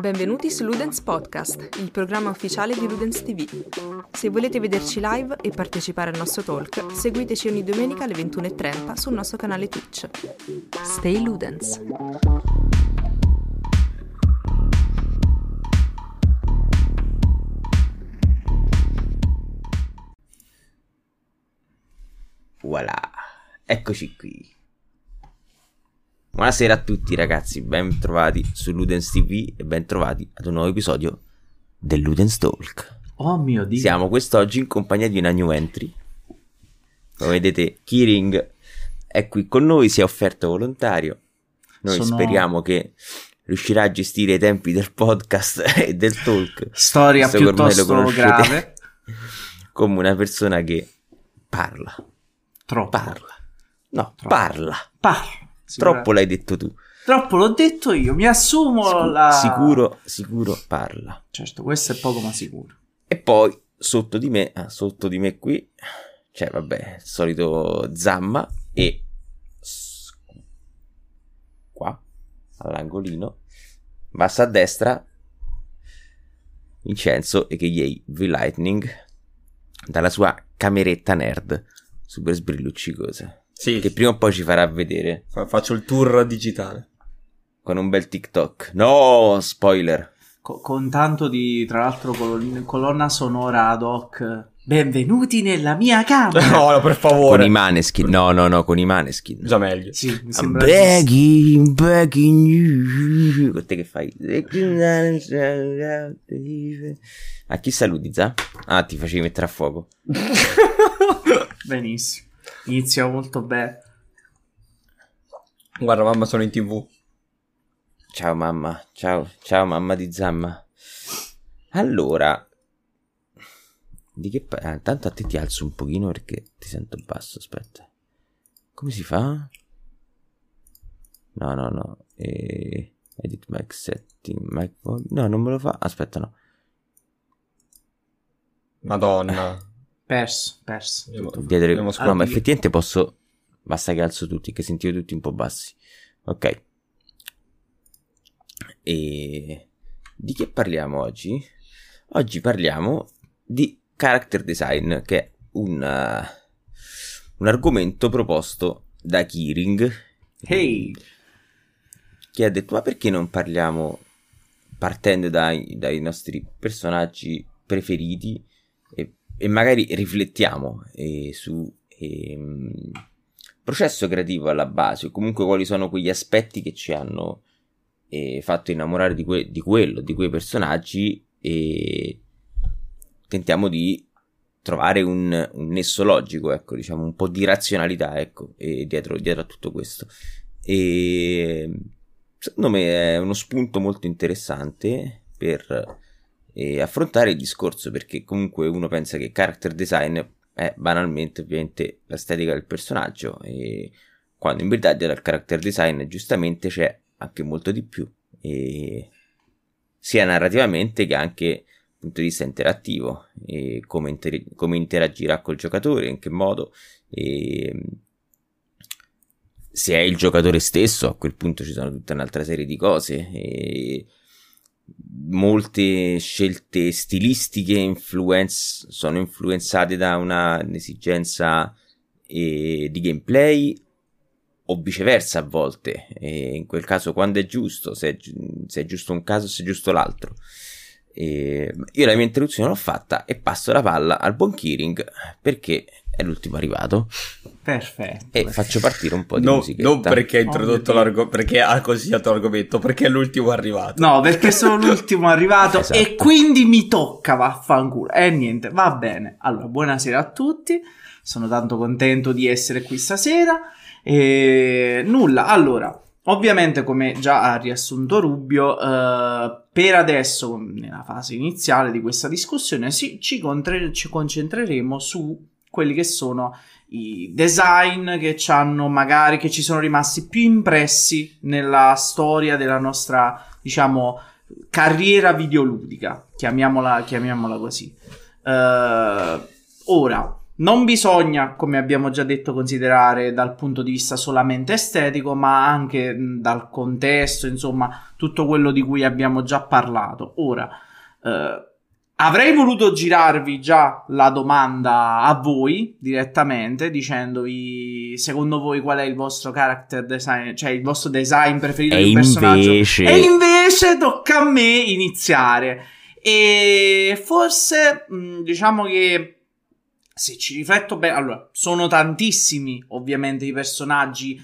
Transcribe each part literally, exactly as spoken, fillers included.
Benvenuti su Ludens Podcast, il programma ufficiale di Ludens ti vu. Se volete vederci live e partecipare al nostro talk, seguiteci ogni domenica alle ventuno e trenta sul nostro canale Twitch. Stay Ludens! Voilà, eccoci qui. Buonasera a tutti ragazzi, ben trovati su Ludens ti vu e ben trovati ad un nuovo episodio del Ludens Talk. Oh mio Dio! Siamo quest'oggi in compagnia di una new entry. Come vedete, Kiring è qui con noi, si è offerto volontario. Noi Sono... speriamo che riuscirà a gestire i tempi del podcast e del talk. Storia Questo piuttosto grave. Come una persona che parla. Troppo. Parla. No, Troppo. parla. Parla. Troppo l'hai detto tu. Troppo l'ho detto io, mi assumo Sicu- la... Sicuro, sicuro parla. Certo, questo è poco ma sicuro. E poi, sotto di me, ah, sotto di me qui, cioè vabbè, il solito Zamma e qua, all'angolino, bassa a destra, Vincenzo e che yay V-Lightning, dalla sua cameretta nerd, super sbrilluccicosa. Sì. Che prima o poi ci farà vedere. Faccio il tour digitale con un bel TikTok. No, spoiler. Co- con tanto di, tra l'altro, colon- colonna sonora ad hoc. Benvenuti nella mia camera. No, no, per favore. Con i Maneskin. No, no, no, con i Maneskin. Già meglio. Sì, mi sembra. Begging, begging. Con te che fai? A chi saluti, Za? Ah, ti facevi mettere a fuoco. Benissimo. Inizia molto bene. Guarda mamma, sono in tv. Ciao mamma, ciao, ciao mamma di Zamma. Allora, di che pa- ah, tanto a te ti alzo un pochino perché ti sento basso, aspetta. Come si fa? No, no, no. E... Edit mic setting, mic no, non me lo fa. Aspetta, no. Madonna. Perso, perso. Dietro, scusa, ma effettivamente posso. Basta che alzo tutti, che sentivo tutti un po' bassi. Ok. E di che parliamo oggi? Oggi parliamo di character design, che è un, uh, un argomento proposto da Kiring. Hey! Che ha detto, ma perché non parliamo partendo dai, dai nostri personaggi preferiti? E magari riflettiamo eh, su eh, processo creativo alla base, o comunque quali sono quegli aspetti che ci hanno eh, fatto innamorare di, que- di quello, di quei personaggi, e tentiamo di trovare un, un nesso logico, ecco, diciamo un po' di razionalità, ecco, e dietro, dietro a tutto questo. E secondo me è uno spunto molto interessante per... E affrontare il discorso, perché comunque uno pensa che character design è banalmente ovviamente l'estetica del personaggio, e quando in verità dal character design giustamente c'è anche molto di più, e sia narrativamente che anche dal punto di vista interattivo, e come, inter- come interagirà col giocatore, in che modo, e se è il giocatore stesso a quel punto ci sono tutta un'altra serie di cose, e molte scelte stilistiche influenz- sono influenzate da una un'esigenza eh, di gameplay, o viceversa a volte, e in quel caso quando è giusto, se è, gi- se è giusto un caso, se è giusto l'altro. E io la mia introduzione l'ho fatta e passo la palla al buon Kiring perché è l'ultimo arrivato. Perfetto. E faccio partire un po' di no, musichetta. Non perché ha introdotto oh, l'argomento, perché ha consigliato l'argomento, perché è l'ultimo arrivato. No, perché sono l'ultimo arrivato esatto. E quindi mi tocca, vaffanculo. E eh, niente, va bene. Allora, buonasera a tutti. Sono tanto contento di essere qui stasera. E nulla, allora... Ovviamente, come già ha riassunto Rubio, eh, per adesso, nella fase iniziale di questa discussione, sì, ci, contre- ci concentreremo su quelli che sono i design che ci hanno magari, che ci sono rimasti più impressi nella storia della nostra, diciamo, carriera videoludica, chiamiamola, chiamiamola così. Eh, ora, Non bisogna, come abbiamo già detto, considerare dal punto di vista solamente estetico, ma anche mh, dal contesto, insomma, tutto quello di cui abbiamo già parlato. Ora, eh, avrei voluto girarvi già la domanda a voi direttamente, dicendovi, secondo voi qual è il vostro character design, cioè il vostro design preferito del personaggio. E invece tocca a me iniziare. E forse, mh, diciamo che... se ci rifletto bene, allora, sono tantissimi ovviamente i personaggi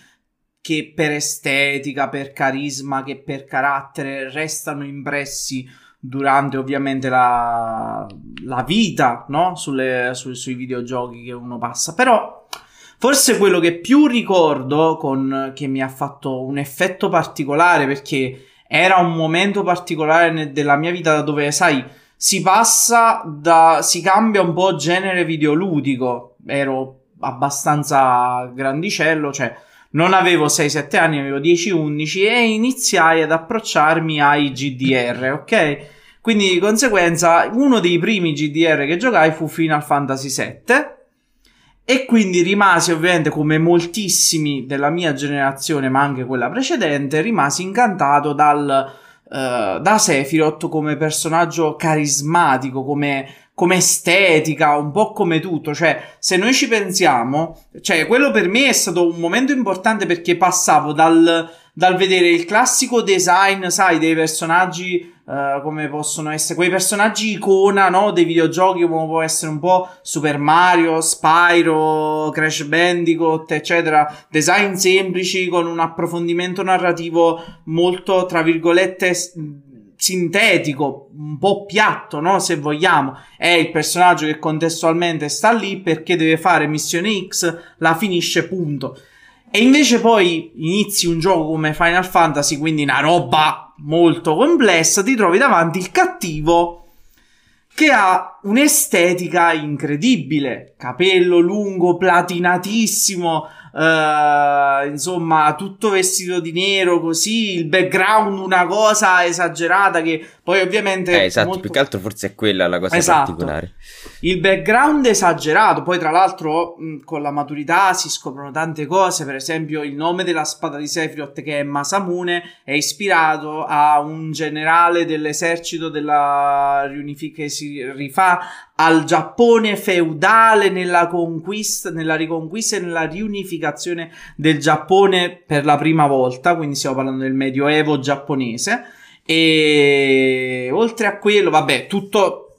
che per estetica, per carisma, che per carattere restano impressi durante ovviamente la, la vita, no? Sulle, su, sui videogiochi che uno passa. Però forse quello che più ricordo, con, che mi ha fatto un effetto particolare, perché era un momento particolare ne, della mia vita dove, sai... si passa da... si cambia un po' genere videoludico. Ero abbastanza grandicello, cioè non avevo sei sette anni, avevo dieci undici e iniziai ad approcciarmi ai G D R, ok? Quindi di conseguenza uno dei primi G D R che giocai fu Final Fantasy sette e quindi rimasi ovviamente, come moltissimi della mia generazione ma anche quella precedente, rimasi incantato dal... Uh, da Sephiroth come personaggio carismatico, come, come estetica, un po' come tutto. Cioè, se noi ci pensiamo, cioè, quello per me è stato un momento importante, perché passavo dal, dal vedere il classico design, sai, dei personaggi, uh, come possono essere quei personaggi icona, no, dei videogiochi, come può essere un po' Super Mario, Spyro, Crash Bandicoot, eccetera, design semplici con un approfondimento narrativo molto, tra virgolette, sintetico, un po' piatto, no, se vogliamo. È il personaggio che contestualmente sta lì perché deve fare missione X, la finisce, punto. E invece poi inizi un gioco come Final Fantasy, quindi una roba molto complessa, ti trovi davanti il cattivo che ha un'estetica incredibile, capello lungo, platinatissimo, eh, insomma tutto vestito di nero così, il background una cosa esagerata che poi ovviamente... Eh, esatto, molto... più che altro forse è quella la cosa esatto. particolare. Il background esagerato, poi tra l'altro mh, con la maturità si scoprono tante cose, per esempio il nome della spada di Sephiroth, che è Masamune, è ispirato a un generale dell'esercito della riunific- che si rifà al Giappone feudale nella conquista, nella riconquista e nella riunificazione del Giappone per la prima volta, quindi stiamo parlando del Medioevo giapponese. E oltre a quello, vabbè, tutto...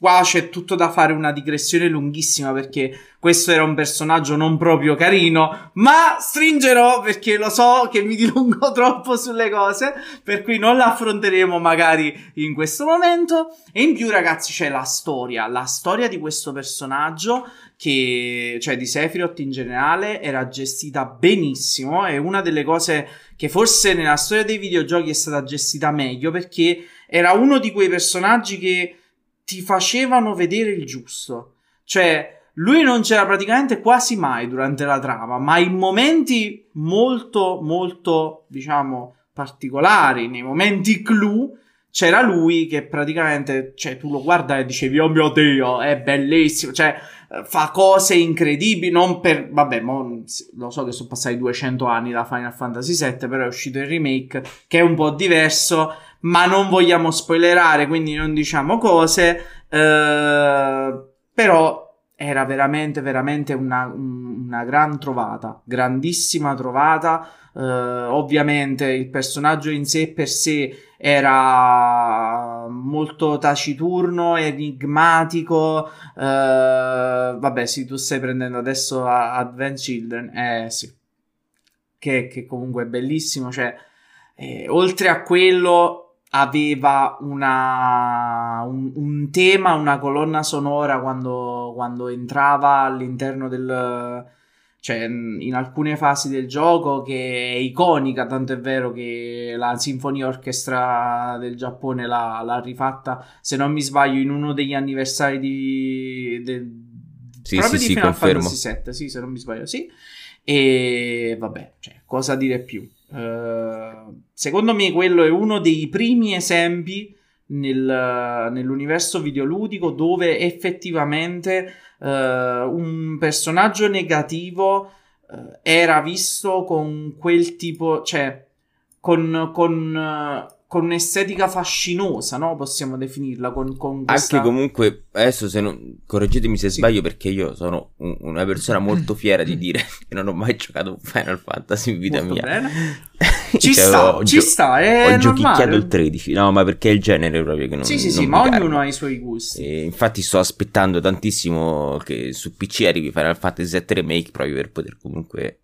qua c'è tutto da fare, una digressione lunghissima, perché questo era un personaggio non proprio carino, ma stringerò perché lo so che mi dilungo troppo sulle cose, per cui non la affronteremo magari in questo momento. E in più, ragazzi, c'è la storia, la storia di questo personaggio, che, cioè di Sephiroth in generale, era gestita benissimo. È una delle cose che forse nella storia dei videogiochi è stata gestita meglio, perché era uno di quei personaggi che ti facevano vedere il giusto. Cioè, lui non c'era praticamente quasi mai durante la trama, ma in momenti molto, molto, diciamo, particolari, nei momenti clou, c'era lui che praticamente, cioè, tu lo guardavi e dicevi, oh mio Dio, è bellissimo, cioè, fa cose incredibili, non per... vabbè, mo, lo so che sono passati duecento anni da Final Fantasy sette, però è uscito il remake, che è un po' diverso, ma non vogliamo spoilerare, quindi non diciamo cose, eh, però era veramente, veramente una, una gran trovata, grandissima trovata. Eh, ovviamente il personaggio in sé per sé era molto taciturno, enigmatico, eh, vabbè, sì, tu stai prendendo adesso Advent Children, eh sì, che, che comunque è bellissimo, cioè, eh, oltre a quello... aveva una, un, un tema, una colonna sonora quando, quando entrava all'interno del... cioè in alcune fasi del gioco, che è iconica, tanto è vero che la Sinfonia Orchestra del Giappone l'ha, l'ha rifatta, se non mi sbaglio, in uno degli anniversari di... del, sì, proprio sì, di sì, Final Fantasy sette, sì, se non mi sbaglio, sì. E vabbè, cioè, cosa dire più? Uh, secondo me quello è uno dei primi esempi nel, nell'universo videoludico, dove effettivamente uh, un personaggio negativo uh, era visto con quel tipo, cioè con... con uh, con un'estetica fascinosa, no? Possiamo definirla con, con questa... Anche comunque, adesso se non... correggetemi se sì. sbaglio, perché io sono un, una persona molto fiera di dire che non ho mai giocato Final Fantasy in vita molto mia. Bene. Ci cioè, sta, ci gio- sta, è ho giochicchiato il tredici, no, ma perché è il genere proprio che non Sì, sì, non sì, ma carma. Ognuno ha i suoi gusti. E infatti sto aspettando tantissimo che su P C arrivi Final Fantasy sette Remake, proprio per poter comunque...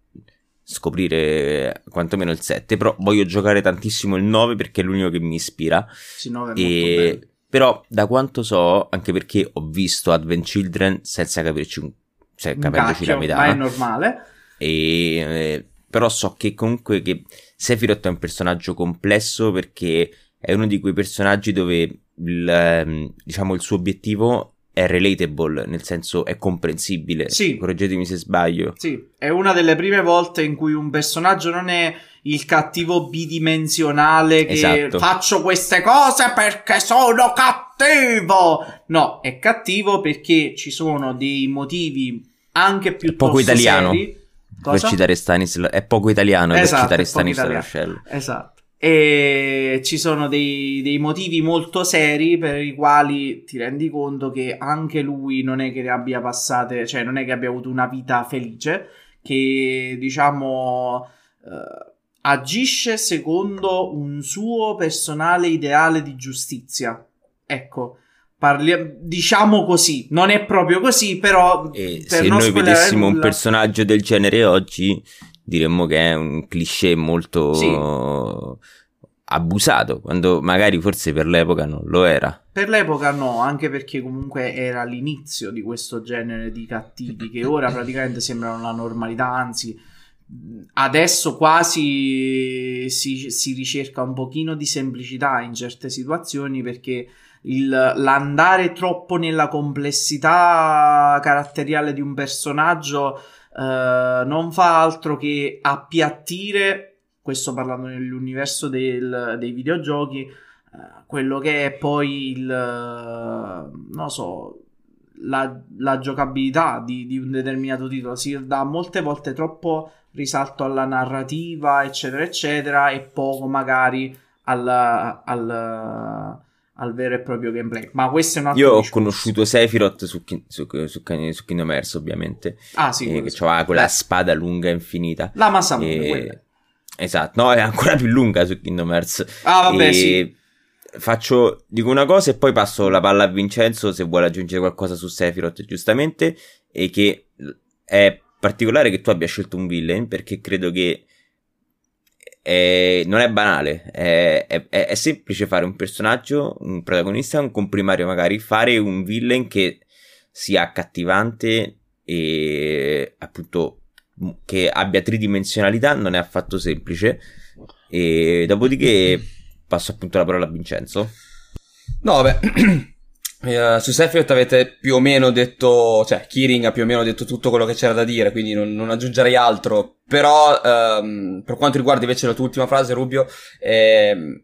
scoprire quantomeno il sette, però voglio giocare tantissimo il nove perché è l'unico che mi ispira. Sì, nove è e... molto bello. Però da quanto so, anche perché ho visto Advent Children senza capirci un... cioè, capendoci la metà, ma è normale. E... Eh, però so che comunque che Sephiroth è un personaggio complesso, perché è uno di quei personaggi dove il, diciamo il suo obiettivo è relatable, nel senso è comprensibile. Sì. Correggetemi se sbaglio. Sì, è una delle prime volte in cui un personaggio non è il cattivo bidimensionale che esatto. faccio queste cose perché sono cattivo. No, è cattivo perché ci sono dei motivi anche piuttosto poco italiano. Seri. Per citare Stanisla- è poco italiano esatto, per citare Stanisla Roscello. Esatto. E ci sono dei, dei motivi molto seri per i quali ti rendi conto che anche lui non è che ne abbia passate, cioè non è che abbia avuto una vita felice, che diciamo eh, agisce secondo un suo personale ideale di giustizia. Ecco, parli- diciamo così, non è proprio così, però e per se non noi vedessimo nulla... un personaggio del genere oggi diremmo che è un cliché molto sì. abusato, quando magari forse per l'epoca non lo era. Per l'epoca no, anche perché comunque era l'inizio di questo genere di cattivi che ora praticamente sembrano la normalità, anzi adesso quasi si, si ricerca un pochino di semplicità in certe situazioni, perché il, l'andare troppo nella complessità caratteriale di un personaggio Uh, non fa altro che appiattire, questo parlando nell'universo del, dei videogiochi, uh, quello che è poi il uh, non so la, la giocabilità di, di un determinato titolo. Si dà molte volte troppo risalto alla narrativa eccetera eccetera e poco magari alla, alla al vero e proprio gameplay. Ma questo è un altro. Io ho conosciuto Sephiroth su, chi- su, su, su Kingdom Hearts, ovviamente. Ah sì, eh, che c'aveva sì. quella spada lunga infinita. La Masamune, e... esatto. No, è ancora più lunga su Kingdom Hearts. Ah vabbè e... sì. Faccio dico una cosa e poi passo la palla a Vincenzo se vuole aggiungere qualcosa su Sephiroth, giustamente. E che è particolare che tu abbia scelto un villain, perché credo che È, non è banale, è, è, è semplice fare un personaggio, un protagonista, un comprimario magari, fare un villain che sia accattivante e appunto che abbia tridimensionalità non è affatto semplice. E dopodiché passo appunto la parola a Vincenzo. No vabbè uh, su Sephiroth avete più o meno detto, cioè Kirin ha più o meno detto tutto quello che c'era da dire, quindi non, non aggiungerei altro. Però ehm, per quanto riguarda invece la tua ultima frase, Rubio, ehm,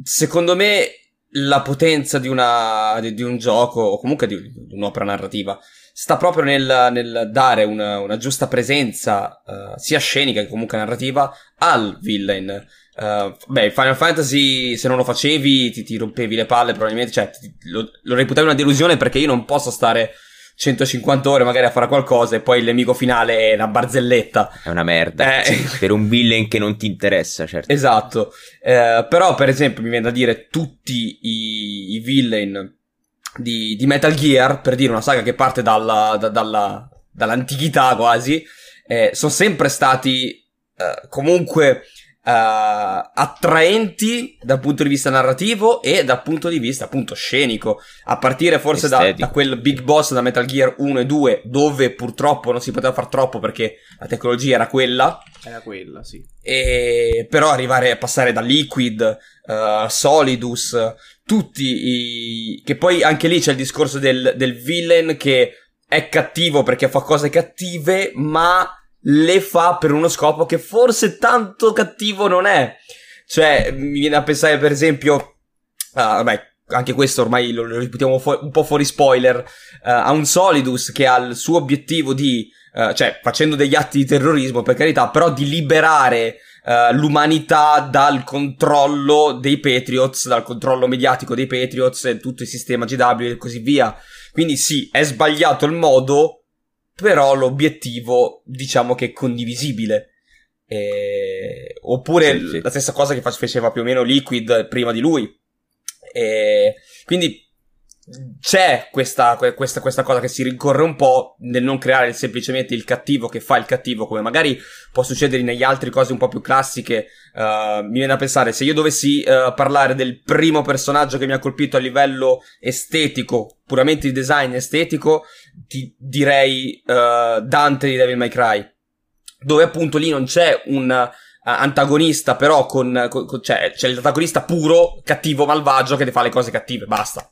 secondo me la potenza di, una, di, di un gioco o comunque di, di un'opera narrativa sta proprio nel, nel dare una, una giusta presenza eh, sia scenica che comunque narrativa al villain. Uh, beh, Final Fantasy se non lo facevi ti, ti rompevi le palle probabilmente, cioè ti, lo, lo reputavi una delusione, perché io non posso stare centocinquanta ore magari a fare qualcosa e poi il nemico finale è una barzelletta, è una merda, eh, sì, per un villain che non ti interessa, certo. Esatto, eh, però per esempio mi viene da dire tutti i, i villain di, di Metal Gear, per dire una saga che parte dalla, da, dalla, dall'antichità quasi, eh, sono sempre stati eh, comunque eh, attraenti dal punto di vista narrativo e dal punto di vista appunto scenico, a partire forse da, da quel big boss da Metal Gear uno e due, dove purtroppo non si poteva far troppo perché la tecnologia era quella era quella sì e, però arrivare a passare da Liquid, uh, Solidus, tutti i... che poi anche lì c'è il discorso del, del villain che è cattivo perché fa cose cattive, ma le fa per uno scopo che forse tanto cattivo non è. Cioè mi viene a pensare per esempio ah, vabbè, anche questo ormai lo, lo ripetiamo fu- un po' fuori spoiler, uh, a un Solidus che ha il suo obiettivo di, uh, cioè facendo degli atti di terrorismo per carità, però di liberare uh, l'umanità dal controllo dei Patriots, dal controllo mediatico dei Patriots e tutto il sistema G W e così via. Quindi sì, è sbagliato il modo, però l'obiettivo diciamo che è condivisibile. Eh, oppure sì, sì. La stessa cosa che faceva più o meno Liquid prima di lui, eh, quindi c'è questa, questa, questa cosa che si ricorre un po' nel non creare semplicemente il cattivo che fa il cattivo, come magari può succedere negli altri cose un po' più classiche. Uh, mi viene a pensare, se io dovessi uh, parlare del primo personaggio che mi ha colpito a livello estetico, puramente di design estetico, ti direi uh, Dante di Devil May Cry, dove appunto lì non c'è un uh, antagonista, però con, con cioè, c'è l'antagonista puro, cattivo, malvagio, che ti fa le cose cattive, basta.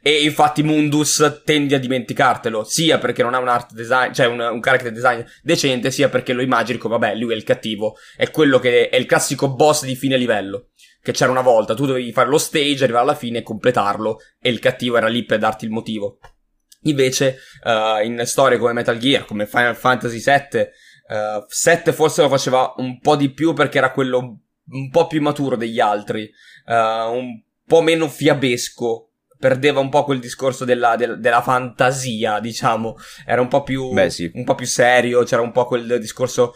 E infatti Mundus tende a dimenticartelo, sia perché non ha un art design, cioè un, un character design decente, sia perché lo immagini come, vabbè, lui è il cattivo, è quello che è il classico boss di fine livello, che c'era una volta, tu dovevi fare lo stage, arrivare alla fine e completarlo, e il cattivo era lì per darti il motivo. Invece uh, in storie come Metal Gear, come Final Fantasy sette, Uh, sette forse lo faceva un po' di più perché era quello un po' più maturo degli altri, uh, un po' meno fiabesco, perdeva un po' quel discorso della, del, della fantasia, diciamo, era un po' più Beh, sì. un po' più serio, c'era un po' quel discorso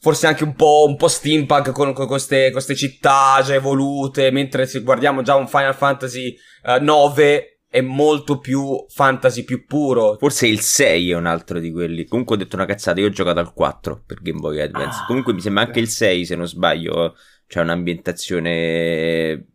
forse anche un po', un po' steampunk con, con queste, queste città già evolute, mentre se guardiamo già un Final Fantasy uh, nove è molto più fantasy, più puro. Forse il sei è un altro di quelli. Comunque ho detto una cazzata, io ho giocato al quattro per Game Boy Advance. Ah, Comunque mi sembra anche il sei, se non sbaglio, c'è un'ambientazione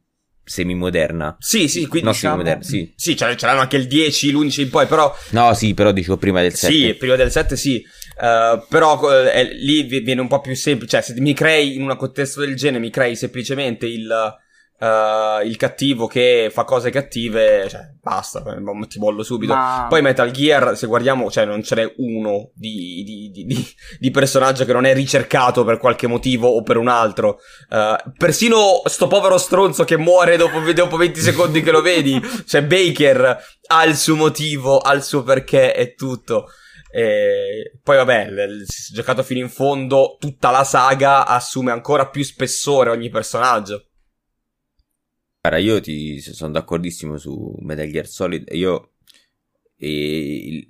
semimoderna. Sì, sì, quindi no, diciamo, semimoderna, sì. Sì, c'erano anche il dieci, l'undici in poi, però... No, sì, però dicevo prima del sette. Sì, prima del sette, sì. Uh, però eh, lì viene un po' più semplice. Cioè, se mi crei in un contesto del genere, mi crei semplicemente il... Uh, il cattivo che fa cose cattive, cioè basta, ti bollo subito. Ma... Poi Metal Gear, se guardiamo, cioè non ce n'è uno di, di, di, di, di personaggio che non è ricercato per qualche motivo o per un altro. Uh, persino sto povero stronzo che muore dopo, dopo venti secondi che lo vedi, cioè Baker ha il suo motivo, ha il suo perché e tutto. E poi vabbè, se giocato fino in fondo, tutta la saga assume ancora più spessore ogni personaggio. Io ti sono d'accordissimo su Metal Gear Solid. Io eh,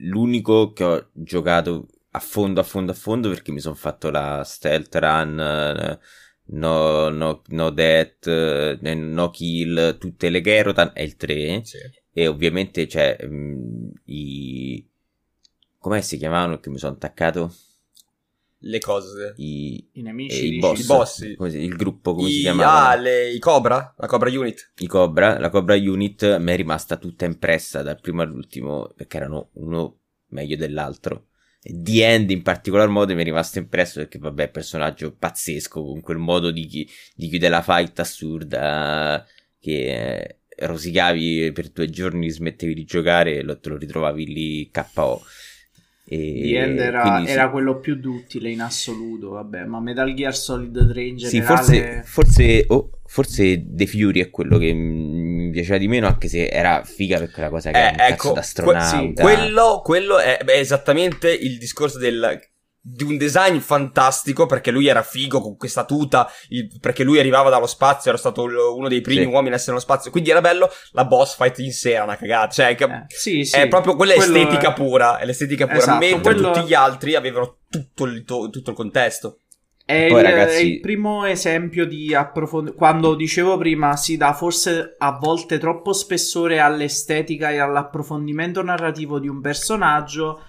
l'unico che ho giocato a fondo a fondo a fondo, perché mi sono fatto la stealth run, no, no, no death, no kill, tutte le Kerotan, è il tre, sì. E ovviamente c'è cioè, i come si chiamavano che mi sono attaccato? Le cose, i, i nemici, i boss, i boss. Come si, il gruppo come I, si chiamava? Ah, le, i Cobra, la Cobra Unit. I Cobra, la Cobra Unit mi è rimasta tutta impressa dal primo all'ultimo perché erano uno meglio dell'altro. E The End in particolar modo mi è rimasto impresso perché vabbè, personaggio pazzesco con quel modo di, chi, di chiudere la fight assurda che eh, rosicavi per due giorni, smettevi di giocare e lo, te lo ritrovavi lì K O. E The End era, era sì. quello più duttile in assoluto, vabbè, ma Metal Gear Solid tre in generale... Sì, forse, forse, oh, forse The Fury è quello che mi piaceva di meno, anche se era figa per quella cosa che eh, era un ecco, cazzo d'astronauta. Que- sì, quello, quello è, è esattamente il discorso del... di un design fantastico, perché lui era figo con questa tuta, il, perché lui arrivava dallo spazio, era stato uno dei primi sì. uomini a essere nello spazio, quindi era bello. La boss fight in sé era una cagata, cioè che eh, sì, sì. è proprio quella quello estetica è... pura, è l'estetica pura, esatto, mentre quello... tutti gli altri avevano tutto il, to- tutto il contesto. È, Poi, il, ragazzi... è il primo esempio di approfondimento. Quando dicevo prima, si dà forse a volte troppo spessore all'estetica e all'approfondimento narrativo di un personaggio,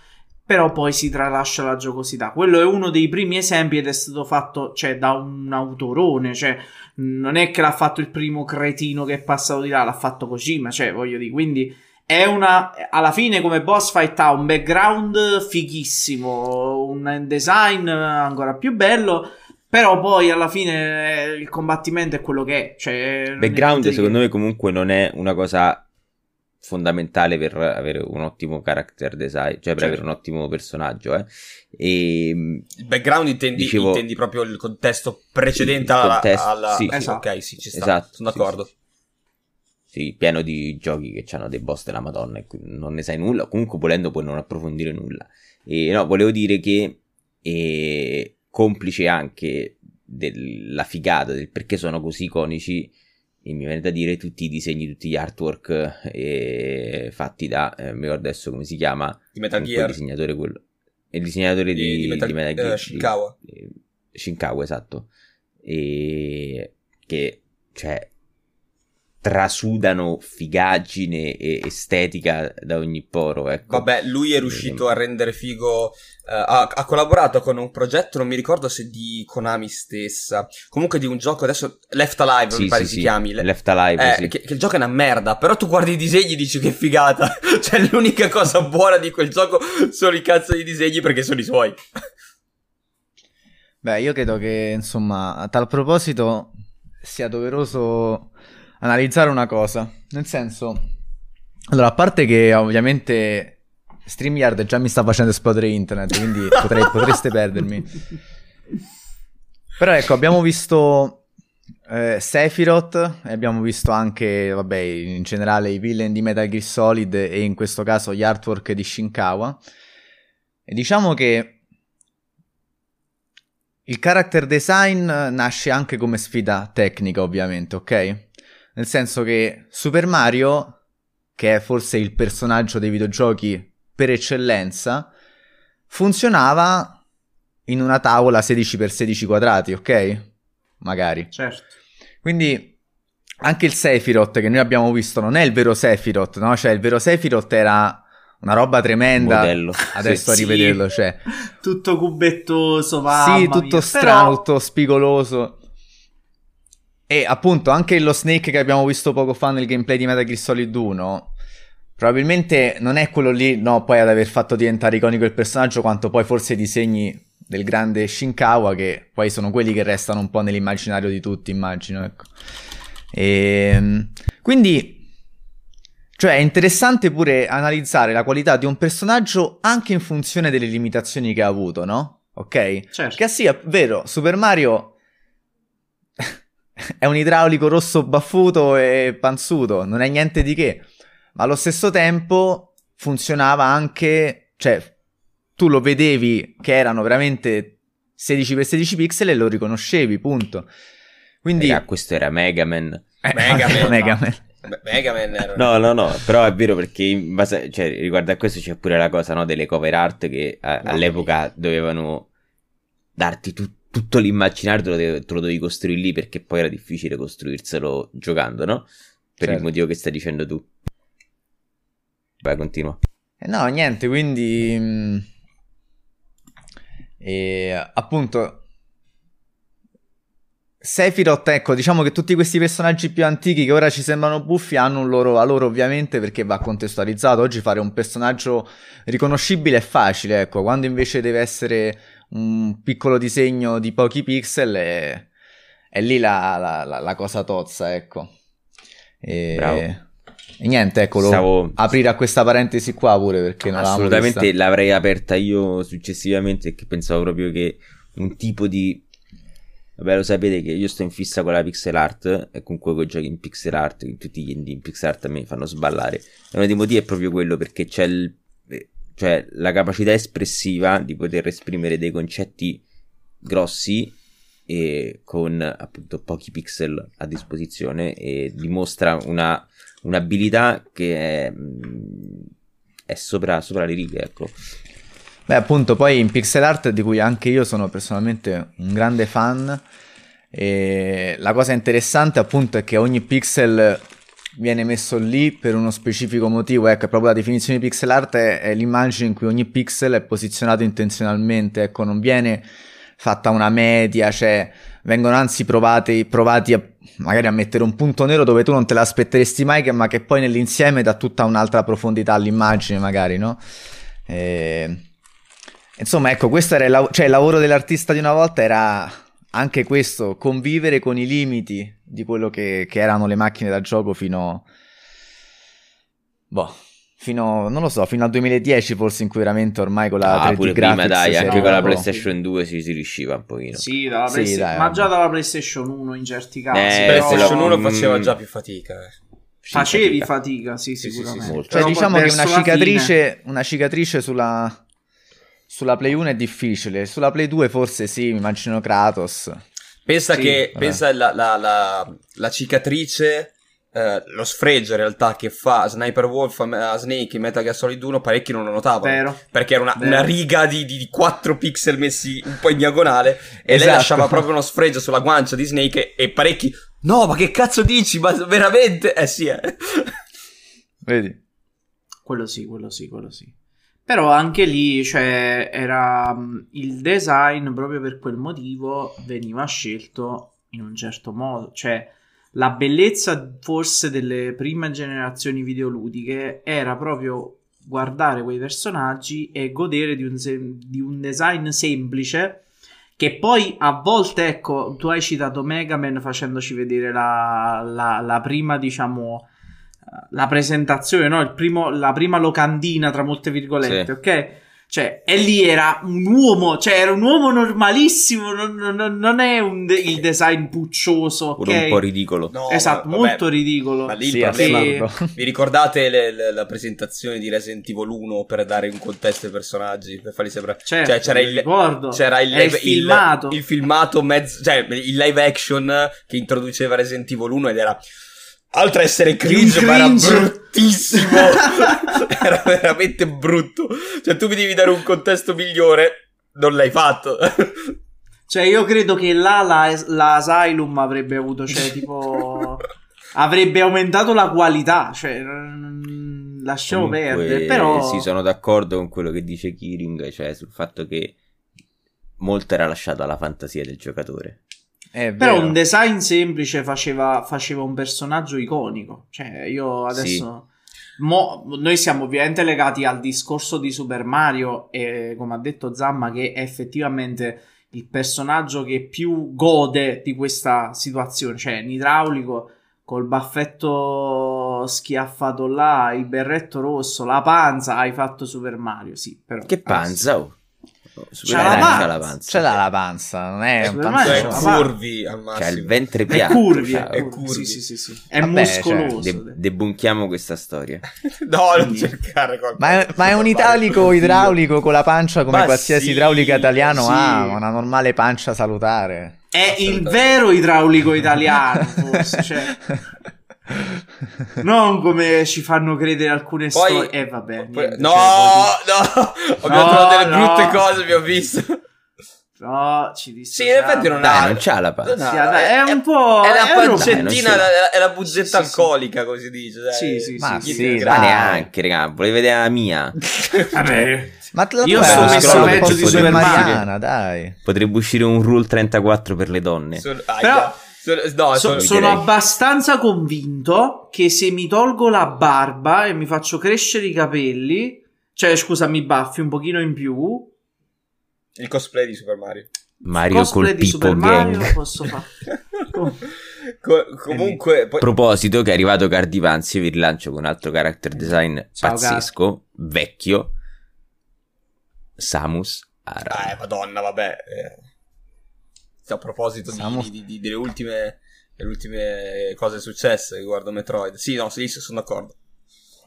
però poi si tralascia la giocosità. Quello è uno dei primi esempi ed è stato fatto, cioè, da un autorone, cioè non è che l'ha fatto il primo cretino che è passato di là, l'ha fatto Kojima, cioè voglio dire, quindi è una, alla fine come boss fight ha un background fighissimo, un design ancora più bello, però poi alla fine il combattimento è quello che è, cioè background è secondo che... me comunque non è una cosa fondamentale per avere un ottimo character design, cioè per certo. avere un ottimo personaggio, eh. E il background intendi, dicevo, intendi proprio il contesto precedente, il contesto, alla, alla... Sì, alla... Sì, esatto. Ok, sì, ci sta, esatto, sono d'accordo. Sì, sì. sì, pieno di giochi che hanno dei boss della Madonna e non ne sai nulla, comunque volendo puoi non approfondire nulla. E no, volevo dire che e, complice anche della figata, del perché sono così iconici, e mi viene da dire tutti i disegni, tutti gli artwork eh, fatti da, eh, mi ricordo adesso come si chiama, di Metal Gear, il disegnatore, quello, il disegnatore di, di, di, Metal, di Metal Gear, uh, Shinkawa. Eh, Shinkawa, esatto, e che, cioè, trasudano figaggine e estetica da ogni poro, ecco. Vabbè, lui è riuscito a rendere figo, uh, ha, ha collaborato con un progetto, non mi ricordo se di Konami stessa, comunque di un gioco, adesso Left Alive, sì, mi pare sì, si sì. chiami Left Alive, eh, sì. che, che il gioco è una merda, però tu guardi i disegni e dici che figata, cioè l'unica cosa buona di quel gioco sono i cazzo di disegni, perché sono i suoi. Beh, io credo che, insomma, a tal proposito sia doveroso analizzare una cosa, nel senso, allora, a parte che ovviamente StreamYard già mi sta facendo esplodere internet, quindi potrei, potreste perdermi, però ecco, abbiamo visto eh, Sephiroth, e abbiamo visto anche, vabbè, in generale i villain di Metal Gear Solid, e in questo caso gli artwork di Shinkawa, e diciamo che il character design nasce anche come sfida tecnica, ovviamente, ok? Nel senso che Super Mario, che è forse il personaggio dei videogiochi per eccellenza, funzionava in una tavola sedici per sedici quadrati, ok? Magari. Certo. Quindi anche il Sephiroth che noi abbiamo visto non è il vero Sephiroth, no? Cioè il vero Sephiroth era una roba tremenda. Modello. Adesso sì, a rivederlo, cioè. Tutto cubettoso, mamma Sì, tutto mia. Stralto, Però... spigoloso. E appunto anche lo Snake che abbiamo visto poco fa nel gameplay di Metal Gear Solid uno probabilmente non è quello lì, no, poi ad aver fatto diventare iconico il personaggio, quanto poi forse i disegni del grande Shinkawa, che poi sono quelli che restano un po' nell'immaginario di tutti, immagino, ecco. E quindi, cioè, è interessante pure analizzare la qualità di un personaggio anche in funzione delle limitazioni che ha avuto, no? Ok? Certo. Che sì, è vero, Super Mario è un idraulico rosso baffuto e panzuto, non è niente di che, ma allo stesso tempo funzionava anche, cioè tu lo vedevi che erano veramente sedici per sedici pixel e lo riconoscevi, punto. Quindi Raga, questo era Mega Man. Eh, Mega, Man no. Mega Man. Mega Man era... No, no, no, però è vero, perché in base, cioè, riguardo a questo c'è pure la cosa, no, delle cover art che a, no. all'epoca dovevano darti tutto. Tutto l'immaginario te lo, de- te lo dovevi costruire lì, perché poi era difficile costruirselo giocando, no? Per certo. il motivo che stai dicendo tu. Vai, continua. Eh no, niente, quindi... Mh, e, appunto... Sephiroth, ecco, diciamo che tutti questi personaggi più antichi che ora ci sembrano buffi hanno un loro valore, ovviamente, perché va contestualizzato. Oggi fare un personaggio riconoscibile è facile, ecco, quando invece deve essere... un piccolo disegno di pochi pixel, e è lì la, la, la, la cosa tozza, ecco. E, Bravo. e niente, eccolo. Stavo... aprire a questa parentesi qua pure, perché non assolutamente vista. L'avrei aperta io successivamente, che pensavo proprio che un tipo di, vabbè, lo sapete che io sto in fissa con la pixel art, e comunque con i giochi in pixel art, in tutti gli indie in pixel art a me fanno sballare, e uno dei motivi è proprio quello, perché c'è il cioè la capacità espressiva di poter esprimere dei concetti grossi e con appunto pochi pixel a disposizione, e dimostra una un'abilità che è, è sopra, sopra le righe, ecco. Beh, appunto, poi in pixel art, di cui anche io sono personalmente un grande fan, e la cosa interessante appunto è che ogni pixel viene messo lì per uno specifico motivo, ecco, proprio la definizione di pixel art è, è l'immagine in cui ogni pixel è posizionato intenzionalmente, ecco, non viene fatta una media, cioè vengono anzi provati, provati a, magari a mettere un punto nero dove tu non te l'aspetteresti mai, che, ma che poi nell'insieme dà tutta un'altra profondità all'immagine, magari, no? E... insomma, ecco, questo era il, lav- cioè, il lavoro dell'artista di una volta, era anche questo, convivere con i limiti di quello che, che erano le macchine da gioco fino boh fino non lo so fino al duemiladieci forse, in cui veramente ormai con la ah, tre D graphics, dai, anche no, con la PlayStation due si, si riusciva un pochino, sì, dalla sì Play... dai, ma vabbè. Già dalla PlayStation uno in certi casi, eh, però... PlayStation uno faceva già più fatica, eh. facevi fatica, fatica sì, sì, sicuramente. Sì, sì, cioè, diciamo che una cicatrice, una cicatrice sulla, sulla Play uno è difficile, sulla Play due forse sì, mi immagino Kratos. Pensa sì, che vabbè. pensa la, la, la, la cicatrice, eh, lo sfregio in realtà che fa Sniper Wolf a Snake in Metal Gear Solid uno, parecchi non lo notavano. Vero. Perché era una, una riga di, di, di quattro pixel messi un po' in diagonale e esatto. lei lasciava proprio uno sfregio sulla guancia di Snake e, e parecchi... No, ma che cazzo dici? Ma veramente? Eh sì, eh. Vedi? Quello sì, quello sì, quello sì. Però anche lì, cioè, era il design proprio per quel motivo veniva scelto in un certo modo. Cioè, la bellezza forse delle prime generazioni videoludiche era proprio guardare quei personaggi e godere di un, se- di un design semplice che poi a volte, ecco, tu hai citato Mega Man facendoci vedere la, la, la prima, diciamo... la presentazione, no? Il primo, la prima locandina tra molte virgolette, sì. ok? Cioè, e lì era un uomo, cioè era un uomo normalissimo, non, non, non è un de- il design puccioso, okay? Pure un po' ridicolo. No, esatto, ma, molto vabbè, ridicolo. Ma lì sì, il problema... Vi ricordate le, le, la presentazione di Resident Evil uno per dare un contesto ai personaggi, per farli sembrare... Certo, cioè, c'era il, c'era il, live, il filmato. Il, il filmato mezzo, cioè il live action che introduceva Resident Evil uno ed era... Altro essere cringe, ma era bruttissimo. Era veramente brutto. Cioè, tu mi devi dare un contesto migliore. Non l'hai fatto. Cioè, io credo che là la, la Asylum avrebbe avuto, cioè, tipo, avrebbe aumentato la qualità. Cioè, lasciamo Comunque, perdere. Però sì, sono d'accordo con quello che dice Kiring, cioè sul fatto che molto era lasciata alla fantasia del giocatore. Però un design semplice faceva, faceva un personaggio iconico. Cioè io adesso sì. mo, noi siamo ovviamente legati al discorso di Super Mario e come ha detto Zamma che è effettivamente il personaggio che più gode di questa situazione. Cioè in idraulico col baffetto schiaffato là, il berretto rosso, la panza, hai fatto Super Mario, sì, però che panza oh. C'è la, panza. la panza c'è la, la panza non è un panza è curvi al massimo, cioè il ventre piatto è curvi, cioè, è, curvi. Sì, sì, sì, sì. È Vabbè, muscoloso cioè, de- debunchiamo questa storia no non cercare ma è, ma è un italico idraulico con la pancia come ma qualsiasi sì, idraulico italiano sì. ha una normale pancia salutare è il vero idraulico italiano forse cioè non come ci fanno credere alcune storie e eh, vabbè poi, niente, no cioè, no abbiamo no, trovato delle no. brutte cose abbiamo visto no ci disse sì in effetti non, dai, ha, non c'ha la panza no, sì, è, è un po' è la pancettina è, è la buggetta sì, alcolica sì. così dice dai. sì sì ma sì, sì ma neanche raga volevi vedere la mia vabbè ma la io sono messo peggio di Super Mariana dai potrebbe uscire un rule trentaquattro per le donne però No, so, sono abbastanza convinto che se mi tolgo la barba e mi faccio crescere i capelli, cioè scusa, mi baffi un pochino in più, il cosplay di Super Mario, Mario cosplay col di Super Mario gang. Posso fare. Com- Com- comunque, poi... a proposito, che è arrivato Cardivanzi, vi rilancio con un altro character design Ciao, pazzesco, Gar- vecchio, Samus Aran. Eh, madonna, vabbè. Eh. A proposito di, di, di, delle, ultime, delle ultime cose successe riguardo Metroid, sì, no, sì, sono d'accordo.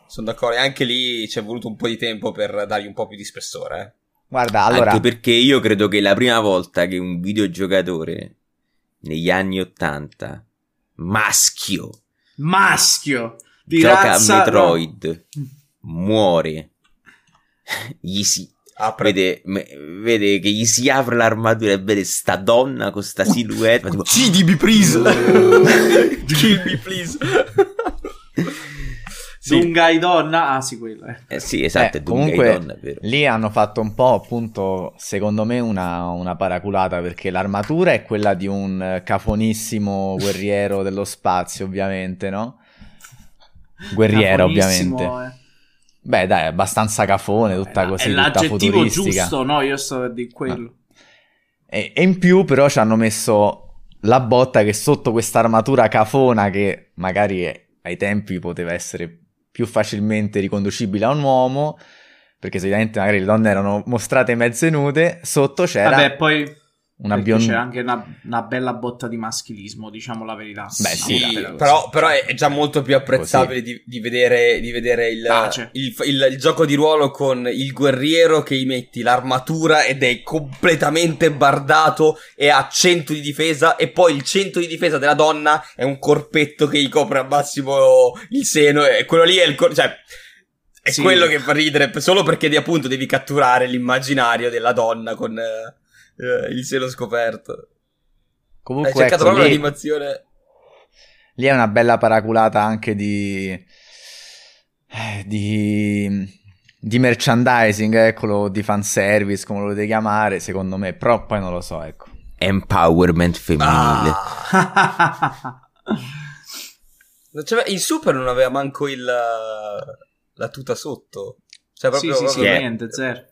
Sono d'accordo, e anche lì ci è voluto un po' di tempo per dargli un po' più di spessore. Eh. Guarda, allora. Anche perché io credo che la prima volta che un videogiocatore negli anni ottanta, maschio, maschio di gioca razza, a Metroid, no. muore, gli si. Vede, vede che gli si apre l'armatura e vede sta donna con sta silhouette. Uccidimi, please! Kill me, please! Sì. Dungai donna? Ah, sì, quello eh. Eh, sì, esatto. Eh, comunque, donna, vero. Lì hanno fatto un po', appunto, secondo me, una, una paraculata perché l'armatura è quella di un cafonissimo guerriero dello spazio, ovviamente, no? Guerriero, ovviamente. Eh. Beh, dai, è abbastanza cafone, tutta eh, così, è tutta futuristica. È l'aggettivo giusto, no? Io sto di quello. No. E, e in più, però, ci hanno messo la botta che sotto questa armatura cafona, che magari è, ai tempi poteva essere più facilmente riconducibile a un uomo, perché solitamente magari le donne erano mostrate mezze nude, sotto c'era... Vabbè, poi... Una bion... C'è anche una, una bella botta di maschilismo, diciamo la verità. Beh, sì, sì, però, però è già molto più apprezzabile di, di vedere, di vedere il, il, il, il gioco di ruolo con il guerriero che gli metti l'armatura ed è completamente bardato e ha cento di difesa, e poi il cento di difesa della donna è un corpetto che gli copre al massimo il seno, e quello lì è il cor- cioè è sì. quello che fa ridere, solo perché appunto devi catturare l'immaginario della donna con... Eh, il cielo scoperto. Comunque, hai cercato proprio l'animazione. Lì è una bella paraculata anche di di di merchandising, eccolo, di fanservice, come lo volete chiamare, secondo me, però poi non lo so, ecco. Empowerment femminile. Ah. Cioè, il Super non aveva manco il la tuta sotto. Cioè proprio, sì, sì, proprio sì, niente, zero.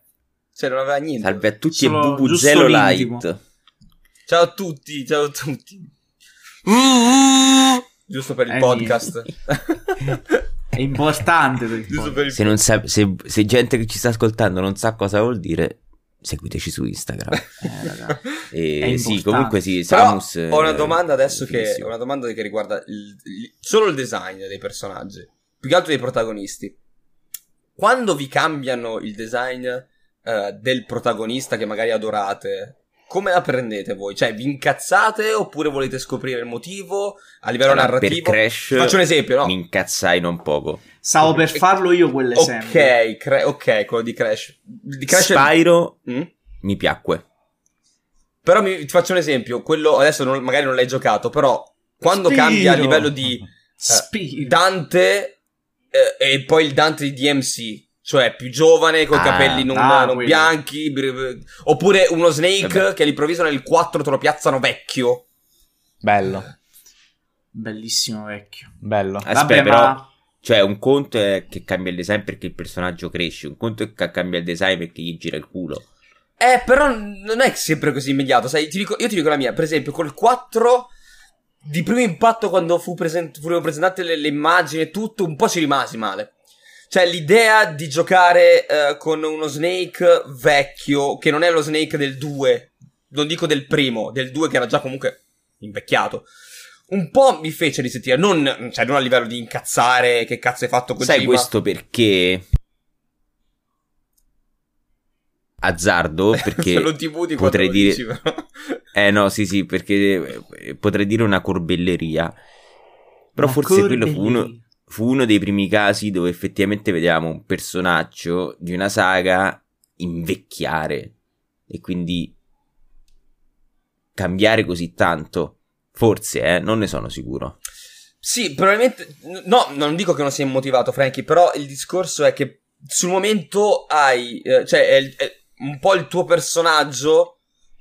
Cioè non aveva niente. Salve a tutti. Solo e Bubuzello Light. Ciao a tutti, ciao a tutti. Giusto per il è podcast. È importante per il podcast. Per il se, non sa, se, se gente che ci sta ascoltando non sa cosa vuol dire, seguiteci su Instagram. Eh, e sì, comunque sì. Samus, ho una domanda adesso che, una domanda che riguarda il, il, solo il design dei personaggi, più che altro dei protagonisti. Quando vi cambiano il design del protagonista che magari adorate, come la prendete voi? Cioè vi incazzate oppure volete scoprire il motivo a livello allora, narrativo? Per Crash faccio un esempio, no? Mi incazzai non poco. Stavo per farlo io quell'esempio. Ok, cre- ok, quello di Crash. Di Crash Spyro è... mm? mi piacque. Però mi, ti faccio un esempio, quello adesso non, magari non l'hai giocato, però quando Spiro. Cambia a livello di eh, Dante eh, e poi il Dante di D M C, cioè più giovane, con ah, capelli non, ah, non bianchi, br- br- oppure uno Snake eh che all'improvviso nel quattro te lo piazzano vecchio. Bello. Bellissimo vecchio. Bello. Aspetta, vabbè, però, ma... cioè un conto è che cambia il design perché il personaggio cresce, un conto è che cambia il design perché gli gira il culo. Eh, però non è sempre così immediato, sai, ti dico, io ti dico la mia, per esempio col quattro... di primo impatto quando fu present- furono presentate le, le immagini e tutto, un po' ci rimasi male. Cioè l'idea di giocare uh, con uno Snake vecchio, che non è lo Snake del due, non dico del primo, del due che era già comunque invecchiato, un po' mi fece risentire, non, cioè, non a livello di incazzare, che cazzo hai fatto con Diva. Sai questo perché? Azzardo, perché potrei dire... Dici, eh no, sì sì, perché potrei dire una corbelleria, però la forse corbelleria. Quello fu uno... Fu uno dei primi casi dove effettivamente vediamo un personaggio di una saga invecchiare e quindi cambiare così tanto. Forse, eh, non ne sono sicuro. Sì, probabilmente... No, non dico che non sia motivato, Frankie, però il discorso è che sul momento hai... Eh, cioè, è, è un po' il tuo personaggio...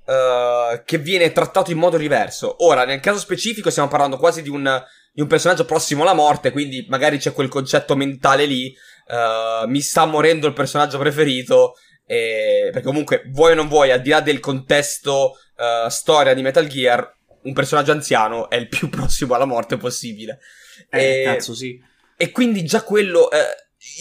Uh, che viene trattato in modo diverso. Ora, nel caso specifico stiamo parlando quasi di un... di un personaggio prossimo alla morte, quindi magari c'è quel concetto mentale lì, uh, mi sta morendo il personaggio preferito, e... perché comunque vuoi o non vuoi, al di là del contesto uh, storia di Metal Gear, un personaggio anziano è il più prossimo alla morte possibile. Eh, e... cazzo sì. E quindi già quello, eh,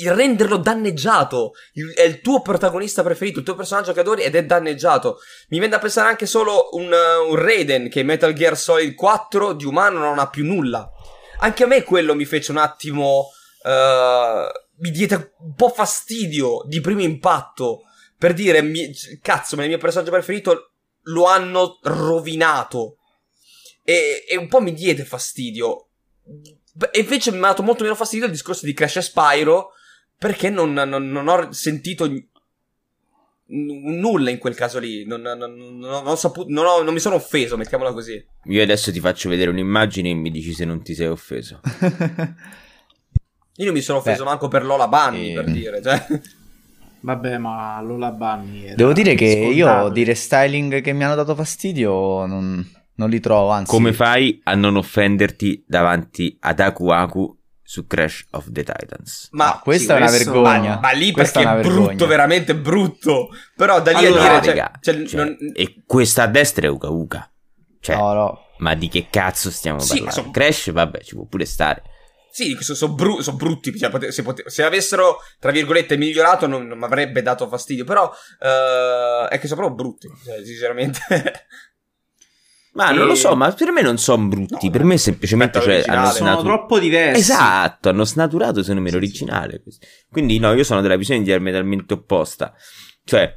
il renderlo danneggiato, il, è il tuo protagonista preferito, il tuo personaggio che adori ed è danneggiato. Mi viene da pensare anche solo un, un Raiden che in Metal Gear Solid quattro di umano non ha più nulla. Anche a me quello mi fece un attimo, uh, mi diede un po' fastidio di primo impatto, per dire, mi, cazzo, ma il mio personaggio preferito lo hanno rovinato, e, e un po' mi diede fastidio, e invece mi ha dato molto meno fastidio il discorso di Crash e Spyro, perché non, non, non ho sentito n- nulla in quel caso lì, non, non, non, non, ho saputo, non, ho, non mi sono offeso, mettiamola così. Io adesso ti faccio vedere un'immagine e mi dici se non ti sei offeso. Io non mi sono offeso. Beh, manco per Lola Bunny, e... per dire, cioè. Vabbè, ma Lola Bunny devo dire che scontato. Io di restyling che mi hanno dato fastidio non... non li trovo, anzi... Come fai a non offenderti davanti ad Aku Aku su Crash of the Titans? Ma ah, questa sì, è una vergogna. Ma, ma lì questa perché è, è brutto, veramente brutto. Però da lì allora, a dire... Raga, cioè, cioè, cioè, non... E questa a destra è Uka Uka. Cioè, no, no. Ma di che cazzo stiamo sì, parlando? So... Crash, vabbè, ci può pure stare. Sì, sono so bru- so brutti, cioè, pote- se, pote- se avessero, tra virgolette, migliorato non, non mi avrebbe dato fastidio. Però uh, è che sono proprio brutti, cioè, sinceramente... Ma e... non lo so, ma per me non sono brutti, no, per me semplicemente cioè, hanno sono snatur... troppo diversi. Esatto, hanno snaturato secondo me l'originale. Quindi no, io sono della visione diametralmente opposta. Cioè,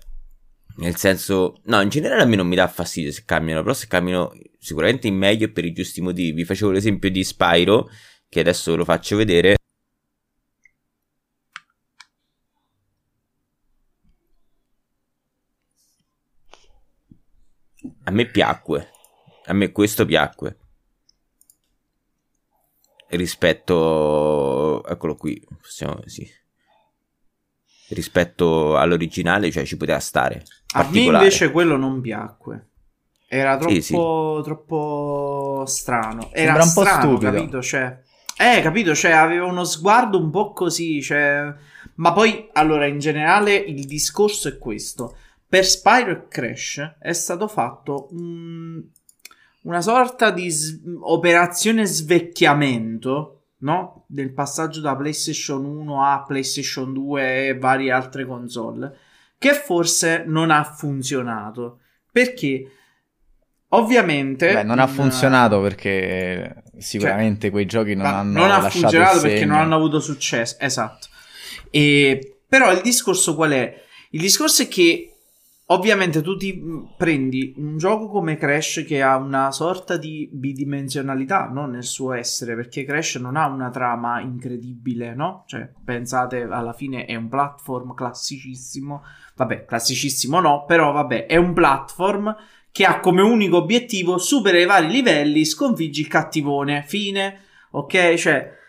nel senso, no, in generale a me non mi dà fastidio se cambiano, però se cambiano sicuramente in meglio per i giusti motivi. Vi facevo l'esempio di Spyro, che adesso lo faccio vedere. A me piacque, a me questo piacque rispetto, eccolo qui, possiamo, sì, rispetto all'originale, cioè ci poteva stare. A me invece quello non piacque, era troppo, sì, sì. troppo strano, era un po' strano, stupido. Capito? Cioè, eh, capito, cioè aveva uno sguardo un po' così, cioè... ma poi allora in generale il discorso è questo. Per Spyro e Crash è stato fatto um, una sorta di s- operazione svecchiamento, no? Del passaggio da PlayStation uno a PlayStation due e varie altre console, che forse non ha funzionato. Perché? Ovviamente... Beh, non ha funzionato uh, perché sicuramente cioè, quei giochi non hanno non ha funzionato perché non hanno avuto successo, esatto. E, però il discorso qual è? Il discorso è che ovviamente tu ti prendi un gioco come Crash che ha una sorta di bidimensionalità, no? Nel suo essere, perché Crash non ha una trama incredibile, no? Cioè, pensate, alla fine è un platform classicissimo, vabbè, classicissimo no, però vabbè, è un platform che ha come unico obiettivo supera i vari livelli, sconfiggi il cattivone, fine, ok? Cioè...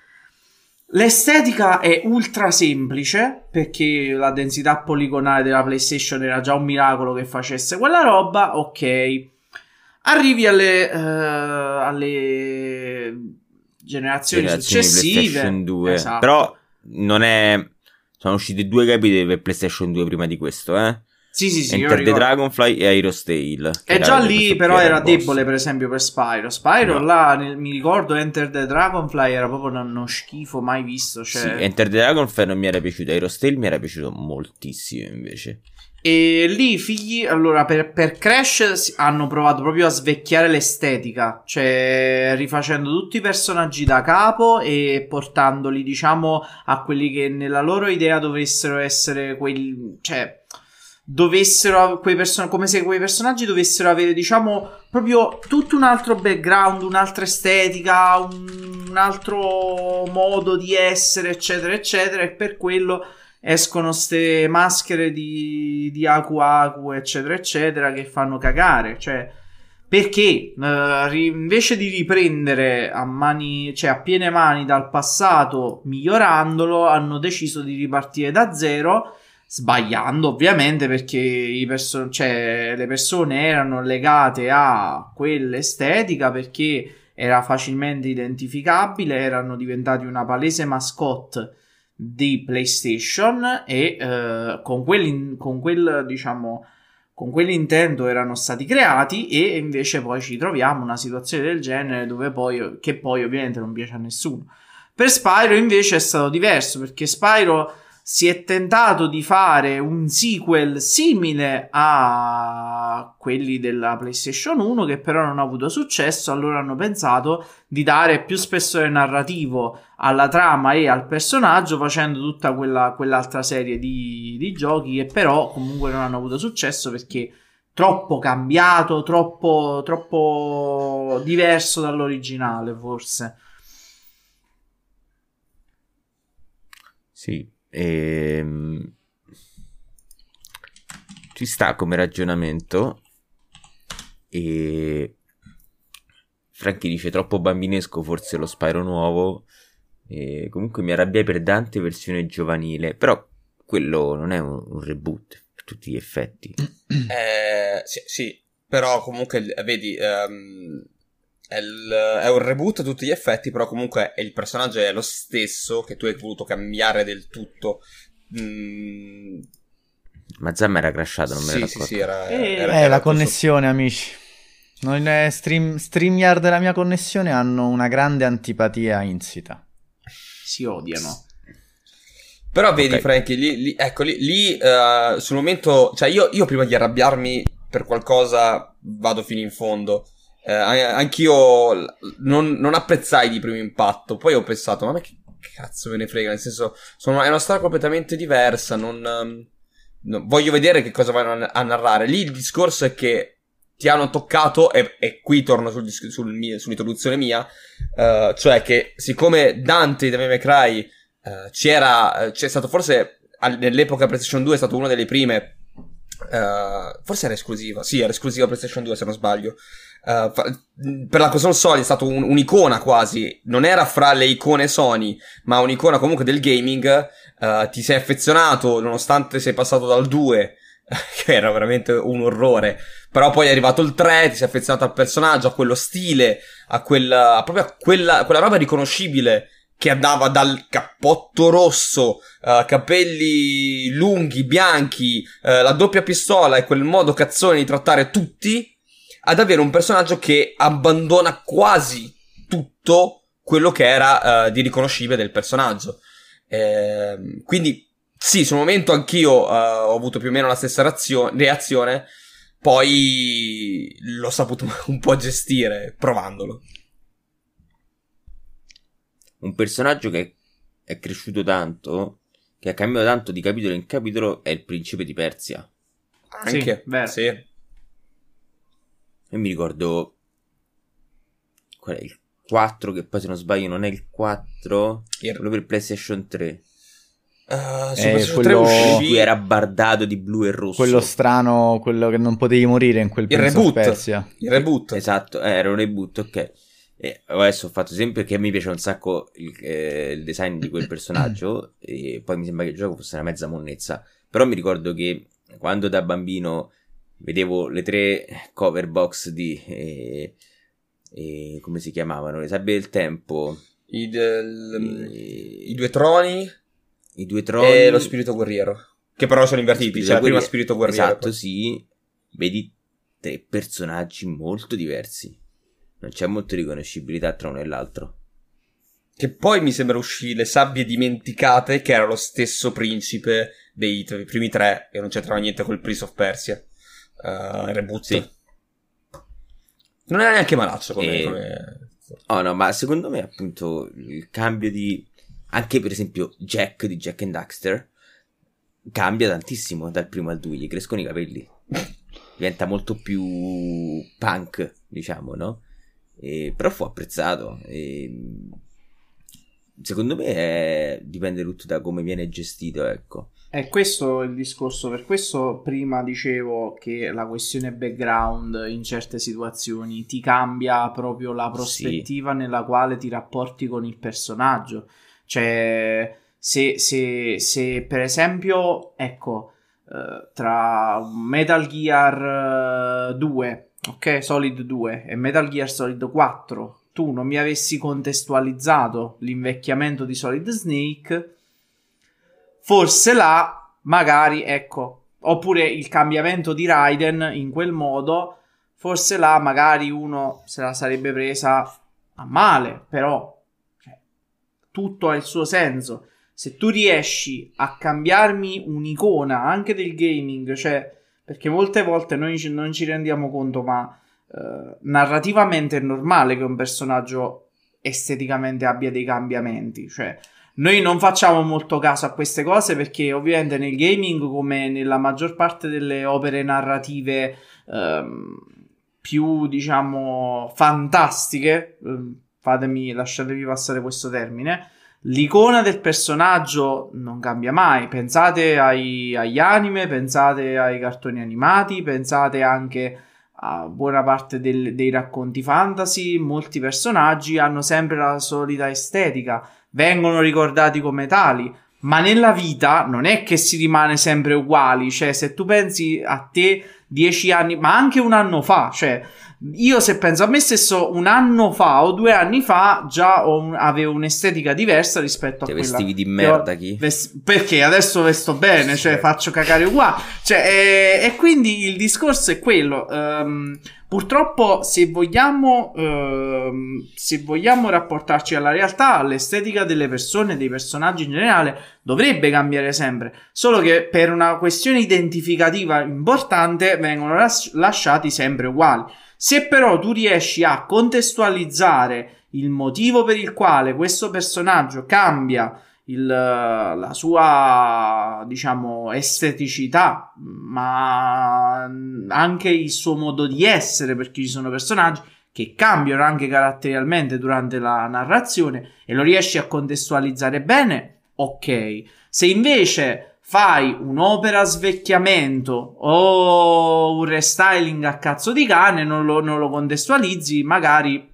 l'estetica è ultra semplice, perché la densità poligonale della PlayStation era già un miracolo che facesse quella roba, ok. Arrivi alle, uh, alle generazioni, generazioni successive. PlayStation due. Esatto. Però non è... sono usciti due capitoli per PlayStation due prima di questo, eh? Sì, sì, sì. Enter the Dragonfly e Aeros Tail. E già lì però era debole, per esempio, per Spyro. Spyro no. là, nel, mi ricordo, Enter the Dragonfly era proprio uno schifo mai visto. Cioè... sì, Enter the Dragonfly non mi era piaciuto, Aeros Tail mi era piaciuto moltissimo invece. E lì, figli, allora, per, per Crash hanno provato proprio a svecchiare l'estetica. Cioè, rifacendo tutti i personaggi da capo e portandoli, diciamo, a quelli che nella loro idea dovessero essere quelli... cioè... dovessero quei person- come se quei personaggi dovessero avere, diciamo, proprio tutto un altro background, un'altra estetica, un, un altro modo di essere, eccetera eccetera, e per quello escono ste maschere di, di Aku Aku eccetera eccetera che fanno cagare, cioè perché eh, ri- invece di riprendere a mani, cioè a piene mani dal passato migliorandolo, hanno deciso di ripartire da zero. Sbagliando ovviamente, perché i perso- cioè, le persone erano legate a quell'estetica perché era facilmente identificabile, erano diventati una palese mascotte di PlayStation e eh, con, quell'in- con, quel, diciamo, con quell'intento erano stati creati, e invece poi ci troviamo in una situazione del genere dove poi, che poi ovviamente non piace a nessuno. Per Spyro invece è stato diverso, perché Spyro... si è tentato di fare un sequel simile a quelli della PlayStation uno, che però non ha avuto successo. Allora hanno pensato di dare più spessore narrativo alla trama e al personaggio, facendo tutta quella, quell'altra serie di, di giochi che però comunque non hanno avuto successo perché troppo cambiato, troppo, troppo diverso dall'originale forse. Sì. Ehm, ci sta come ragionamento. E Franchi dice troppo bambinesco forse lo Spyro nuovo, e comunque mi arrabbiai per Dante versione giovanile, però quello non è un, un reboot per tutti gli effetti. eh, sì, sì, però comunque vedi um... È, il, è un reboot a tutti gli effetti, però comunque il personaggio è lo stesso, che tu hai voluto cambiare del tutto. Mm. Ma Zam era crashato, non me lo sì, sì, sì, era, era, eh, era, era la connessione, sotto. Amici. Non è stream, StreamYard e la mia connessione hanno una grande antipatia insita. Si odiano. Però vedi, okay. Frankie, lì, lì, ecco, lì, lì uh, sul momento... cioè io, io prima di arrabbiarmi per qualcosa vado fino in fondo. eh, anch'io non, non apprezzai di primo impatto. Poi ho pensato, ma che cazzo me ne frega, nel senso, sono, è una storia completamente diversa, non... No, voglio vedere che cosa vanno a narrare. Lì il discorso è che ti hanno toccato, e, e qui torno sul, sul mio, sull'introduzione mia, uh, cioè che siccome Dante Devil May Cry uh, c'era, c'è stato forse all, nell'epoca PlayStation due, è stato una delle prime, uh, forse era esclusiva, sì, era esclusiva PlayStation due se non sbaglio, uh, per la console Sony è stato un, un'icona quasi, non era fra le icone Sony, ma un'icona comunque del gaming. Uh, ti sei affezionato nonostante sei passato dal due, che era veramente un orrore, però poi è arrivato il tre, ti sei affezionato al personaggio, a quello stile, a quella, a proprio a quella, quella roba riconoscibile che andava dal cappotto rosso, uh, capelli lunghi, bianchi, uh, la doppia pistola e quel modo cazzone di trattare tutti, ad avere un personaggio che abbandona quasi tutto quello che era uh, di riconoscibile del personaggio. Eh, quindi sì, sul momento anch'io eh, ho avuto più o meno la stessa razio- reazione, poi l'ho saputo un po' gestire provandolo. Un personaggio che è cresciuto tanto, che ha cambiato tanto di capitolo in capitolo, è il principe di Persia. Anche, sì, sì. E mi ricordo qual è il quattro, che poi se non sbaglio non è il quattro, yeah, quello per PlayStation tre, uh, sì, eh, quello che era bardato di blu e rosso, quello strano, quello che non potevi morire in quel Prince of Persia, il reboot, esatto, eh, era un reboot, ok. E adesso ho fatto sempre che mi piace un sacco il, eh, il design di quel personaggio, e poi mi sembra che il gioco fosse una mezza monnezza, però mi ricordo che quando da bambino vedevo le tre cover box di eh, E come si chiamavano? Le sabbie del tempo, I, del, e... i due troni, i due troni e lo spirito guerriero, che però sono invertiti, c'è cioè prima spirito guerriero, esatto, poi. Sì, vedi tre personaggi molto diversi, non c'è molta riconoscibilità tra uno e l'altro. Che poi mi sembra uscì le sabbie dimenticate, che era lo stesso principe dei tre, primi tre, e non c'entrava niente col Prince of Persia, uh, reboot, sì. Non era neanche malaccio come, eh, come... Oh no, ma secondo me appunto il cambio di... Anche per esempio Jack di Jack and Daxter cambia tantissimo dal primo al due, gli crescono i capelli, diventa molto più punk, diciamo, no? E, però fu apprezzato e, secondo me è... dipende tutto da come viene gestito, ecco. È questo il discorso, per questo prima dicevo che la questione background in certe situazioni ti cambia proprio la prospettiva, sì, nella quale ti rapporti con il personaggio. Cioè, se, se, se per esempio, ecco, eh, tra Metal Gear due, ok, Solid due e Metal Gear Solid quattro, tu non mi avessi contestualizzato l'invecchiamento di Solid Snake... Forse là, magari, ecco, oppure il cambiamento di Raiden in quel modo, forse là magari uno se la sarebbe presa a male, però cioè, tutto ha il suo senso. Se tu riesci a cambiarmi un'icona anche del gaming, cioè, perché molte volte noi non ci rendiamo conto, ma eh, narrativamente è normale che un personaggio esteticamente abbia dei cambiamenti, cioè... Noi non facciamo molto caso a queste cose perché ovviamente nel gaming, come nella maggior parte delle opere narrative ehm, più, diciamo, fantastiche, ehm, fatemi, lasciatevi passare questo termine, l'icona del personaggio non cambia mai. Pensate ai, agli anime, pensate ai cartoni animati, pensate anche a buona parte del, dei racconti fantasy, molti personaggi hanno sempre la solita estetica, vengono ricordati come tali, ma nella vita non è che si rimane sempre uguali. Cioè, se tu pensi a te dieci anni, ma anche un anno fa, cioè io se penso a me stesso un anno fa o due anni fa, già ho un, avevo un'estetica diversa rispetto a te quella. Vestivi di merda, chi? Vest- perché adesso vesto bene, cioè faccio cagare uguale, cioè, e, e quindi il discorso è quello. Um, purtroppo se vogliamo um, se vogliamo rapportarci alla realtà, all'estetica delle persone, dei personaggi in generale, dovrebbe cambiare sempre, solo che per una questione identificativa importante vengono las- lasciati sempre uguali. Se però tu riesci a contestualizzare il motivo per il quale questo personaggio cambia il, la sua, diciamo, esteticità, ma anche il suo modo di essere, perché ci sono personaggi che cambiano anche caratterialmente durante la narrazione, e lo riesci a contestualizzare bene, ok. Se invece fai un'opera svecchiamento o un restyling a cazzo di cane, non lo, non lo contestualizzi, magari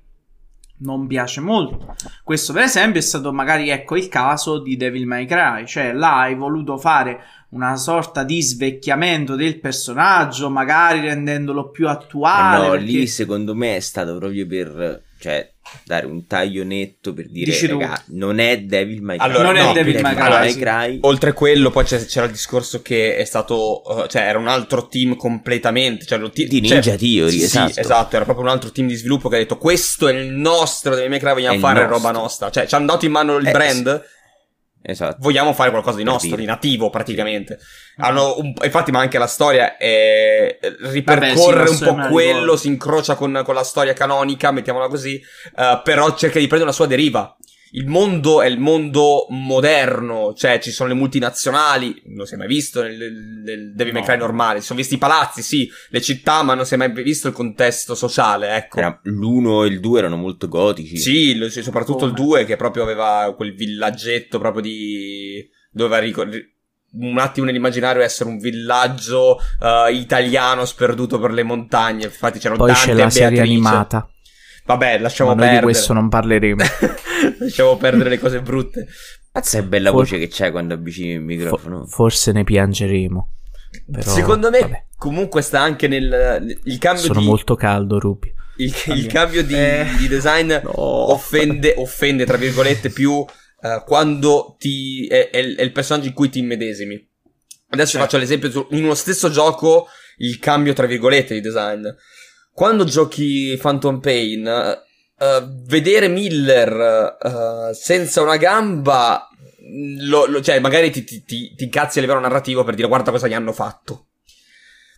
non piace molto. Questo per esempio è stato magari, ecco, il caso di Devil May Cry, cioè là hai voluto fare una sorta di svecchiamento del personaggio, magari rendendolo più attuale. No, perché... lì secondo me è stato proprio per, cioè, dare un taglio netto per dire, raga, non è Devil May Cry. Allora, non no, è Devil, Devil May Cry. Allora, May Cry. Oltre a quello, poi c'era il discorso che è stato, uh, cioè, era un altro team completamente, cioè, lo ti- di Ninja cioè, Theory, sì, esatto. esatto. Era proprio un altro team di sviluppo che ha detto, questo è il nostro Devil May Cry, vogliamo fare nostro. roba nostra. Cioè, ci hanno dato in mano il eh, brand... Sì. Esatto. Vogliamo fare qualcosa di nostro, di nativo praticamente. Hanno un, infatti, ma anche la storia è, ripercorre Vabbè, sì, un po' quello, rigore. si incrocia con, con la storia canonica, mettiamola così, uh, però cerca di prendere una sua deriva. Il mondo è il mondo moderno, cioè ci sono le multinazionali, non si è mai visto nel, nel Devil May Cry no. normale, si sono visti i palazzi, sì, le città, ma non si è mai visto il contesto sociale, ecco. Era, l'uno e il due erano molto gotici. Sì, lo, cioè, soprattutto Come? il due, che proprio aveva quel villaggetto proprio di... doveva ricordare... un attimo nell'immaginario essere un villaggio uh, italiano sperduto per le montagne, infatti c'erano Dante e Beatrice. Poi c'è la serie animata. Vabbè, lasciamo perdere. Di questo non parleremo. Lasciamo perdere le cose brutte. Mazza, è bella For... voce che c'è quando avvicini il microfono. For... Forse ne piangeremo. Però... Secondo me, Vabbè. comunque, sta anche nel il cambio Sono di... molto caldo, Rupi. Il, il cambio di, eh... di design no. offende, offende, tra virgolette, più uh, quando ti è, è, è il personaggio in cui ti immedesimi. Adesso cioè. faccio l'esempio su... in uno stesso gioco, il cambio, tra virgolette, di design. Quando giochi Phantom Pain, uh, vedere Miller uh, senza una gamba, lo, lo, cioè magari ti, ti, ti, ti incazzi a livello narrativo per dire guarda cosa gli hanno fatto.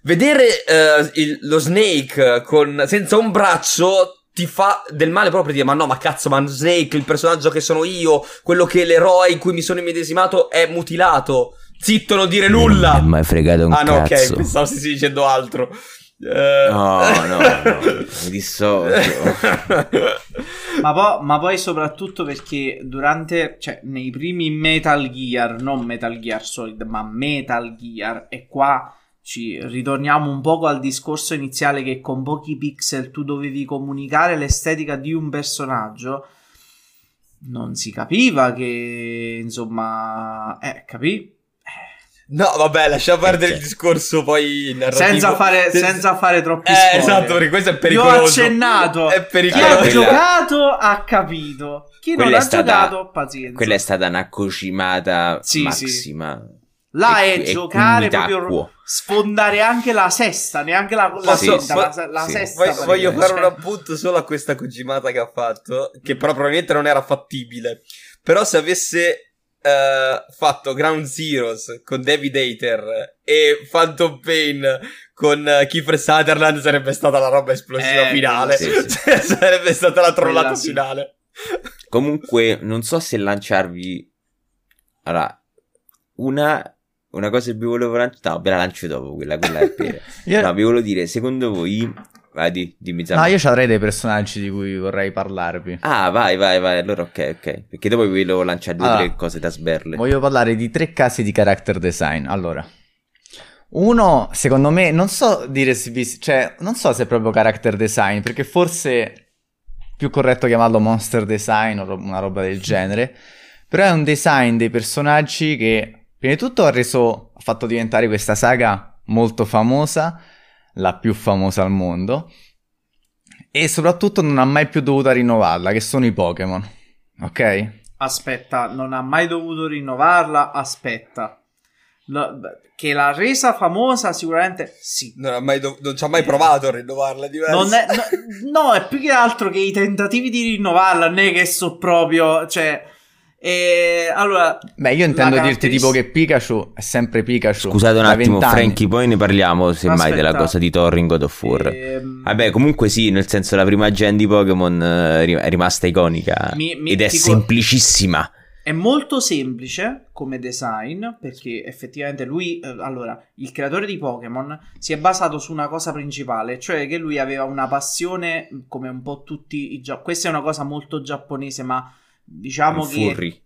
Vedere uh, il, lo Snake con, senza un braccio ti fa del male proprio per dire ma no, ma cazzo, ma Snake, il personaggio che sono io, quello che l'eroe in cui mi sono immedesimato è mutilato. Zitto, non dire nulla. Non mi hai fregato un ah, cazzo. Ah no, ok, pensavo stessi dicendo altro. Uh... No, no, no, mi dissocio. ma, po- ma poi soprattutto perché durante, cioè nei primi Metal Gear, non Metal Gear Solid, ma Metal Gear, e qua ci ritorniamo un poco al discorso iniziale che con pochi pixel tu dovevi comunicare l'estetica di un personaggio, non si capiva che, insomma, eh, capì? No, vabbè, lascia perdere eh, il discorso poi narrativo. Senza fare, senza... senza fare troppi spoiler. Eh, esatto, perché questo è pericoloso. Io ho accennato. È pericoloso. Chi ha giocato ha capito. Chi quella non ha stata, giocato, pazienza. Quella è stata una cocimata sì, massima. Sì. Là e, è e giocare proprio cuo. sfondare anche la sesta, neanche la, la, sì, sesta, fa, la, la sì. sesta. Poi, voglio fare un appunto solo a questa cocimata che ha fatto, che però probabilmente non era fattibile. Però se avesse... Uh, fatto Ground Zeroes con David Hayter e Phantom Pain con uh, Kiefer Sutherland, sarebbe stata la roba esplosiva eh, finale, sì, sì. sarebbe stata la trollata quella finale. Sì. Comunque, non so se lanciarvi. Allora, una, una cosa che vi volevo lanciare. No, ve la lancio dopo. Quella, quella è per... io... No, vi volevo dire, secondo voi. Vai, di, dimmi. No, io c'avrei dei personaggi di cui vorrei parlarvi. Ah, vai, vai, vai. Allora, ok, ok. Perché dopo vi devo lanciare due o allora, tre cose da sberle. Voglio parlare di tre casi di character design. Allora, uno, secondo me, non so dire cioè, non so se è proprio character design, perché forse è più corretto chiamarlo monster design o una roba del genere. Però è un design dei personaggi che, prima di tutto, ha reso, ha fatto diventare questa saga molto famosa, la più famosa al mondo, e soprattutto non ha mai più dovuto rinnovarla, che sono i Pokémon, ok? Aspetta, non ha mai dovuto rinnovarla, aspetta, la, che l'ha resa famosa sicuramente sì. Non ha mai do- non ci ha mai provato a rinnovarla, diverso. Non è, no, no, è più che altro che i tentativi di rinnovarla, né che so proprio, cioè... E allora, beh, io intendo dirti caratteristica... tipo che Pikachu è sempre Pikachu. Scusate un attimo, Franky, poi ne parliamo semmai della cosa di Thor in God of War. Ehm... Vabbè, comunque sì, nel senso la prima gen di Pokémon è rimasta iconica mi, mi, ed è dico... semplicissima. È molto semplice come design, perché effettivamente lui, eh, allora, il creatore di Pokémon si è basato su una cosa principale, cioè che lui aveva una passione come un po' tutti i giapponesi. Questa è una cosa molto giapponese, ma... diciamo che furry.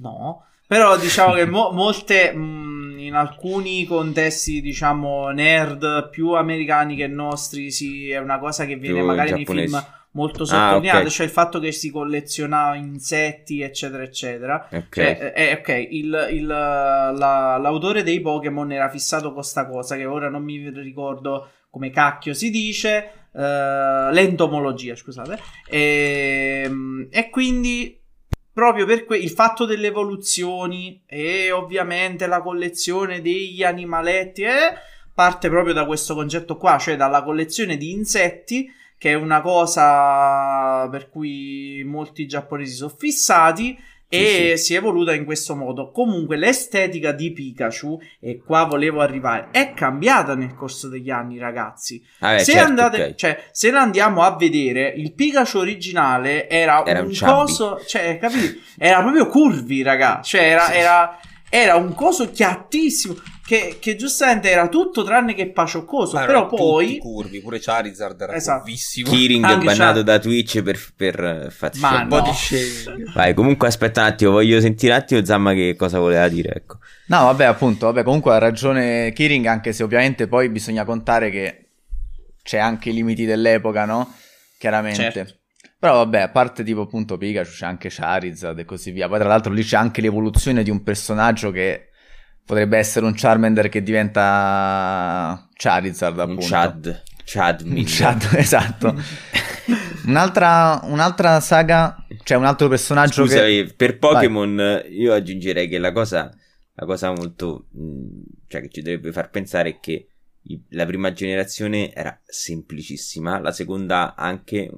No, però diciamo che mo- molte mh, in alcuni contesti diciamo nerd più americani che nostri sì, è una cosa che viene più magari nei film molto sottolineata, ah, okay. Cioè il fatto che si collezionava insetti eccetera eccetera, ok, cioè, eh, okay il, il, la, l'autore dei Pokémon era fissato con sta cosa che ora non mi ricordo come cacchio si dice, eh, l'entomologia scusate, e, e quindi proprio per que- il fatto delle evoluzioni e ovviamente la collezione degli animaletti eh, parte proprio da questo concetto qua, cioè dalla collezione di insetti, che è una cosa per cui molti giapponesi sono fissati, e sì, sì. si è evoluta in questo modo. Comunque l'estetica di Pikachu, e qua volevo arrivare, è cambiata nel corso degli anni, ragazzi. Ah, beh, se certo, andate, okay. cioè, se andiamo a vedere, il Pikachu originale era, era un, un coso, cioè, capito? Era proprio curvy, raga. Cioè, era, sì, era, era un coso chiattissimo. Che, che giustamente era tutto tranne che pacioccoso, ma però poi curvi, pure Charizard era esatto. curvissimo. Kiring è bannato Char- da Twitch per, per fatti ma no. Vai, comunque aspetta un attimo, voglio sentire un attimo Zamma che cosa voleva dire, ecco. No vabbè appunto, vabbè comunque ha ragione Kiring, anche se ovviamente poi bisogna contare che c'è anche i limiti dell'epoca, no? Chiaramente certo. Però vabbè, a parte tipo appunto Pikachu c'è anche Charizard e così via. Poi tra l'altro lì c'è anche l'evoluzione di un personaggio che potrebbe essere un Charmander che diventa Charizard, appunto. Un Chad. Chadmin. Chad, esatto. Un'altra, un'altra saga, cioè un altro personaggio. Scusami, che... per Pokémon Vai. Io aggiungerei che la cosa, la cosa molto... cioè che ci dovrebbe far pensare è che la prima generazione era semplicissima, la seconda anche...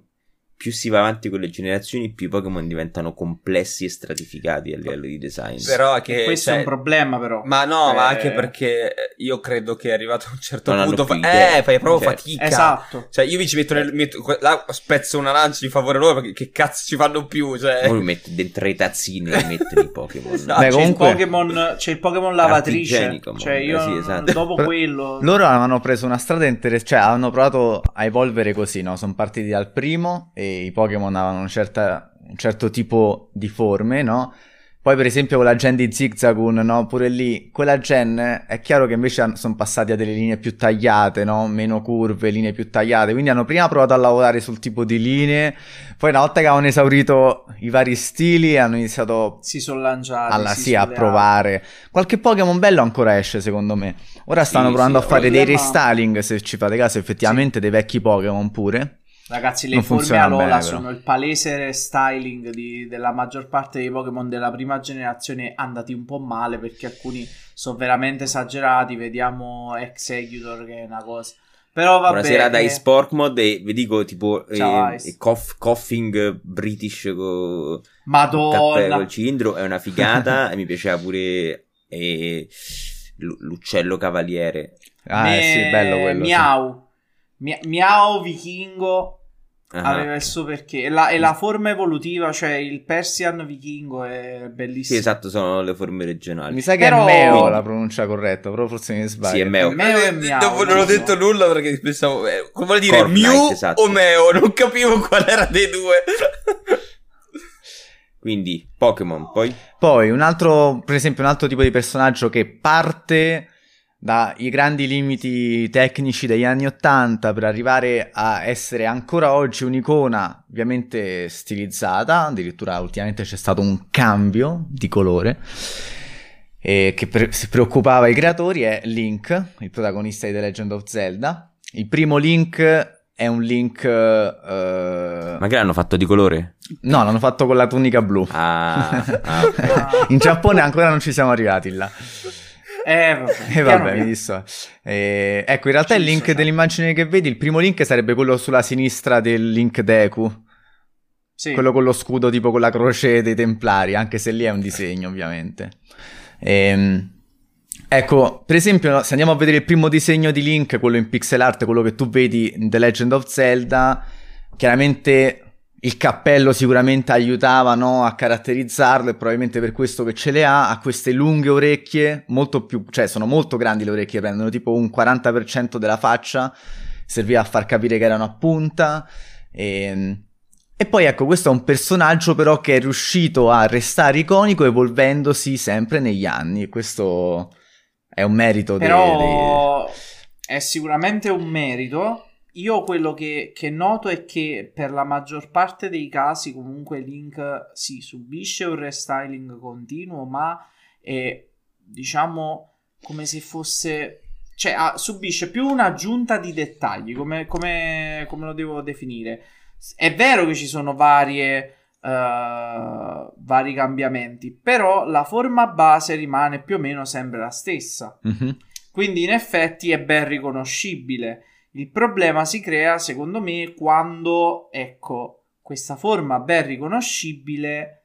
più si va avanti con le generazioni, più i Pokémon diventano complessi e stratificati a livello di design. Però che e questo cioè... è un problema, però. Ma no, eh... ma anche perché io credo che è arrivato a un certo non punto. Fa... Eh, fai proprio cioè, fatica. Esatto. Cioè, io mi ci metto nel. Metto... Là, spezzo una lancia in favore loro perché che cazzo ci fanno più? Cioè, poi metti dentro i tazzini e metti i Pokémon. Esatto. Beh, c'è, comunque... il Pokémon, c'è il Pokémon lavatrice. Cioè, io sì, esatto. dopo però, quello. Loro hanno preso una strada interessante. Cioè, hanno provato a evolvere così, no? Sono partiti dal primo. E i Pokémon avevano un, certa, un certo tipo di forme, no? Poi per esempio con la gen di Zigzagoon, no? Pure lì, quella gen è chiaro che invece sono passati a delle linee più tagliate, no? Meno curve, linee più tagliate, quindi hanno prima provato a lavorare sul tipo di linee, poi una volta che avevano esaurito i vari stili hanno iniziato si sono lanciati, alla, si sì, a provare. Qualche Pokémon bello ancora esce secondo me. Ora stanno sì, provando sì, a fare problema... dei restyling, se ci fate caso, effettivamente sì. dei vecchi Pokémon pure. Ragazzi, le non forme Alola bene, sono il palese styling di, della maggior parte dei Pokémon della prima generazione andati un po' male, perché alcuni sono veramente esagerati. Vediamo Exeggutor che è una cosa. Però vabbè. Buonasera da Ice Porkmod e vi dico tipo Ciao, eh, eh, cough, Coughing British co, Madonna col cilindro è una figata. E mi piaceva pure eh, l'uccello cavaliere. Ah Me... eh, sì, bello quello. Miau. Sì. Miao vichingo uh-huh. aveva il suo perché e la, e la forma evolutiva, cioè il Persian vichingo è bellissimo. Sì, esatto, sono le forme regionali. Mi sa che però... è Meo quindi... la pronuncia corretta, però forse mi sbaglio. Sì, è Meo. Meo e Miao. Dopo non ho detto nulla perché pensavo eh, come vuol dire Corp-Night, Mew esatto. o Meo, non capivo qual era dei due. Quindi Pokémon, poi poi un altro, per esempio, un altro tipo di personaggio che parte dai grandi limiti tecnici degli anni ottanta per arrivare a essere ancora oggi un'icona ovviamente stilizzata, addirittura ultimamente c'è stato un cambio di colore eh, che pre- si preoccupava i creatori, è Link, il protagonista di The Legend of Zelda. Il primo Link è un Link... Uh... Ma che l'hanno fatto di colore? No, l'hanno fatto con la tunica blu. Ah, ah. In Giappone ancora non ci siamo arrivati là. Eh vabbè, eh, vabbè mi disso. Eh, ecco, in realtà Ci il link sono. dell'immagine che vedi, il primo Link sarebbe quello sulla sinistra del Link Deku. sì. Quello con lo scudo tipo con la croce dei Templari, anche se lì è un disegno ovviamente. Ehm... Ecco, per esempio, se andiamo a vedere il primo disegno di Link, quello in pixel art, quello che tu vedi in The Legend of Zelda, chiaramente il cappello sicuramente aiutava, no, a caratterizzarlo, e probabilmente per questo che ce le ha, ha queste lunghe orecchie, molto più, cioè sono molto grandi le orecchie, prendono tipo un quaranta per cento della faccia, serviva a far capire che erano a punta, e... E poi ecco, questo è un personaggio però che è riuscito a restare iconico evolvendosi sempre negli anni, questo è un merito. Però dei... è sicuramente un merito. Io quello che, che noto è che per la maggior parte dei casi comunque Link si sì, subisce un restyling continuo, ma è, diciamo, come se fosse... Cioè ah, subisce più un'aggiunta di dettagli, come, come, come lo devo definire. È vero che ci sono varie uh, vari cambiamenti, però la forma base rimane più o meno sempre la stessa. Mm-hmm. Quindi in effetti è ben riconoscibile. Il problema si crea, secondo me, quando, ecco, questa forma ben riconoscibile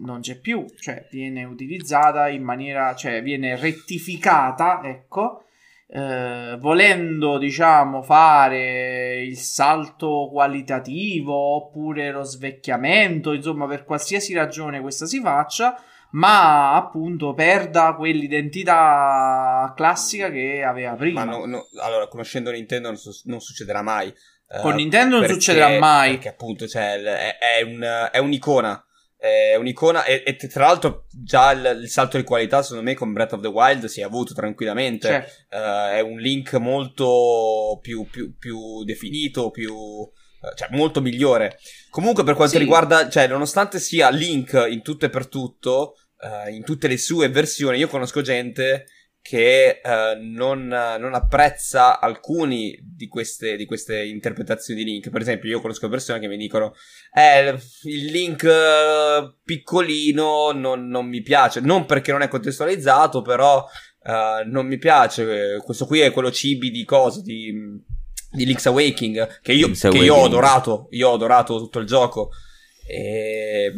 non c'è più, cioè viene utilizzata in maniera, cioè viene rettificata, ecco. Eh, volendo, diciamo, fare il salto qualitativo oppure lo svecchiamento, insomma, per qualsiasi ragione questa si faccia, ma appunto perda quell'identità classica che aveva prima. Ma no, no, allora, conoscendo Nintendo non, su- non succederà mai. Eh, Con Nintendo perché, non succederà mai. Perché appunto cioè, è, è, un, è un'icona. È un'icona e, e tra l'altro già il, il salto di qualità secondo me con Breath of the Wild si è avuto tranquillamente, certo. uh, è un Link molto più, più, più definito, più uh, cioè molto migliore comunque per quanto sì. riguarda, cioè nonostante sia Link in tutto e per tutto, uh, in tutte le sue versioni, io conosco gente che uh, non, non apprezza alcuni di queste, di queste interpretazioni di Link. Per esempio, io conosco persone che mi dicono eh, il Link uh, piccolino non, non mi piace, non perché non è contestualizzato, però uh, non mi piace, questo qui è quello cibi di cosa, di, di Link's Awakening, che io, che io ho adorato, io ho adorato tutto il gioco, e...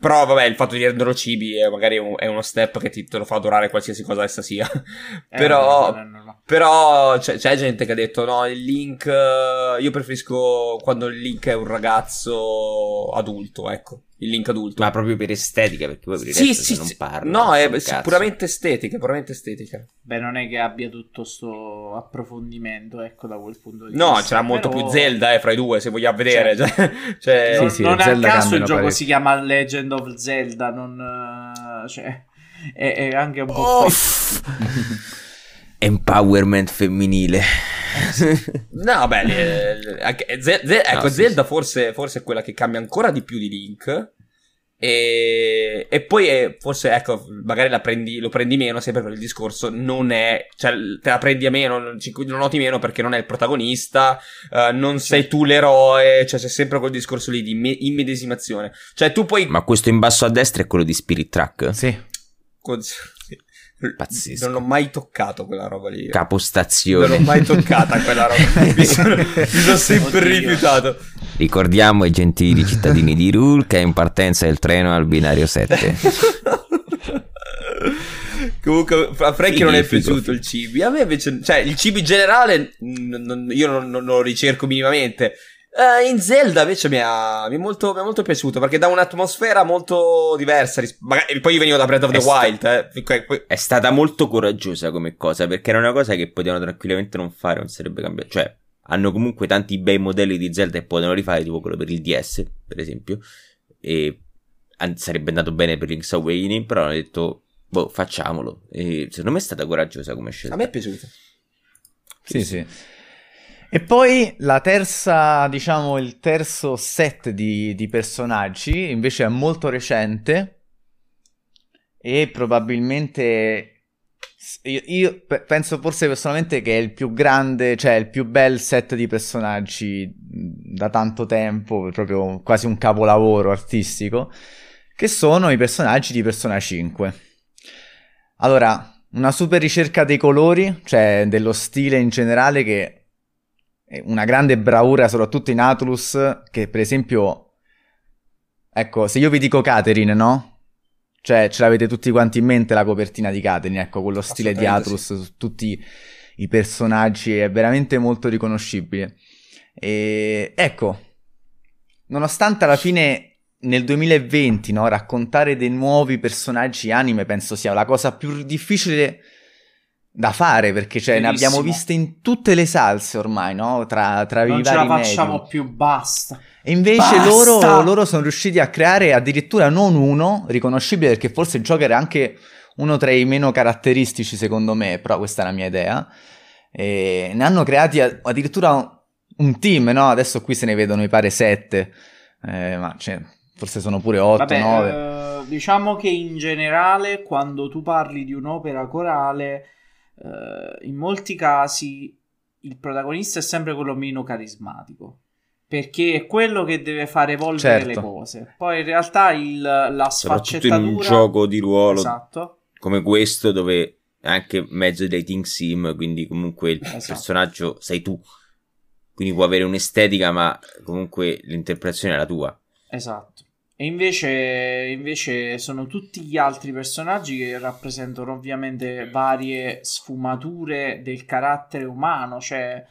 Però vabbè, il fatto di renderlo cibi è magari un, è uno step che ti te lo fa adorare qualsiasi cosa essa sia. Eh, però no, no, no, no. però c'è, c'è gente che ha detto no, il Link, io preferisco quando il Link è un ragazzo adulto, ecco, il Link adulto. Ma proprio per estetica, perché poi per il sì, resto sì, non sì. parla. No, è sì, puramente estetica, puramente estetica. Beh, non è che abbia tutto sto approfondimento, ecco, da quel punto di no, vista. No, c'era molto però... più Zelda, eh, fra i due, se vogliamo vedere. Cioè, cioè... Non, sì, sì, non è a caso il gioco parecchio. Si chiama Legend of Zelda, non... Cioè, è, è anche un po'... Oh! Empowerment femminile. No, beh, le, le, Ze, Ze, ecco, no, sì, Zelda sì. Forse, forse è quella che cambia ancora di più di Link. E, e poi è, forse, ecco, magari la prendi, lo prendi meno sempre per il discorso. Non è, cioè, te la prendi a meno, non lo noti meno perché non è il protagonista. Uh, non sì. sei tu l'eroe. Cioè, c'è sempre quel discorso lì di me, immedesimazione. Cioè, tu puoi. Ma questo in basso a destra è quello di Spirit Track? Sì. Con... Pazzesco. Non l'ho mai toccato quella roba lì. Capostazione. Non l'ho mai toccata quella roba lì. Mi sono, mi sono sempre Oddio. rifiutato. Ricordiamo ai gentili cittadini di Rul che è in partenza il treno al binario sette. Comunque a Frankie non è piaciuto il cibi. A me invece, cioè il cibi in generale non, non, io non, non lo ricerco minimamente. Uh, in Zelda invece mi ha mi è molto, mi è molto piaciuto perché dà un'atmosfera molto diversa ris- magari, poi io venivo da Breath of the è Wild sta- eh, poi... è stata molto coraggiosa come cosa perché era una cosa che potevano tranquillamente non fare, non sarebbe cambiato, cioè hanno comunque tanti bei modelli di Zelda e potevano rifare tipo quello per il D S per esempio e an- sarebbe andato bene per Link's Awakening, però hanno detto boh, facciamolo, e secondo me è stata coraggiosa come scelta, a me è piaciuta. sì sì, sì. E poi la terza, diciamo, il terzo set di, di personaggi invece è molto recente e probabilmente io, io penso forse personalmente che è il più grande, cioè il più bel set di personaggi da tanto tempo, proprio quasi un capolavoro artistico, che sono i personaggi di Persona cinque. Allora, una super ricerca dei colori, cioè dello stile in generale che... una grande bravura soprattutto in Atlus, che per esempio, ecco, se io vi dico Catherine, no? Cioè ce l'avete tutti quanti in mente la copertina di Catherine, ecco, con lo stile di Atlus, sì, su tutti i personaggi, è veramente molto riconoscibile. E ecco, nonostante alla fine nel duemilaventi, no, raccontare dei nuovi personaggi anime penso sia la cosa più difficile da fare, perché cioè, ne abbiamo viste in tutte le salse ormai, no? Tra, tra non i vari non ce la facciamo medium. più, basta. E invece basta! Loro, loro sono riusciti a creare addirittura non uno riconoscibile, perché forse il gioco era anche uno tra i meno caratteristici secondo me, però questa è la mia idea, e ne hanno creati addirittura un team, no? Adesso qui se ne vedono mi pare sette, eh, ma cioè, forse sono pure otto nove. Eh, diciamo che in generale quando tu parli di un'opera corale, in molti casi il protagonista è sempre quello meno carismatico, perché è quello che deve far evolvere, certo, le cose. Poi in realtà il, la sfaccettatura, soprattutto in un gioco di ruolo, esatto, come questo, dove è anche mezzo dating sim, quindi comunque il, esatto, personaggio sei tu, quindi può avere un'estetica ma comunque l'interpretazione è la tua, esatto. E invece, invece sono tutti gli altri personaggi che rappresentano ovviamente varie sfumature del carattere umano, cioè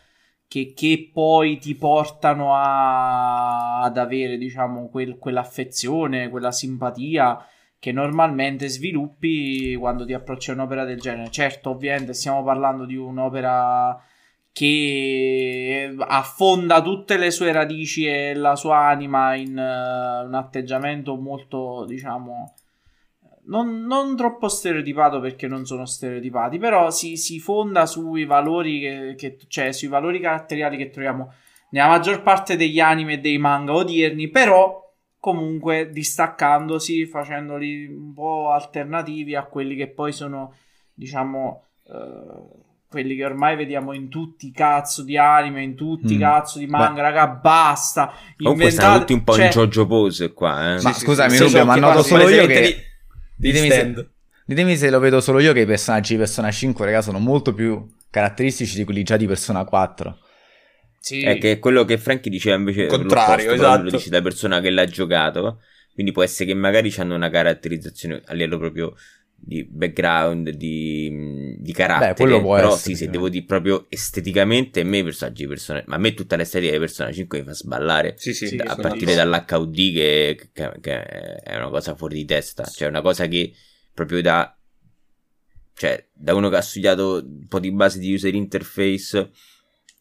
che, che poi ti portano a, ad avere, diciamo, quel, quell'affezione, quella simpatia che normalmente sviluppi quando ti approcci a un'opera del genere. Certo, ovviamente stiamo parlando di un'opera che affonda tutte le sue radici e la sua anima in uh, un atteggiamento molto, diciamo, non, non troppo stereotipato, perché non sono stereotipati, però si, si fonda sui valori che, che, cioè sui valori caratteriali che troviamo nella maggior parte degli anime e dei manga odierni, però comunque distaccandosi, facendoli un po' alternativi a quelli che poi sono, diciamo, uh, quelli che ormai vediamo in tutti i cazzo di anime, in tutti i mm. cazzo di manga. Beh, raga, basta. Comunque stanno tutti un po' cioè... in JoJo pose qua, eh. Ma sì, scusami, sì, Luca, ma noto solo io che... Li... Ditemi, se... Ditemi se lo vedo solo io che i personaggi di Persona cinque, raga, sono molto più caratteristici di quelli già di Persona quattro. Sì. È che quello che Frankie diceva invece... contrario, esatto. Lo dice da persona che l'ha giocato, quindi può essere che magari hanno una caratterizzazione a livello proprio... di background, di, di carattere. Beh, quello può però essere, sì, se devo dire proprio esteticamente, a me i personaggi persone, ma a me tutta l'estetica di Persona cinque mi fa sballare, sì, sì, da, a partire dall'H U D che, che, che è una cosa fuori di testa, sì, cioè una cosa che proprio da, cioè da uno che ha studiato un po' di base di user interface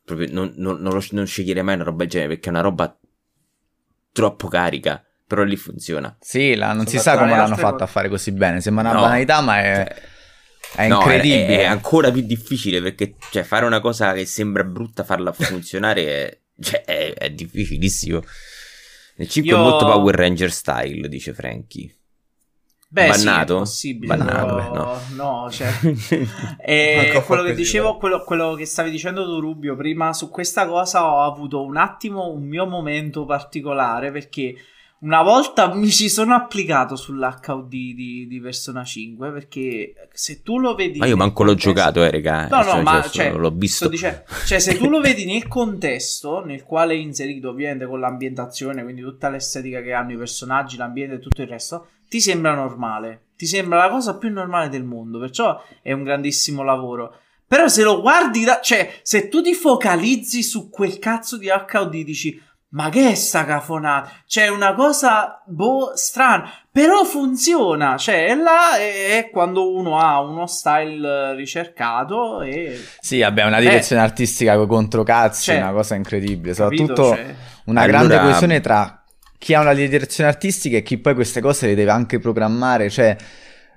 proprio non, non, non, lo, non scegliere mai una roba del genere, perché è una roba troppo carica. Però lì funziona. Sì, la, non si sa come l'hanno fatta a fare così bene. Sembra una banalità, ma è, è incredibile. No, è, è ancora più difficile, perché cioè, fare una cosa che sembra brutta, farla funzionare è, cioè, è, è difficilissimo. Nel cinque Io... è molto Power Ranger style, dice Frankie. Beh, bannato? Sì, è possibile. Bannato, però... beh, no. No, cioè... e quello che dicevo, quello, quello che stavi dicendo tu, Rubio, prima, su questa cosa ho avuto un attimo un mio momento particolare, perché... una volta mi ci sono applicato sull'H U D di, di Persona cinque, perché se tu lo vedi... Ma io manco contesto... l'ho giocato, eh, raga. No, no, cioè, ma... Cioè, l'ho visto. Dicendo, cioè, se tu lo vedi nel contesto nel quale è inserito, ovviamente, con l'ambientazione, quindi tutta l'estetica che hanno i personaggi, l'ambiente e tutto il resto, ti sembra normale. Ti sembra la cosa più normale del mondo, perciò è un grandissimo lavoro. Però se lo guardi da... Cioè, se tu ti focalizzi su quel cazzo di H U D, dici... ma che è sta cafonata? Cioè, una cosa boh, strana, però funziona. Cioè, è là è quando uno ha uno style ricercato e... Sì, vabbè, una direzione eh. artistica con controcazzi, cioè, è una cosa incredibile. Capito, soprattutto cioè. una allora... grande questione tra chi ha una direzione artistica e chi poi queste cose le deve anche programmare. Cioè,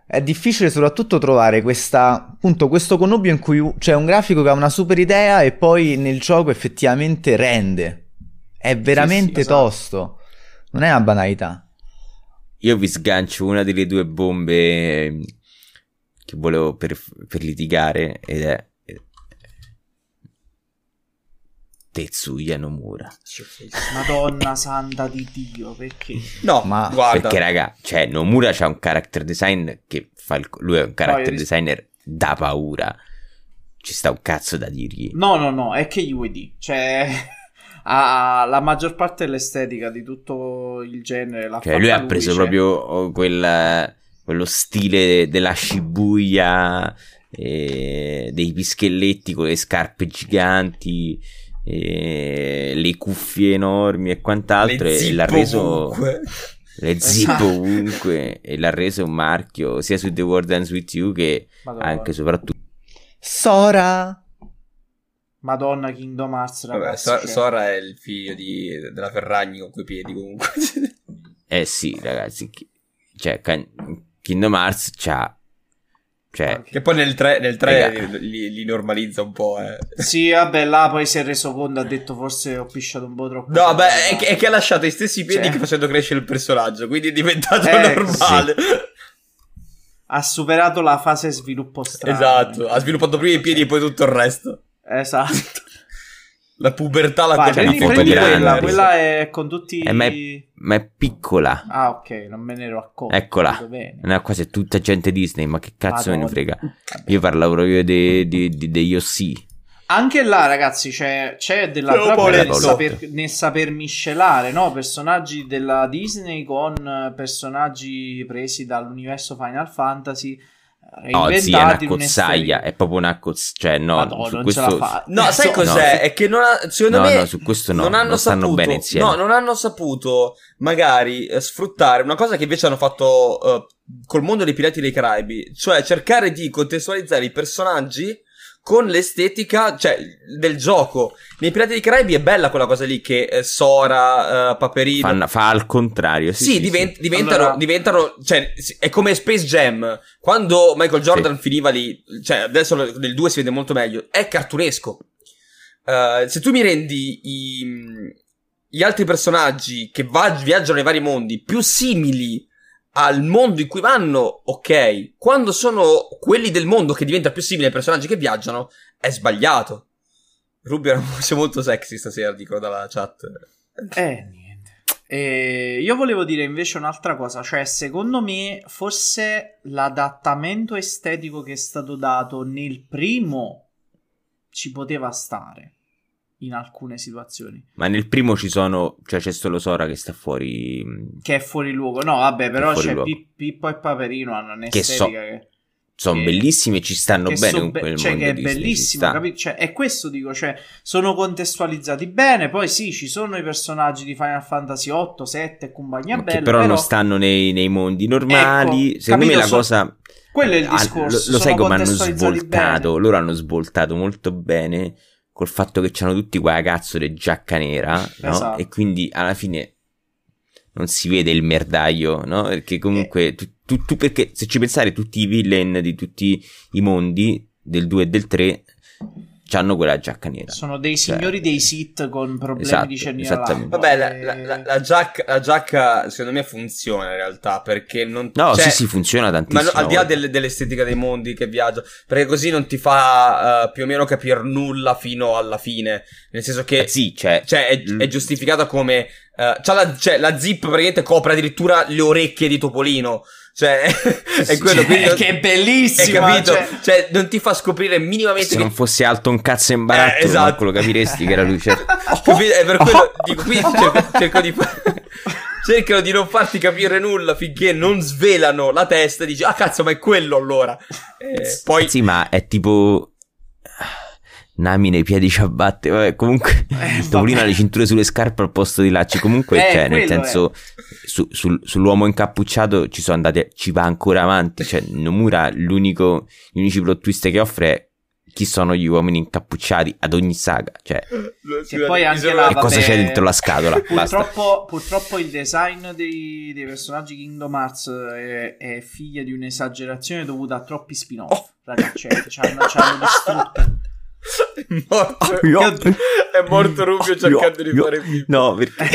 è difficile soprattutto trovare questa, appunto, questo connubio in cui c'è un grafico che ha una super idea e poi nel gioco effettivamente rende. È veramente sì, sì, tosto, esatto. Non è una banalità. Io vi sgancio una delle due bombe che volevo per, per litigare, ed è Tetsuya Nomura. Madonna santa di Dio, perché? No, ma guarda, perché raga, cioè Nomura c'ha un character design che fa il, lui è un character designer da paura. ci sta un cazzo da dirgli. No, no, no, è che gli vuoi dire? Cioè, ha, ha la maggior parte dell'estetica di tutto il genere. L'ha cioè, lui ha preso lui, proprio quel, quello stile della Shibuya, eh, dei pischelletti con le scarpe giganti, eh, le cuffie enormi e quant'altro, e l'ha reso... Comunque. Le zip ovunque, e l'ha reso un marchio sia su The World Ends With You che Madonna. Anche soprattutto Sora. Madonna, Kingdom Hearts, ragazzi. Vabbè, so- Sora è il figlio di, della Ferragni con quei piedi comunque. Eh sì, ragazzi, cioè can- Kingdom Hearts c'ha, cioè, che poi nel tre, nel tre li, li, li normalizza un po', eh. Sì, vabbè, là poi si è reso conto, ha detto forse ho pisciato un po' troppo. No, beh, è che, è che ha lasciato i stessi piedi, cioè, che facendo crescere il personaggio, quindi è diventato eh, normale. Sì. Ha superato la fase sviluppo strano. Esatto, ha sviluppato prima i piedi e poi tutto il resto. Esatto. La pubertà l'ha prendi, prendi quella, quella è con tutti eh, ma, è, ma è piccola. Ah, ok, non me ne ero accorto. Eccola. No, quasi è tutta gente Disney, ma che cazzo Madonna. Me ne frega. Io parlavo proprio degli O C. Anche là, ragazzi, c'è, c'è della trappola nel saper, nel saper miscelare, no? Personaggi della Disney con personaggi presi dall'universo Final Fantasy. No, zia, è una cozzaglia, è proprio una cozzaglia, cioè no, Madonna, su questo... No, eh, sai so... cos'è? No. È che non ha... secondo no, me no, su questo no, non hanno non stanno saputo... bene insieme. No, non hanno saputo magari eh, sfruttare una cosa che invece hanno fatto eh, col mondo dei Pirati dei Caraibi, cioè cercare di contestualizzare i personaggi con l'estetica, cioè, del gioco. Nei Pirati dei Caraibi è bella quella cosa lì che eh, Sora, eh, Paperino Fanno, fa al contrario. Sì, sì, sì, divent- sì. diventano, allora... diventano, cioè, è come Space Jam. Quando Michael Jordan sì. finiva lì, cioè, adesso nel due si vede molto meglio, è cartunesco. Uh, se tu mi rendi i, gli altri personaggi che va- viaggiano nei vari mondi più simili al mondo in cui vanno, ok. Quando sono quelli del mondo che diventa più simile ai personaggi che viaggiano, è sbagliato. Rubio era una voce molto sexy stasera, dico dalla chat. Eh, niente. Eh, io volevo dire invece un'altra cosa, cioè secondo me forse l'adattamento estetico che è stato dato nel primo ci poteva stare in alcune situazioni, ma nel primo ci sono, cioè c'è solo Sora che sta fuori, che è fuori luogo. No, vabbè, però c'è Pippo e Paperino, hanno un'estetica che, so, che sono bellissimi e ci stanno bene so con quel cioè mondo che è Disney, bellissimo, capito? Cioè, è questo dico, cioè sono contestualizzati bene. Poi sì, ci sono i personaggi di Final Fantasy otto, sette e compagnia bella, che però, però non stanno nei, nei mondi normali, ecco, secondo capito, me la so... cosa quello è il discorso, lo, lo sai come hanno svoltato bene. Loro hanno svoltato molto bene col fatto che c'hanno tutti quella cazzo di giacca nera, no? Esatto. E quindi alla fine non si vede il merdaio, no? Perché comunque eh. tu, tu, tu perché se ci pensare tutti i villain di tutti i mondi del due e del tre c'hanno quella giacca nera. Sono dei signori cioè, dei sit con problemi esatto, di cerniera. Vabbè, e... la, la, la, giacca, la giacca secondo me funziona in realtà, perché non... No, cioè, sì, sì, funziona tantissimo. Ma no, al di là del, dell'estetica dei mondi che viaggiano, perché così non ti fa uh, più o meno capire nulla fino alla fine. Nel senso che... Eh sì, cioè... cioè è, l- è giustificata come... Uh, c'ha la, cioè, la zip praticamente copre addirittura le orecchie di Topolino. Cioè, è quello, quindi non... che è bellissimo, capito? Cioè... cioè, non ti fa scoprire minimamente. Se che... non fosse alto un cazzo in baratto, eh, esatto, lo capiresti che era lui. Cioè... oh, è per quello oh, dico, quindi cerco, cerco di fa... cercano di non farti capire nulla finché non svelano la testa e dici, ah cazzo, ma è quello allora. Eh, poi... Sì, ma è tipo Nami nei piedi ciabatte. Vabbè, comunque eh, Topolino ha le cinture sulle scarpe al posto dei lacci. Comunque, eh, cioè, nel senso, su, sul, sull'uomo incappucciato ci sono andate, ci va ancora avanti. Cioè, Nomura, l'unico, gli unici plot twist che offre è chi sono gli uomini incappucciati ad ogni saga. Cioè, che poi anche là, e cosa c'è dentro la scatola? Purtroppo, purtroppo il design dei, dei personaggi Kingdom Hearts è, è figlia di un'esagerazione dovuta a troppi spin-off. Oh. Ragazzi, cioè, ci hanno, ci hanno distrutto. È morto, è morto Rubio cercando di fare Pippo. No, perché,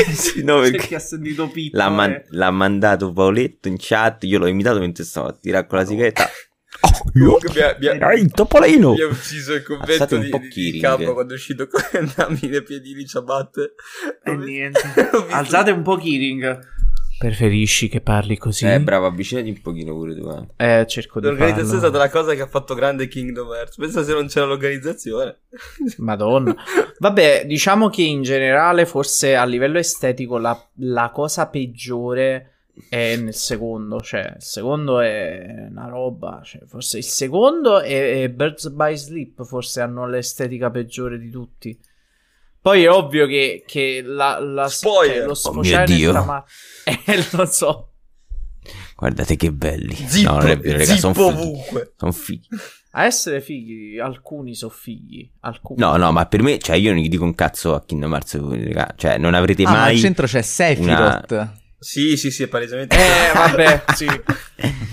no, perché ha sentito Pippo. L'ha, man- eh. l'ha mandato Paoletto in chat. Io l'ho imitato mentre stavo a tirare con la sigaretta. Oh, io il Topolino. Mi ha ucciso il commento di, di, di capo quando è uscito con Nami nei piedini ciabatte. E niente. Alzate un po' Kiring. Preferisci che parli così? Eh, bravo, avvicinati un pochino pure tu. Eh, eh cerco di farlo. L'organizzazione è stata la cosa che ha fatto grande Kingdom Hearts. Pensa se non c'era l'organizzazione. Madonna. Vabbè, diciamo che in generale, forse a livello estetico, la, la cosa peggiore è nel secondo. Cioè, il secondo è una roba. Cioè, forse il secondo e, e Birds by Sleep forse hanno l'estetica peggiore di tutti. Poi è ovvio che, che la, la spoiler, eh, lo sfociare oh nel trama... Eh, lo so. Guardate che belli. Zippo, no, re, raga, zippo son ovunque. Sono fighi. A essere fighi, alcuni sono fighi. Alcuni. No, no, ma per me, cioè io non gli dico un cazzo a Kingdom Hearts, raga. Cioè non avrete ah, mai... Ah, al centro c'è Sephiroth. Una... Sì, sì, sì, è palesemente... Eh, vabbè, sì.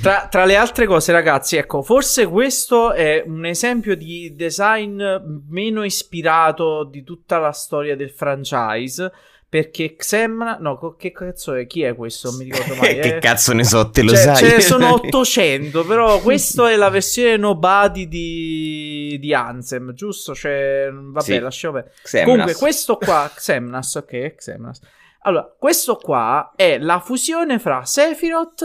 Tra, tra le altre cose, ragazzi, ecco, forse questo è un esempio di design meno ispirato di tutta la storia del franchise, perché Xemnas... No, che cazzo è? Chi è questo? Non mi ricordo mai. Eh. Che cazzo ne so, te lo cioè, sai. Ce ne sono ottocento, però questa è la versione nobody di, di Anthem, giusto? Cioè, vabbè, sì. Lasciamo perdere. Comunque, questo qua, Xemnas, ok, Xemnas. Allora, questo qua è la fusione fra Sephiroth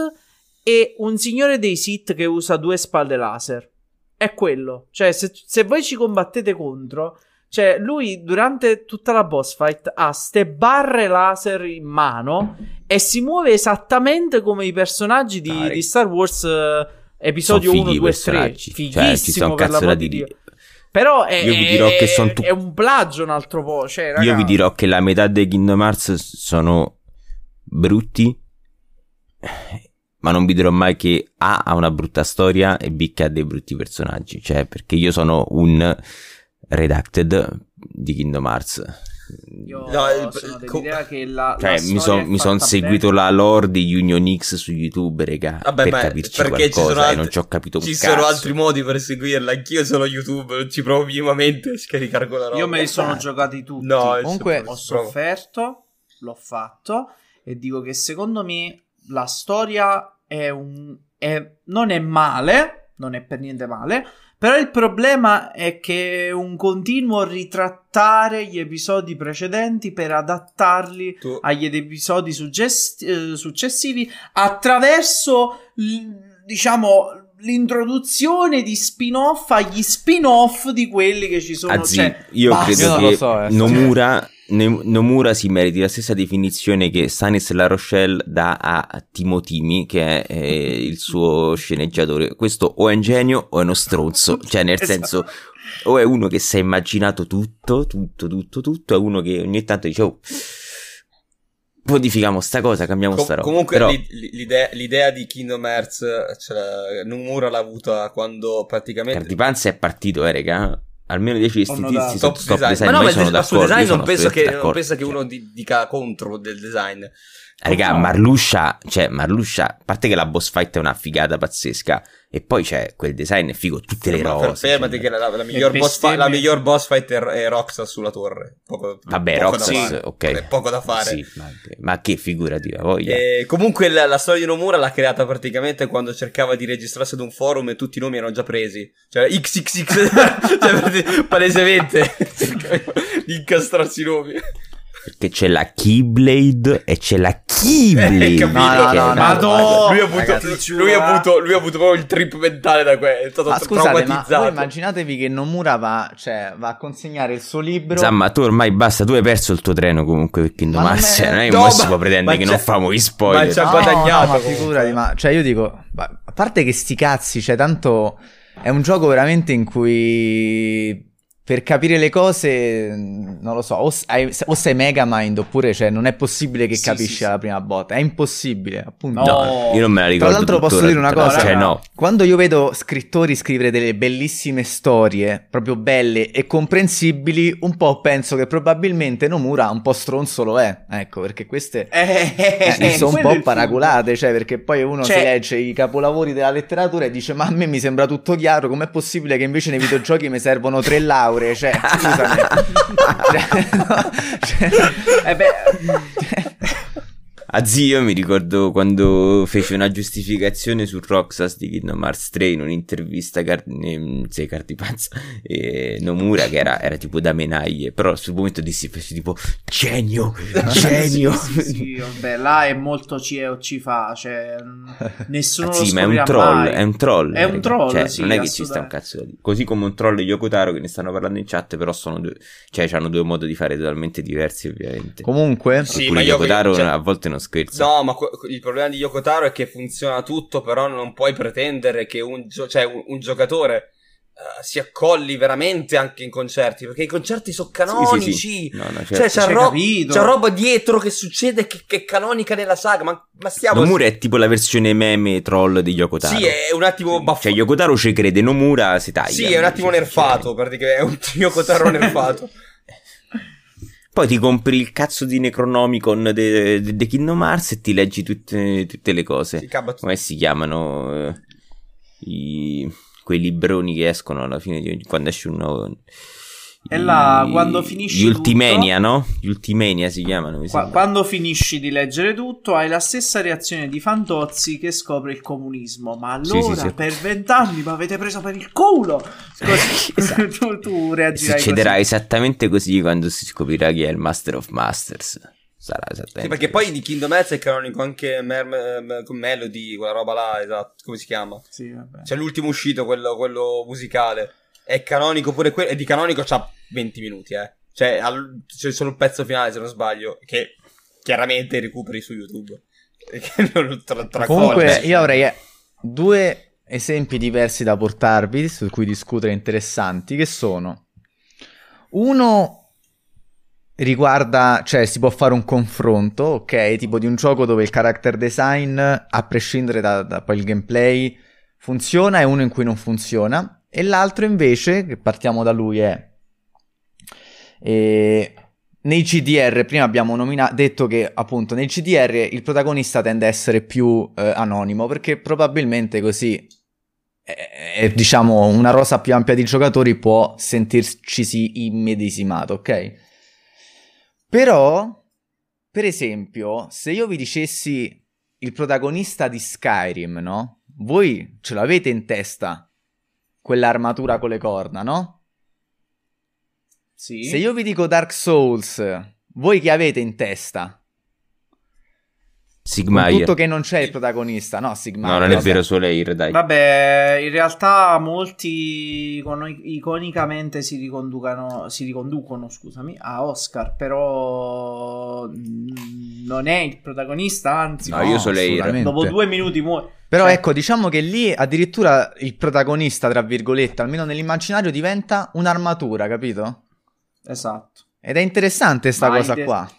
e un signore dei Sith che usa due spade laser. È quello. Cioè, se, se voi ci combattete contro, cioè, lui durante tutta la boss fight ha ste barre laser in mano e si muove esattamente come i personaggi di, di Star Wars eh, episodio uno, due e tre. Fighissimo, cioè, ci sono per l'amor di Dio. Però è, io vi dirò è, che son tu... è un plagio un altro po', cioè, raga. Io vi dirò che la metà dei Kingdom Hearts sono brutti, ma non vi dirò mai che A ha una brutta storia e B che ha dei brutti personaggi, cioè perché io sono un redacted di Kingdom Hearts. Io no, sono dell'idea che la, cioè, la mi sono son seguito bene. La lore di Union X su YouTube, regà. Vabbè, per beh, capirci qualcosa altri, e non ci ho capito. Ci sono altri modi per seguirla. Anch'io sono YouTube, non ci provo minimamente a scaricare quella roba. Io me li sono ah. giocati tutti. No, comunque ho sofferto, l'ho fatto e dico che secondo me la storia è un è, non è male, non è per niente male. Però il problema è che è un continuo ritrattare gli episodi precedenti per adattarli tu. agli episodi suggest- successivi attraverso, l- diciamo, l'introduzione di spin-off agli spin-off di quelli che ci sono. Azzi, cioè, io basta. credo che non lo so, eh. Nomura, ne- Nomura si meriti la stessa definizione che Stanis La Rochelle dà a Timotimi, che è eh, il suo sceneggiatore. Questo o è un genio o è uno stronzo, cioè nel esatto. senso o è uno che si è immaginato tutto, tutto, tutto, tutto, è uno che ogni tanto dice oh, modifichiamo sta cosa, cambiamo Com- sta roba. Comunque però... l'idea, l'idea di Kingdom Hearts, cioè, Nomura l'ha avuta quando praticamente... Cardipanza è partito, eh, raga. Almeno dieci di sti tizi top, top design. design. Ma no, ma sono d'accordo, sul design non penso, che, non penso che uno di, dica contro del design. Raga, Marluscia, cioè Marluscia, a parte che la boss fight è una figata pazzesca, e poi c'è quel design è figo, tutte le rose. Fermati cioè. che la, la, miglior boss fa- la miglior boss fight è, è Roxas sulla torre. Poco, Vabbè, poco Roxas, ok. È poco da fare. Sì, ma, okay. ma che figurativa voglia. E comunque la, la storia di Nomura l'ha creata praticamente quando cercava di registrarsi ad un forum e tutti i nomi erano già presi. Cioè ics ics ics, cioè, palesemente, di incastrarsi i nomi. Perché c'è la Keyblade e c'è la Keyblade. Eh, capito? No, no, no, ma no. Lui ha avuto, ragazzi, lui ha avuto, lui ha avuto proprio il trip mentale da quello. È stato ma scusate, traumatizzato. Ma voi immaginatevi che Nomura va, cioè, va a consegnare il suo libro. Zamma, tu ormai basta, tu hai perso il tuo treno comunque per Kingdom Hearts. Non è che no, si può pretendere che non famo gli spoiler. Ma ci ha no, guadagnato. No, ma figurati, ma cioè io dico, a parte che sti cazzi, cioè tanto è un gioco veramente in cui per capire le cose, non lo so, o sei, o sei Megamind oppure cioè non è possibile che sì, capisci sì, alla sì. prima botta, è impossibile, appunto. No, io non me la ricordo. Tra l'altro posso dire una cosa, cioè, no. quando io vedo scrittori scrivere delle bellissime storie, proprio belle e comprensibili, un po' penso che probabilmente Nomura un po' stronzo lo è, ecco, perché queste eh, eh, eh, sono un po' paraculate, cioè perché poi uno cioè... si legge i capolavori della letteratura e dice ma a me mi sembra tutto chiaro, com'è possibile che invece nei videogiochi mi servono tre lauree? Cioè, scusami. cioè, no, cioè, eh beh, cioè, a zio, mi ricordo quando fece una giustificazione su Roxas di Kingdom Hearts tre in un'intervista car- ehm, sei carti pazza eh, Nomura, che era, era tipo da menaglie, però sul momento dissi fece tipo genio genio sì, sì, sì, vabbè, là è molto ci o ci fa, cioè nessuno sì, lo ma è un troll mai. è un troll è un ragazzi. troll cioè, sì, non è che ci sta un cazzo di... così come un troll e Yoko Taro che ne stanno parlando in chat, però sono due, cioè hanno due modi di fare totalmente diversi ovviamente. Comunque sì, ma Yoko Taro cioè... a volte non scherzo. No, ma qu- il problema di Yoko Taro è che funziona tutto, però non puoi pretendere che un, gio- cioè un, un giocatore uh, si accolli veramente anche in concerti, perché i concerti sono canonici, sì, sì, sì. No, no, certo. Cioè c'è, c'è, ro- c'è roba dietro che succede che, che è canonica nella saga, ma, ma stiamo... Nomura è tipo la versione meme troll di Yoko Taro. Sì, è un attimo baff- cioè Yoko Taro ci crede, Nomura si taglia. Sì, è un attimo nerfato, praticamente è un Yoko Taro nerfato. Poi ti compri il cazzo di Necronomicon di Kingdom Hearts e ti leggi tutte, tutte le cose. Come si chiamano eh, i, quei libroni che escono alla fine di quando esce un nuovo. E là, i, quando finisci gli Ultimania, tutto, no? Gli Ultimania si chiamano. Mi qua, quando finisci di leggere tutto, hai la stessa reazione di Fantozzi che scopre il comunismo. Ma allora sì, sì, sì. per vent'anni mi avete preso per il culo. Così, esatto. tu, tu reagirai. Succederà così. Esattamente così quando si scoprirà chi è il Master of Masters. Sarà esattamente. Sì, perché così. Poi di Kingdom Hearts è canonico anche Mer- con Melody, quella roba là, esatto. Come si chiama? Sì, vabbè. C'è l'ultimo uscito, quello, quello musicale. È canonico pure quello, e di canonico c'ha venti minuti, eh. Cioè, al, c'è solo un pezzo finale, se non sbaglio, che chiaramente recuperi su YouTube. Che non tra, tra Comunque, colpi. Io avrei due esempi diversi da portarvi, su cui discutere interessanti, che sono... Uno riguarda, cioè, si può fare un confronto, ok? Tipo di un gioco dove il character design, a prescindere da, da poi il gameplay, funziona, e uno in cui non funziona. E l'altro invece, che partiamo da lui, è e... nei C D R, prima abbiamo nomina- detto che appunto nei C D R il protagonista tende a essere più eh, anonimo, perché probabilmente così è, è, diciamo, una rosa più ampia di giocatori può sentircisi immedesimato, ok? Però, per esempio, se io vi dicessi il protagonista di Skyrim, no? Voi ce l'avete in testa quell'armatura con le corna, no? Sì. Se io vi dico Dark Souls, voi che avete in testa? Sigmaire. Tutto che non c'è il protagonista, no? Sigmaire. No, non è vero, Soleil, dai. Vabbè, in realtà molti iconicamente si riconducano, si riconducono, scusami, a Oscar, però non è il protagonista, anzi. No, no, io Soleil. Dopo due minuti muore. Però cioè, ecco, diciamo che lì addirittura il protagonista, tra virgolette, almeno nell'immaginario, diventa un'armatura, capito? Esatto. Ed è interessante sta Ma cosa de- qua.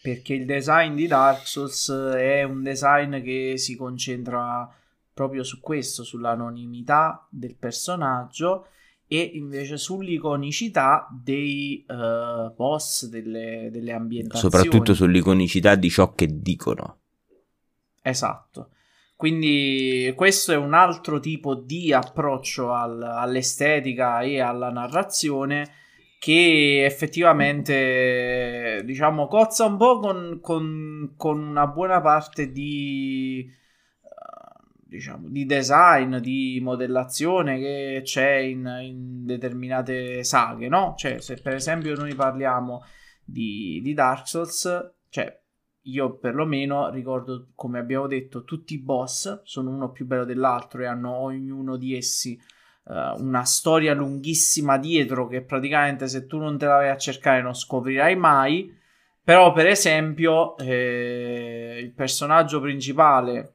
Perché il design di Dark Souls è un design che si concentra proprio su questo, sull'anonimità del personaggio e invece sull'iconicità dei uh, boss, delle, delle ambientazioni. Soprattutto sull'iconicità di ciò che dicono. Esatto. Quindi questo è un altro tipo di approccio al, all'estetica e alla narrazione, che effettivamente, diciamo, cozza un po' con, con, con una buona parte di, diciamo, di design, di modellazione che c'è in, in determinate saghe, no? Cioè, se per esempio noi parliamo di, di Dark Souls, cioè, io perlomeno ricordo, come abbiamo detto, tutti i boss sono uno più bello dell'altro e hanno ognuno di essi una storia lunghissima dietro, che praticamente se tu non te la vai a cercare non scoprirai mai. Però per esempio eh, il personaggio principale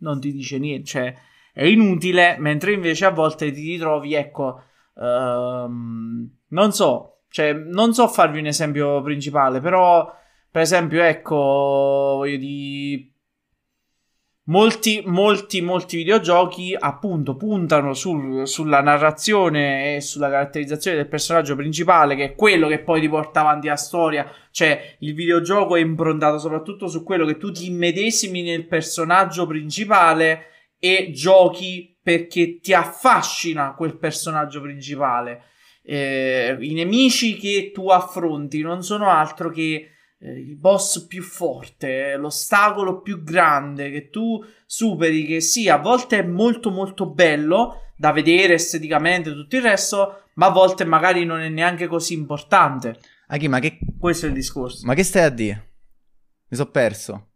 non ti dice niente, cioè è inutile, mentre invece a volte ti ritrovi, ecco, um, non so, cioè non so farvi un esempio principale, però per esempio, ecco, voglio dire, Molti, molti, molti videogiochi appunto puntano sul, sulla narrazione e sulla caratterizzazione del personaggio principale, che è quello che poi ti porta avanti la storia. Cioè, il videogioco è improntato soprattutto su quello, che tu ti immedesimi nel personaggio principale e giochi perché ti affascina quel personaggio principale. Eh, i nemici che tu affronti non sono altro che il boss più forte, l'ostacolo più grande che tu superi, che sì, a volte è molto molto bello da vedere esteticamente tutto il resto, ma a volte magari non è neanche così importante. Aghi, ma che... questo è il discorso. Ma che stai a dire? Mi sono perso.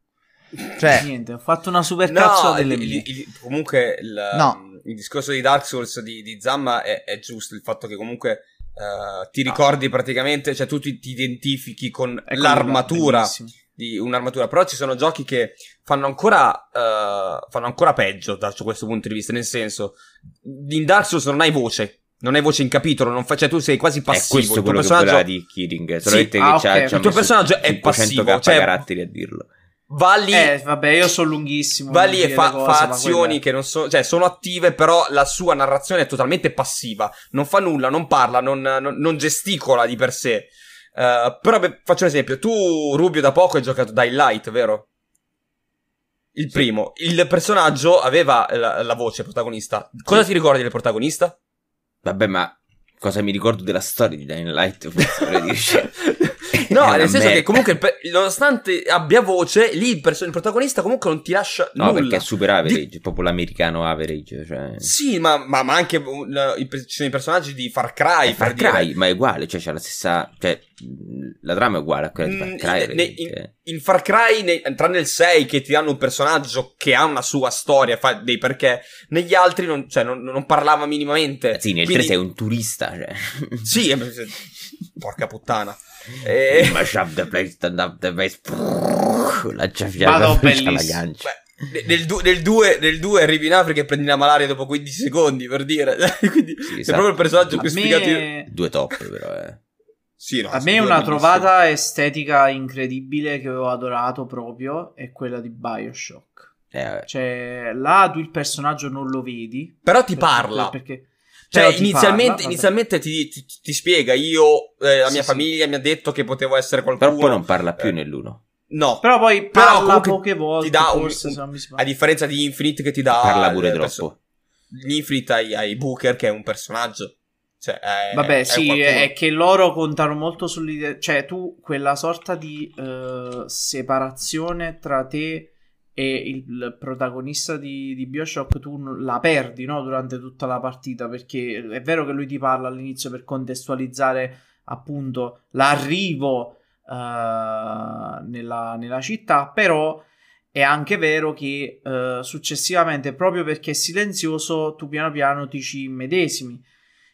Cioè... niente, ho fatto una super cazzo no, delle il, mie. Il, il, comunque il, no. il discorso di Dark Souls di, di Zamma è, è giusto, il fatto che comunque uh, ti ricordi ah. praticamente, cioè tu ti, ti identifichi con ecco l'armatura di un'armatura, però ci sono giochi che fanno ancora uh, fanno ancora peggio da questo punto di vista, nel senso, in Dark Souls non hai voce. Non hai voce in capitolo, non fa... cioè tu sei quasi passivo. È questo il tuo personaggio di Kidding. Sì. Che ah, c'ha, okay. c'ha il tuo personaggio è passivo, cioè caratteri a dirlo. Va lì, eh, vabbè, io sono lunghissimo. Va lì e fa, cose, fa azioni quella... che non so, cioè sono attive, però la sua narrazione è totalmente passiva. Non fa nulla, non parla, non, non, non gesticola di per sé. Uh, però beh, faccio un esempio. Tu, Rubio, da poco hai giocato Dying Light, vero? Il primo. Sì. Il personaggio aveva la, la voce protagonista. Cosa sì. ti ricordi del protagonista? Vabbè, ma cosa mi ricordo della storia di Dying Light? No, nel senso merda. Che comunque, nonostante abbia voce, lì il, perso- il protagonista comunque non ti lascia no, nulla. No, perché è super average, di... proprio l'americano average. Cioè... Sì, ma, ma, ma anche la, i, ci sono i personaggi di Far Cry. È Far Cry, dire. Ma è uguale, cioè c'è la stessa... Cioè, la trama è uguale a quella di Far Cry. Mm, ne, in, in Far Cry, ne, tranne il sei, che ti danno un personaggio che ha una sua storia, fa dei perché, negli altri non, cioè, non, non parlava minimamente. Sì, nel quindi... tre sei un turista. Cioè. Sì, porca puttana. E... Vado bellissimo. Beh, nel due arrivi in Africa e prendi la malaria dopo quindici secondi, per dire. Quindi sì, sei esatto. proprio il personaggio più me... spiegato. Due top però eh. Sì, no, a me una trovata bellissimo. Estetica incredibile che ho adorato proprio è quella di Bioshock. eh, Cioè là tu il personaggio non lo vedi, però ti per parla perché... Cioè, cioè inizialmente, parla, inizialmente ti, ti, ti spiega, io, eh, la mia sì, famiglia sì. mi ha detto che potevo essere qualcuno. Però poi non parla più eh. nell'uno. No. Però poi parla però poche volte, ti dà un, forse, un, mi a differenza di Infinite che ti dà... Parla pure eh, troppo. Infinite hai, hai Booker che è un personaggio. Cioè, è, vabbè, è sì, è che loro contano molto sull'idea... Cioè, tu, quella sorta di uh, separazione tra te... e il protagonista di, di Bioshock tu la perdi, no? Durante tutta la partita, perché è vero che lui ti parla all'inizio per contestualizzare appunto l'arrivo uh, nella, nella città, però è anche vero che uh, successivamente, proprio perché è silenzioso, tu piano piano ti ci immedesimi.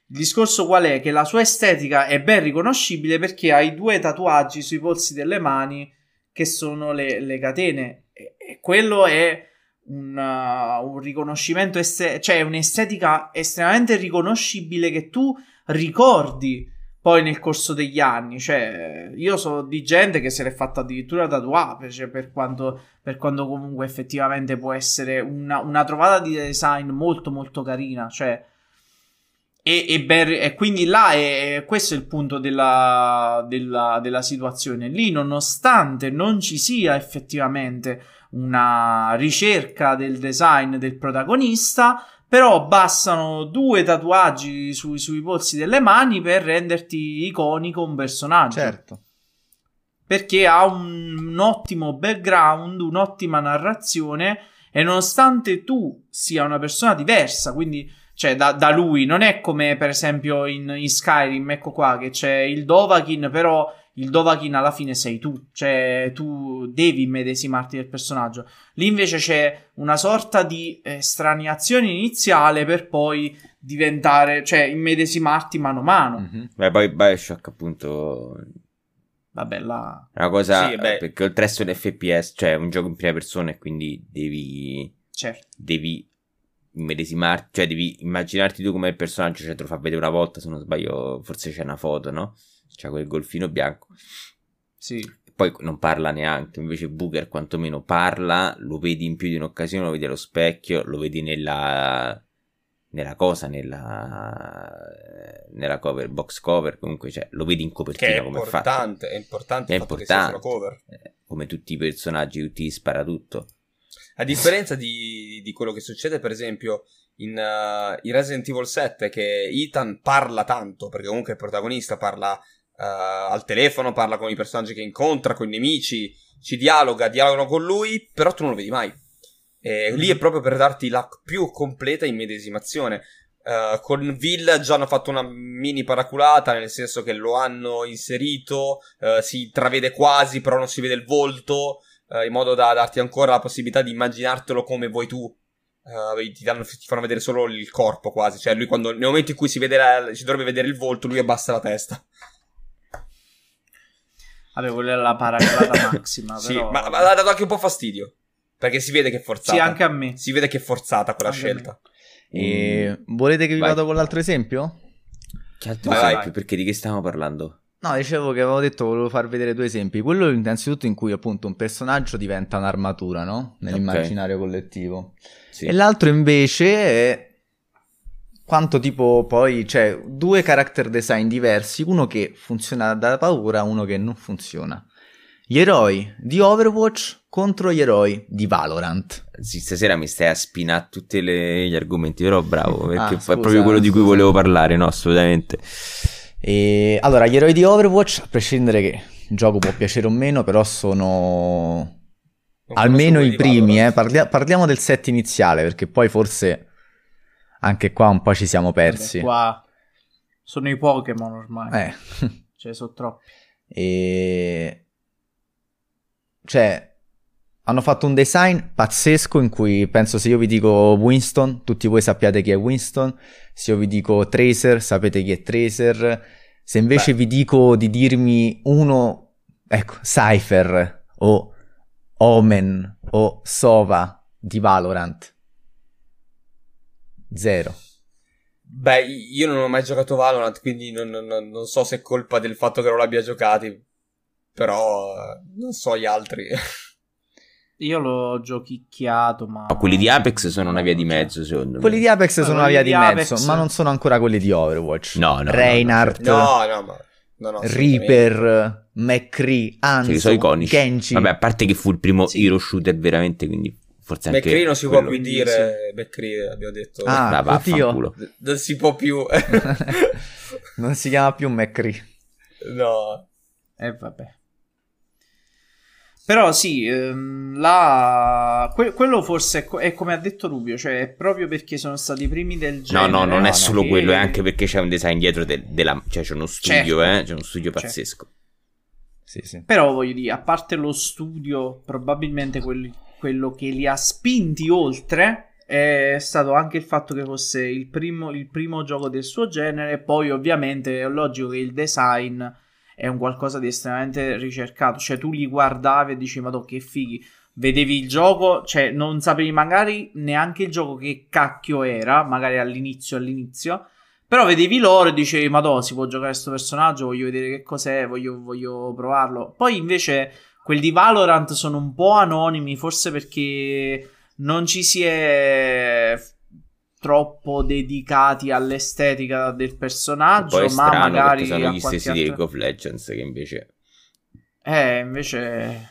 Il discorso qual è? Che la sua estetica è ben riconoscibile perché ha i due tatuaggi sui polsi delle mani che sono le, le catene. E quello è un, uh, un riconoscimento, est- cioè un'estetica estremamente riconoscibile che tu ricordi poi nel corso degli anni. Cioè, io so di gente che se l'è fatta addirittura tatuare, cioè per quanto, per quanto comunque effettivamente può essere una, una trovata di design molto molto carina, cioè e, e, ben, e quindi là è, questo è il punto della, della, della situazione lì, nonostante non ci sia effettivamente una ricerca del design del protagonista, però bastano due tatuaggi su, sui polsi delle mani per renderti iconico un personaggio, certo, perché ha un, un ottimo background, un'ottima narrazione, e nonostante tu sia una persona diversa, quindi cioè da, da lui non è come per esempio in, in Skyrim, ecco qua, che c'è il Dovahkiin, però il Dovahkiin alla fine sei tu, cioè tu devi immedesimarti del personaggio. Lì invece c'è una sorta di estraniazione iniziale per poi diventare, cioè immedesimarti mano a mano. Mm-hmm. Beh, poi Bioshock appunto vabbè là è una cosa sì, beh... perché oltre a essere un F P S, cioè è un gioco in prima persona e quindi devi certo. devi immedesimarti, cioè devi immaginarti tu come il personaggio, cioè te lo fa vedere una volta, se non sbaglio forse c'è una foto, no? C'è quel golfino bianco. Sì. E poi non parla neanche, invece Booker quantomeno parla, lo vedi in più di un'occasione, lo vedi allo specchio, lo vedi nella nella cosa, nella nella cover, box cover, comunque cioè lo vedi in copertina, che è come importante, è importante, è importante, è importante che sia cover. Eh, come tutti i personaggi, tutti spara tutto. A differenza di, di quello che succede per esempio in, uh, in Resident Evil sette, che Ethan parla tanto, perché comunque il protagonista parla Uh, al telefono, parla con i personaggi che incontra, con i nemici, ci dialoga, dialogano con lui, però tu non lo vedi mai. E lì è proprio per darti la più completa immedesimazione. Uh, con Will già hanno fatto una mini paraculata, nel senso che lo hanno inserito, uh, si intravede quasi, però non si vede il volto, uh, in modo da darti ancora la possibilità di immaginartelo come vuoi tu. Uh, ti, danno, ti fanno vedere solo il corpo quasi, cioè lui quando, nel momento in cui si vede la, si dovrebbe vedere il volto, lui abbassa la testa. Vabbè, quella è la paraculata massima. Sì, però... ma, ma ha dato anche un po' fastidio, perché si vede che è forzata. Sì, anche a me. Si vede che è forzata quella anche scelta. E... volete che vi vai. vado con l'altro esempio? Che altro vai, esempio? Vai. Perché di che stiamo parlando? No, dicevo che avevo detto, volevo far vedere due esempi. Quello innanzitutto in cui appunto un personaggio diventa un'armatura, no? Nell'immaginario okay. collettivo. Sì. E l'altro invece è... quanto tipo poi, cioè, due character design diversi, uno che funziona da paura, uno che non funziona. Gli eroi di Overwatch contro gli eroi di Valorant. Sì, stasera mi stai a spinare tutti gli argomenti, però bravo, perché ah, scusa, è proprio quello di cui volevo parlare, no, assolutamente. E, allora, gli eroi di Overwatch, a prescindere che il gioco può piacere o meno, però sono non almeno i primi, eh. Parli- parliamo del set iniziale, perché poi forse... anche qua un po' ci siamo persi. Vabbè, qua sono i Pokémon ormai. Eh. Cioè, sono troppi. E... cioè, hanno fatto un design pazzesco in cui, penso, se io vi dico Winston, tutti voi sappiate chi è Winston. Se io vi dico Tracer, sapete chi è Tracer. Se invece Beh. vi dico di dirmi uno, ecco, Cypher o Omen o Sova di Valorant... zero. Beh, io non ho mai giocato Valorant, quindi non, non, non so se è colpa del fatto che non l'abbia giocati, però non so gli altri. Io l'ho giochicchiato, ma... ma quelli di Apex sono una via di mezzo, secondo me. Quelli di Apex sono una via di, di mezzo, Apex... ma non sono ancora quelli di Overwatch. No, no. Reinhardt, no, no, no, ma... no, no, Reaper, McCree, Anzo, cioè, Kenji. Vabbè, a parte che fu il primo sì. hero shooter veramente, quindi... forse anche McCree non si quello. può più dire McCree, abbiamo detto. Ah, no, oddio. Non si può più. Non si chiama più McCree. No. E eh, vabbè. Però sì, ehm, la... que- quello forse è, co- è come ha detto Rubio, cioè è proprio perché sono stati i primi del genere. No, no, non è solo che... quello, è anche perché c'è un design dietro de- della... cioè c'è uno studio, certo. eh, c'è uno studio pazzesco. Certo. Sì, sì. Però voglio dire, a parte lo studio, probabilmente quelli quello che li ha spinti oltre è stato anche il fatto che fosse il primo, il primo gioco del suo genere. Poi ovviamente è logico che il design è un qualcosa di estremamente ricercato, cioè tu li guardavi e dicevi madò che fighi, vedevi il gioco, cioè non sapevi magari neanche il gioco che cacchio era, magari all'inizio all'inizio, però vedevi loro e dicevi madò si può giocare a questo personaggio, voglio vedere che cos'è, voglio, voglio provarlo. Poi invece quelli di Valorant sono un po' anonimi, forse perché non ci si è f- troppo dedicati all'estetica del personaggio, ma strano, magari sono gli stessi altre... di League of Legends, che invece eh invece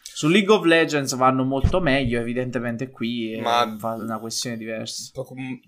su League of Legends vanno molto meglio, evidentemente qui è ma... una questione diversa.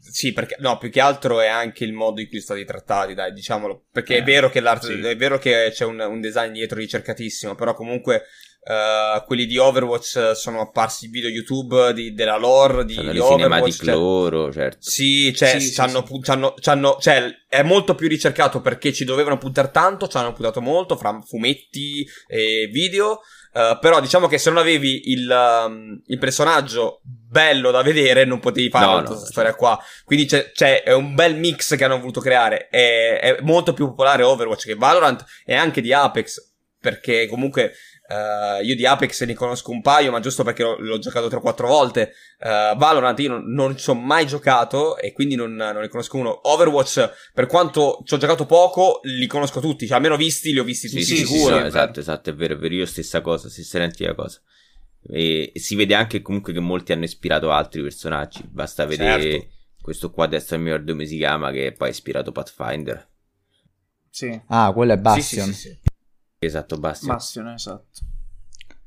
Sì, perché no, più che altro è anche il modo in cui stati trattati, dai, diciamolo, perché eh, è vero che l'arte sì. è vero che c'è un, un design dietro ricercatissimo, però comunque Uh, quelli di Overwatch sono apparsi video YouTube di, della lore di, di Overwatch, cioè, loro, certo. Sì, cioè, sì, c'hanno, sì, c'hanno, sì. C'hanno, cioè è molto più ricercato perché ci dovevano puntare tanto, ci hanno puntato molto fra fumetti e video, uh, però diciamo che se non avevi il, um, il personaggio bello da vedere non potevi fare no, no, questa storia certo. qua, quindi c'è, c'è è un bel mix che hanno voluto creare. È, è molto più popolare Overwatch che Valorant e anche di Apex, perché comunque Uh, io di Apex ne conosco un paio, ma giusto perché l'ho, l'ho giocato tre o quattro volte. uh, Valorant io non, non ci ho mai giocato e quindi non, non ne conosco uno. Overwatch, per quanto ci ho giocato poco, li conosco tutti, cioè almeno visti, li ho visti tutti, sì, sicuro. Sì, sì, sì, esatto, esatto, è vero, è vero, io stessa cosa, stessa identica cosa. E, e si vede anche comunque che molti hanno ispirato altri personaggi, basta vedere certo. questo qua adesso non mi ricordo come si chiama, che poi ha ispirato Pathfinder. Sì. Ah, quello è Bastion. Sì, sì, sì, sì. Esatto, Bastion. Bastion, esatto.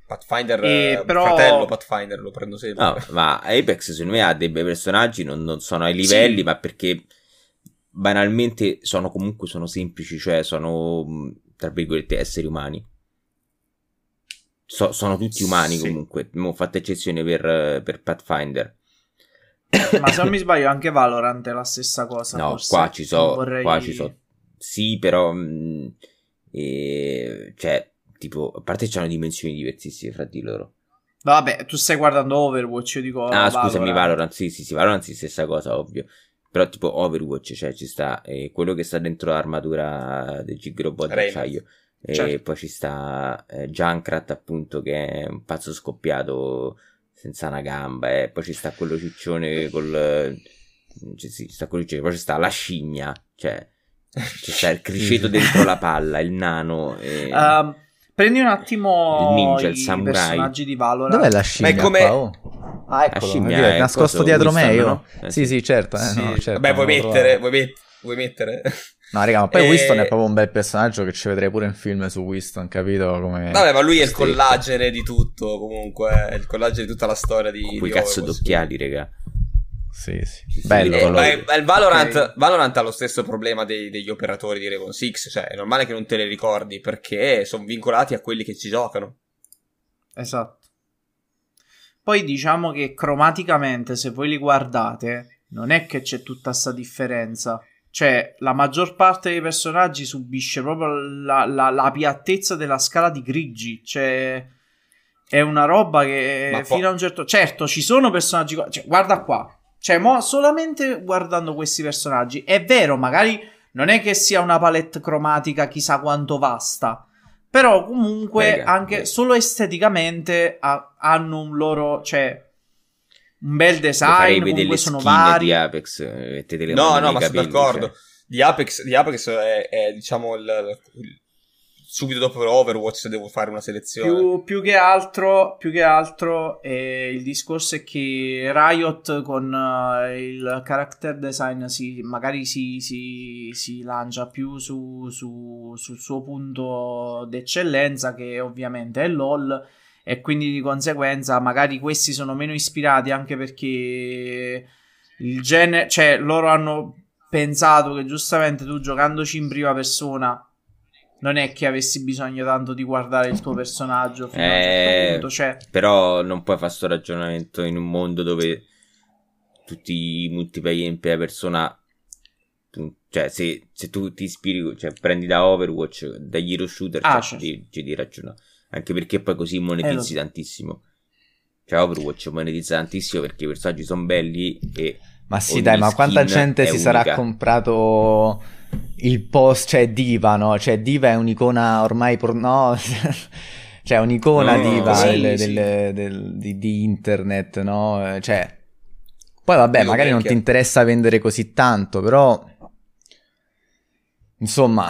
Pathfinder, eh, però... fratello Pathfinder, lo prendo sempre. No, ma Apex secondo me ha dei bei personaggi, non, non sono ai livelli, sì. ma perché banalmente sono comunque sono semplici, cioè sono tra virgolette, esseri umani. So, sono tutti umani, sì, comunque, ho fatto eccezione per, per Pathfinder. Ma se non mi sbaglio anche Valorant è la stessa cosa. No, forse. Qua ci so, vorrei... qua ci so. Sì, però mh, eh, cioè, tipo, a parte c'hanno dimensioni diversissime fra di loro. Vabbè, tu stai guardando Overwatch, io dico Ah, Valorant. Scusami, Valorant, sì, sì, sì, Valorant sì, stessa cosa, ovvio. Però tipo Overwatch, cioè ci sta eh, quello che sta dentro l'armatura del gig robot d'acciaio. E certo. Poi ci sta eh, Junkrat, appunto, che è un pazzo scoppiato senza una gamba. Eh. Poi ci sta quello ciccione col... Cioè, sì, sta quello ciccione. Poi ci sta la scimmia, cioè ci sta il criceto dentro la palla, il nano... E... Um... Prendi un attimo il ninja, il samurai, i personaggi di Valorant. Dov'è la scimmia? Ma è come... oh. Ah, eccolo. La scimmia è nascosto cosa, dietro Winston, me, io. No? Eh, sì, sì, certo. Eh, sì. No, certo. Vabbè, vuoi mettere, vuoi, met- vuoi mettere... No, raga, ma poi e... Winston è proprio un bel personaggio che ci vedrei pure in film su Winston, capito? Come... Vabbè, ma lui è il collagene di tutto, comunque. È il collagene di tutta la storia di... Quei cazzo d'occhiali, raga. Sì, sì. Bello. Eh, ma è, è Valorant, okay. Valorant ha lo stesso problema dei, degli operatori di Rainbow Six, cioè è normale che non te le ricordi perché sono vincolati a quelli che ci giocano. Esatto. Poi diciamo che cromaticamente, se voi li guardate, non è che c'è tutta sta differenza. Cioè, la maggior parte dei personaggi subisce proprio la, la, la piattezza della scala di grigi, cioè... È una roba che ma fino po- a un certo... Certo, ci sono personaggi... Cioè, guarda qua. Cioè, mo solamente guardando questi personaggi, è vero, magari non è che sia una palette cromatica chissà quanto vasta, però comunque Mega, anche beh. solo esteticamente ha, hanno un loro, cioè, un bel design, comunque sono vari. Di Apex, le no, no, ma sono d'accordo. Cioè. Di Apex, di Apex è, è diciamo il, il subito dopo Overwatch devo fare una selezione. Più, più che altro, più che altro eh, il discorso è che Riot con eh, il character design si, magari si, si, si lancia più su, su, sul suo punto d'eccellenza, che ovviamente è LOL, e quindi di conseguenza magari questi sono meno ispirati, anche perché il genere, cioè loro hanno pensato che giustamente tu giocandoci in prima persona non è che avessi bisogno tanto di guardare il tuo personaggio fino eh, a un certo punto, cioè... Però non puoi fare sto ragionamento in un mondo dove tutti i multiplayer in prima persona, cioè se, se tu ti ispiri, cioè prendi da Overwatch, dagli hero shooter, ah, cioè, certo. ci, ci di ragionare, anche perché poi così monetizzi eh, lo... tantissimo, cioè Overwatch monetizza tantissimo perché i personaggi sono belli e ma sì dai, ma quanta gente si unica. sarà comprato il post, cioè Diva, no? Cioè Diva è un'icona ormai por- no? cioè un'icona no, Diva sì, del, sì. Del, del, di, di internet, no? Cioè poi vabbè, Io magari perché... non ti interessa vendere così tanto, però insomma.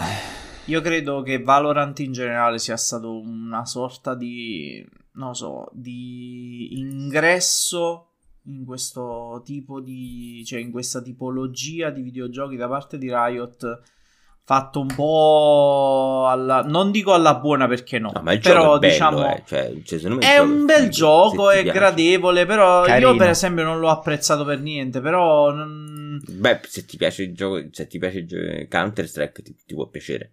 Io credo che Valorant in generale sia stato una sorta di non so, di ingresso in questo tipo di, cioè in questa tipologia di videogiochi da parte di Riot, fatto un po' alla, non dico alla buona perché no, no ma il però gioco è bello, diciamo eh. cioè, cioè, è un bel gioco, è gradevole, però Carino. Io per esempio non l'ho apprezzato per niente, però non... beh, se ti piace il gioco, se ti piace il gioco, Counter Strike ti, ti può piacere.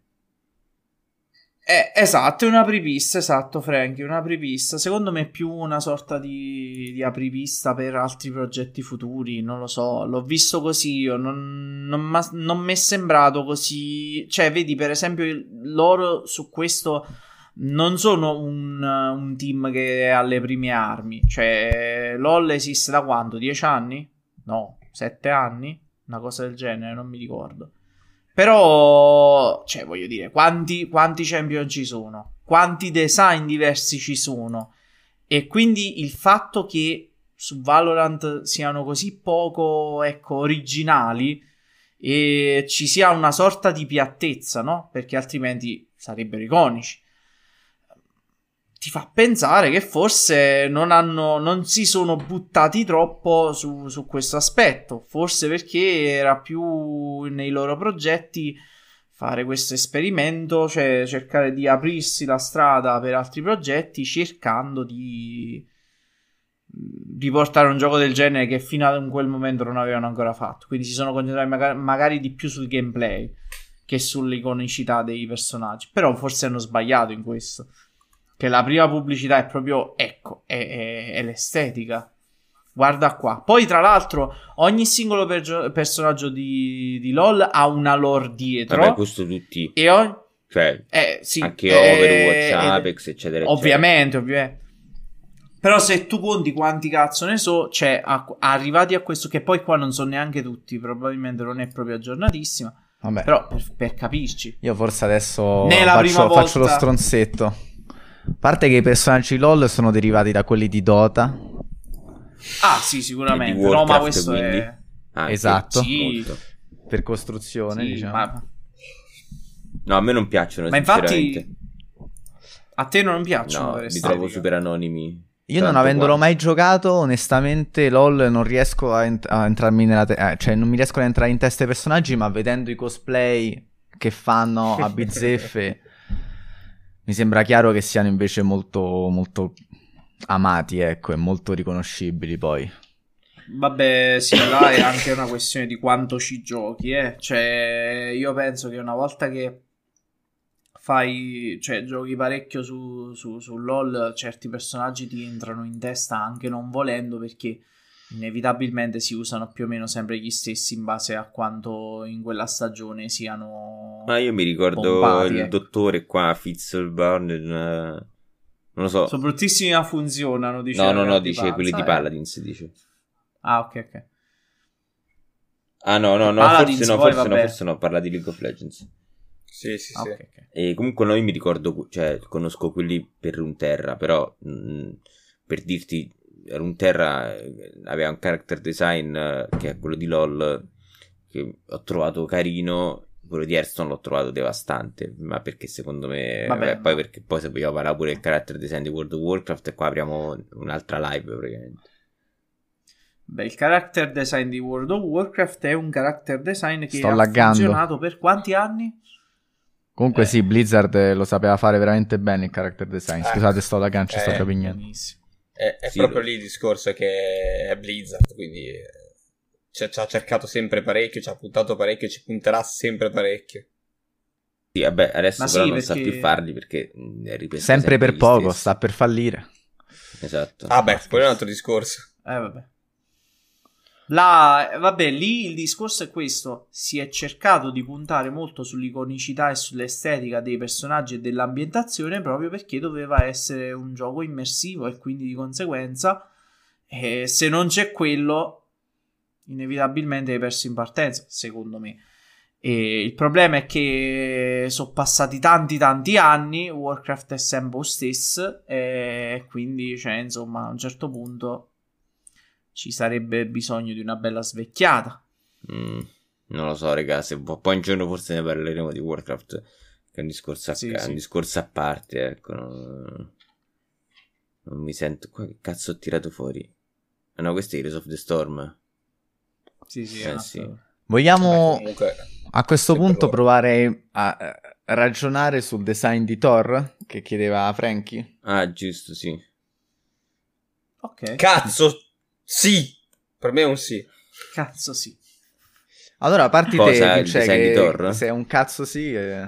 Eh, esatto, è un apripista, esatto Franky, un apripista, secondo me è più una sorta di, di apripista per altri progetti futuri, non lo so, l'ho visto così io, non, non, non mi è sembrato così, cioè vedi per esempio loro su questo non sono un, un team che è alle prime armi, cioè LOL esiste da quanto? dieci anni? No, sette anni? Una cosa del genere, non mi ricordo. Però, cioè, voglio dire, quanti, quanti champion ci sono? Quanti design diversi ci sono? E quindi il fatto che su Valorant siano così poco, ecco, originali e ci sia una sorta di piattezza, no? Perché altrimenti sarebbero iconici. Ti fa pensare che forse non hanno, non si sono buttati troppo su, su questo aspetto, forse perché era più nei loro progetti fare questo esperimento, cioè cercare di aprirsi la strada per altri progetti, cercando di riportare un gioco del genere che fino a quel momento non avevano ancora fatto, quindi si sono concentrati magari, magari di più sul gameplay. che sull'iconicità dei personaggi. Però forse hanno sbagliato in questo, che la prima pubblicità è proprio, ecco, è, è, è l'estetica. Guarda qua. Poi tra l'altro ogni singolo pergio- personaggio di, di LoL ha una lore dietro. Vabbè, questo tutti. E ogni... Cioè, eh, sì, anche eh, Overwatch, eh, Apex, eccetera, ovviamente, eccetera. Ovviamente. Però se tu conti quanti cazzo ne so, cioè a, arrivati a questo, che poi qua non so neanche tutti, probabilmente non è proprio aggiornatissima. Vabbè. Però per, per capirci. Io forse adesso faccio, faccio lo stronzetto. A parte che i personaggi LoL sono derivati da quelli di Dota. Ah sì, sicuramente. Warcraft, no, ma questo è... Anche. Esatto. Sì. Per costruzione, sì, diciamo. Ma... No, a me non piacciono, ma sinceramente. Infatti a te non piacciono? No, per mi trovo super anonimi. Io non avendolo quasi mai giocato, onestamente LoL non riesco a, ent- a entrarmi nella te- eh, cioè non mi riescono ad entrare in testa i personaggi, ma vedendo i cosplay che fanno a bizzeffe mi sembra chiaro che siano invece molto molto amati, ecco, e molto riconoscibili poi. Vabbè, sì, là è anche una questione di quanto ci giochi, eh. Cioè, io penso che una volta che fai, cioè, giochi parecchio su, su, su LoL, certi personaggi ti entrano in testa anche non volendo, perché inevitabilmente si usano più o meno sempre gli stessi in base a quanto in quella stagione siano. Ma io mi ricordo bombati, il ecco. dottore qua, Fitzgerald, non lo so. Sono bruttissimi, ma funzionano, dice. No, no, no, dice pazza, quelli eh. di Paladin, si dice. Ah, ok, ok. Ah, no, no, no, Paladins, forse no, forse vabbè. no, forse no, parla di League of Legends. Sì, sì, ah, sì. Okay, okay. E comunque noi mi ricordo, cioè, conosco quelli per Runeterra, però mh, per dirti, Runeterra aveva un character design che è quello di LoL, che ho trovato carino, quello di Hearthstone l'ho trovato devastante, ma perché secondo me... Vabbè, vabbè, poi perché poi se vogliamo parlare pure del character design di World of Warcraft, e qua apriamo un'altra live praticamente. Beh, il character design di World of Warcraft è un character design che Sto ha laggando. funzionato per quanti anni? Comunque eh. sì, Blizzard lo sapeva fare veramente bene il character design. Scusate, eh. sto laggando, eh. sto capignando. È, è sì, proprio lo... lì il discorso che è Blizzard, quindi cioè, ci ha cercato sempre parecchio, ci ha puntato parecchio, ci punterà sempre parecchio. Sì, vabbè, adesso Ma però sì, non perché... sa più farli perché... Sempre, sempre per poco, stessi. sta per fallire. Esatto. Ah beh, ah, poi è un altro discorso. Eh vabbè. La, vabbè, lì il discorso è questo: si è cercato di puntare molto sull'iconicità e sull'estetica dei personaggi e dell'ambientazione, proprio perché doveva essere un gioco immersivo, e quindi di conseguenza eh, se non c'è quello inevitabilmente hai perso in partenza, secondo me. E il problema è che sono passati tanti tanti anni, Warcraft è sempre lo stesso, e quindi cioè, insomma, a un certo punto ci sarebbe bisogno di una bella svecchiata. Mm, non lo so, raga, se poi un giorno forse ne parleremo di Warcraft, che è un discorso a, sì, ca- sì. Un discorso a parte, ecco. Non, non mi sento qua, che cazzo ho tirato fuori? Ah no, questo è Heroes of the Storm. Sì, sì, eh, sì. Vogliamo Beh, a questo punto provare a ragionare sul design di Thor che chiedeva Frankie? Ah, giusto, sì. Ok. Cazzo! Sì, per me è un sì. Cazzo sì. Allora parti Cosa, te, cioè che se è un cazzo sì. È...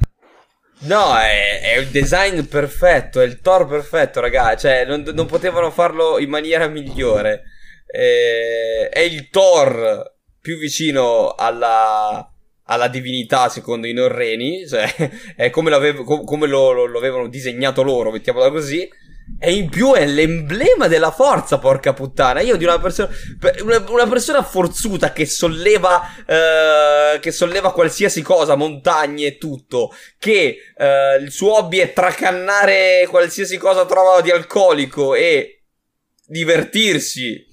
No, è, è il design perfetto, è il Thor perfetto, raga. Cioè non, non potevano farlo in maniera migliore. È, è il Thor più vicino alla, alla divinità secondo i norreni. Cioè è come, come lo, lo, lo avevano disegnato loro, mettiamola così. E in più è l'emblema della forza, porca puttana. Io di una persona una, una persona forzuta che solleva eh, che solleva qualsiasi cosa, montagne e tutto, che eh, il suo hobby è tracannare qualsiasi cosa trova di alcolico e divertirsi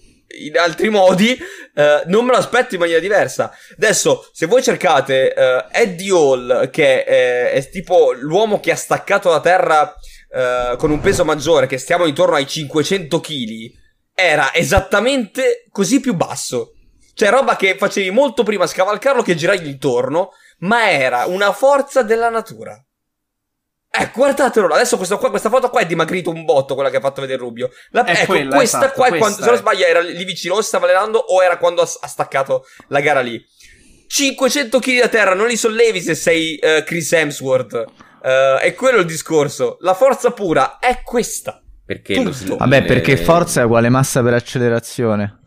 in altri modi, eh, non me lo aspetto in maniera diversa. Adesso, se voi cercate eh, Eddie Hall, che eh, è tipo l'uomo che ha staccato la terra Uh, con un peso maggiore, che stiamo intorno ai cinquecento chili, era esattamente così più basso. Cioè roba che facevi molto prima a scavalcarlo che girargli intorno, ma era una forza della natura. Eh, guardatelo, adesso questo qua, questa foto qua è dimagrito un botto, quella che ha fatto vedere Rubio. La, ecco, quella, questa esatto, qua, questa quando, è... se non sbaglio, era lì vicino, o stava allenando o era quando ha, ha staccato la gara lì. cinquecento chili da terra non li sollevi se sei uh, Chris Hemsworth. Uh, è quello il discorso. La forza pura è questa. Perché lo schiaffone... Vabbè, perché forza è uguale massa per accelerazione.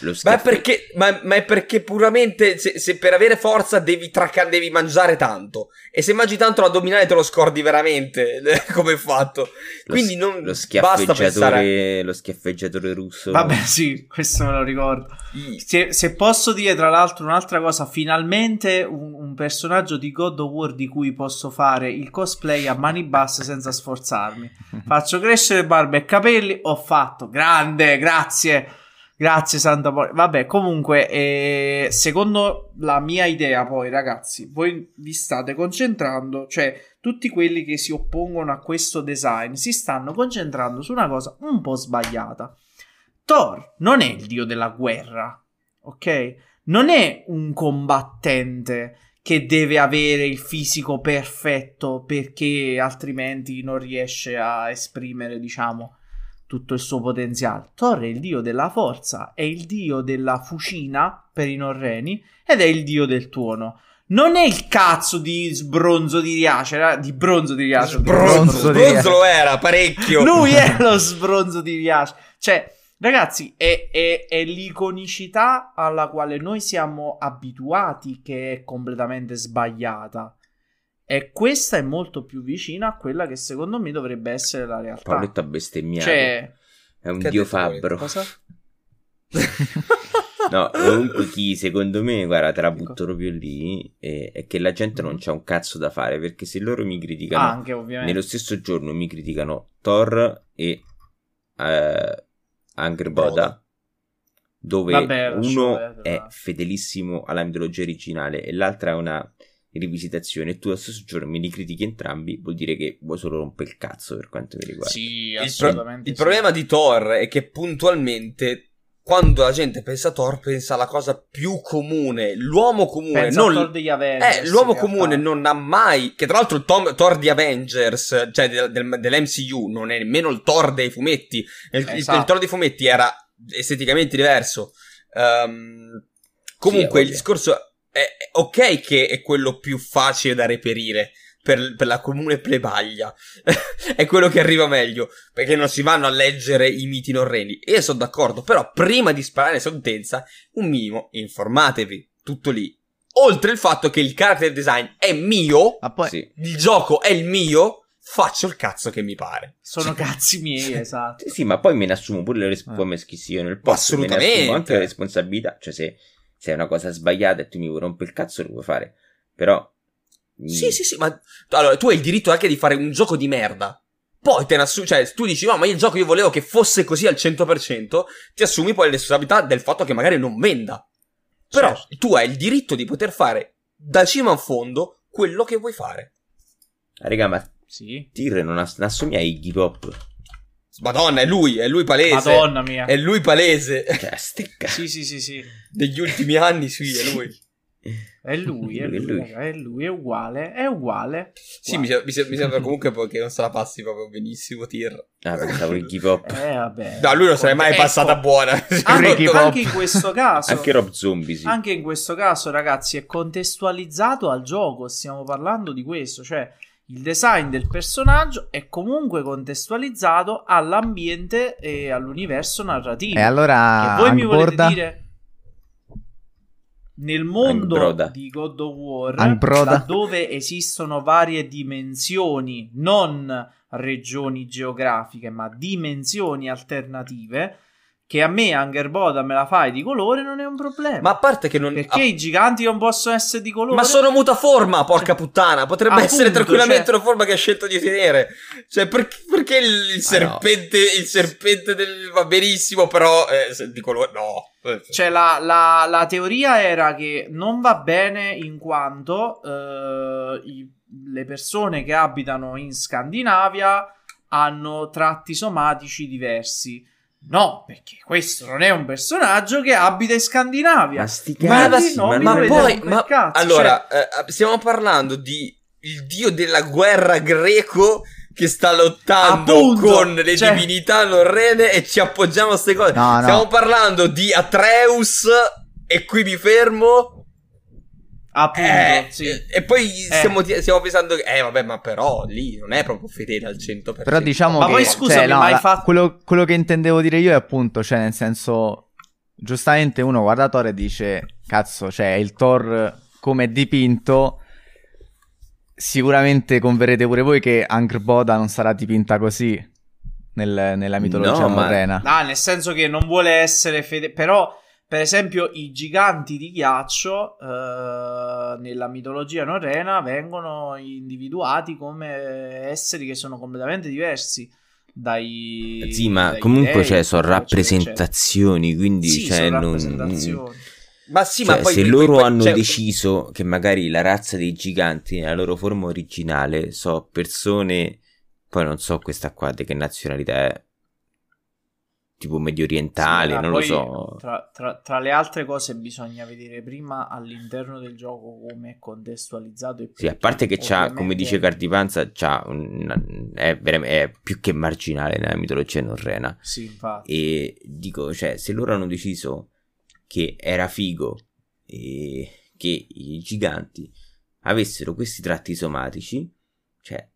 Lo ma, è perché, ma, ma è perché puramente se, se per avere forza devi, tracca, devi mangiare tanto. E se mangi tanto l'addominale te lo scordi veramente come è fatto. Quindi non lo basta pensare a... Lo schiaffeggiatore russo. Vabbè sì, questo me lo ricordo. Se, se posso dire tra l'altro un'altra cosa, finalmente un, un personaggio di God of War di cui posso fare il cosplay a mani basse senza sforzarmi. Faccio crescere barba e capelli, ho fatto. Grande, grazie. Grazie Santa Poi. Vabbè, comunque, eh, secondo la mia idea poi, ragazzi, voi vi state concentrando, cioè tutti quelli che si oppongono a questo design si stanno concentrando su una cosa un po' sbagliata. Thor non è il dio della guerra, ok? Non è un combattente che deve avere il fisico perfetto perché altrimenti non riesce a esprimere, diciamo... tutto il suo potenziale. Thor è il dio della forza, è il dio della fucina per i norreni ed è il dio del tuono. Non è il cazzo di sbronzo di Riace, di bronzo di Riace. Sbronzo di Riace. Lo era parecchio. Lui è lo sbronzo di Riace. Cioè, ragazzi, è, è, è l'iconicità alla quale noi siamo abituati che è completamente sbagliata. E questa è molto più vicina a quella che secondo me dovrebbe essere la realtà. Paoletto ha bestemmiato. Cioè, è un dio fabbro. No, comunque chi secondo me, guarda, te la butto proprio lì, è, è che la gente non c'ha un cazzo da fare, perché se loro mi criticano, ah, anche, ovviamente, nello stesso giorno mi criticano Thor e eh, Angrboda, dove Vabbè, uno vedere, è là. Fedelissimo alla mitologia originale e l'altra è una rivisitazione, e tu allo stesso giorno mi li critichi entrambi, vuol dire che vuoi solo rompere il cazzo per quanto mi riguarda. Sì, assolutamente. Il, pro- sì. il problema di Thor è che puntualmente quando la gente pensa a Thor pensa alla cosa più comune, l'uomo comune. Pensa non... a Thor degli Avengers, eh, l'uomo comune non ha mai, che tra l'altro il Tom, Thor di Avengers, cioè del, del, dell'M C U, non è nemmeno il Thor dei fumetti. Il, esatto. il, il Thor dei fumetti era esteticamente diverso. Um, comunque sì, il discorso... ok che è quello più facile da reperire per, per la comune plebaglia. È quello che arriva meglio, perché non si vanno a leggere i miti norreni. Io sono d'accordo, però prima di sparare sentenza un minimo informatevi, tutto lì. Oltre il fatto che il character design è mio, ah, poi... sì. il gioco è il mio, faccio il cazzo che mi pare. Sono cazzi miei, esatto. Sì, ma poi me ne assumo pure le responsabilità, nel posto me ne assumo anche la responsabilità, cioè se... se è una cosa sbagliata e tu mi vuoi rompere il cazzo, lo puoi fare. Però... Sì, sì, sì, ma... Allora, tu hai il diritto anche di fare un gioco di merda. Poi te ne assumi... Cioè, tu dici, no, ma il gioco io volevo che fosse così al cento per cento, ti assumi poi le responsabilità del fatto che magari non venda. Però certo. tu hai il diritto di poter fare da cima a fondo quello che vuoi fare. Ah, raga, ma... Sì? Tir non, ass- non assomiglia ai hip hop. Madonna, è lui, è lui palese. Madonna mia. È lui palese. Cioè, stecca. Sì, sì, sì, sì. Degli ultimi anni, sì, è lui. È lui, è lui, è lui, lui. È, lui è uguale, è uguale. Sì, mi, mi sembra comunque che non se la passi proprio benissimo, Tir. Ah, pensavo il hip-hop. Eh, vabbè. No, lui non sarebbe mai ecco. passata buona. Anche, anche in questo caso. Anche Rob Zombie, sì. Anche in questo caso, ragazzi, è contestualizzato al gioco, stiamo parlando di questo, cioè... Il design del personaggio è comunque contestualizzato all'ambiente e all'universo narrativo. E allora, che voi Angrboda... mi volete dire nel mondo Angrboda. Di God of War, Angrboda. Laddove esistono varie dimensioni, non regioni geografiche, ma dimensioni alternative, che a me Angrboda me la fai di colore non è un problema. Ma a parte che non perché ah... i giganti non possono essere di colore. Ma sono mutaforma, porca puttana, potrebbe appunto, essere tranquillamente cioè... una forma che ha scelto di tenere. Cioè perché, perché il serpente ah, no. il serpente del... va benissimo, però eh, di colore no. Cioè la, la, la teoria era che non va bene in quanto eh, i, le persone che abitano in Scandinavia hanno tratti somatici diversi. No, perché questo non è un personaggio che abita in Scandinavia. Ma sti cazzi, ma, ma, ma poi ma, cazzo, allora cioè... eh, stiamo parlando di il dio della guerra greco che sta lottando appunto, con le cioè... divinità norrene e ci appoggiamo a ste cose. No, no. Stiamo parlando di Atreus e qui mi fermo. Appunto, eh, sì. eh, e poi eh. stiamo, stiamo pensando che, eh vabbè, ma però lì non è proprio fedele al cento per cento. Però diciamo ma che, poi scusami, cioè, no, ma hai fatto... quello, quello che intendevo dire io è appunto, cioè nel senso, giustamente uno guarda Thor e dice, cazzo, cioè il Thor come è dipinto, sicuramente converrete pure voi che Angrboda non sarà dipinta così nel, nella mitologia no, norrena. Ma... ah, nel senso che non vuole essere fedele, però... Per esempio i giganti di ghiaccio eh, nella mitologia norrena vengono individuati come esseri che sono completamente diversi dai... Sì, ma dai comunque dei, cioè, sono rappresentazioni, eccetera. Quindi sì, cioè, sono non... rappresentazioni. Ma sì, cioè, ma poi se loro poi, hanno cioè... deciso che magari la razza dei giganti nella loro forma originale so persone, poi non so questa qua di che nazionalità è, tipo medio orientale, sì, non poi, lo so. Tra, tra, tra le altre cose bisogna vedere prima all'interno del gioco come è contestualizzato. E sì, a parte che ovviamente... c'ha, come dice Cardipanza, c'ha una, è, è più che marginale nella mitologia norrena. Sì, infatti. E dico, cioè, se loro hanno deciso che era figo e che i giganti avessero questi tratti somatici, cioè...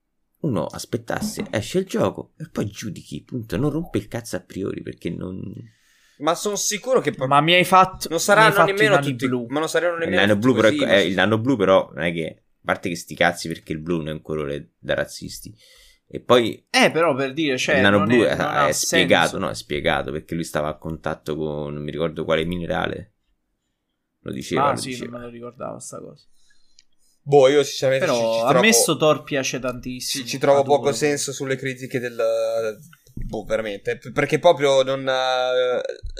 uno aspettasse, esce il gioco e poi giudichi, punto, non rompe il cazzo a priori perché non... Ma sono sicuro che... ma mi hai fatto... non saranno nemmeno tutti blu. Ma non saranno nemmeno il nano blu, però, così, eh, il nano blu però non è che... A parte che sti cazzi perché il blu non è un colore da razzisti. E poi... Eh però per dire, cioè... il nano blu è, è, è spiegato, no? È spiegato perché lui stava a contatto con... non mi ricordo quale minerale. Lo diceva. Ah sì, diceva. Non me lo ricordavo sta cosa. Boh, io sinceramente però ci, ci trovo... a me sto Thor piace tantissimo. Ci, ci trovo poco quello. Senso sulle critiche del... boh, veramente. Perché proprio non...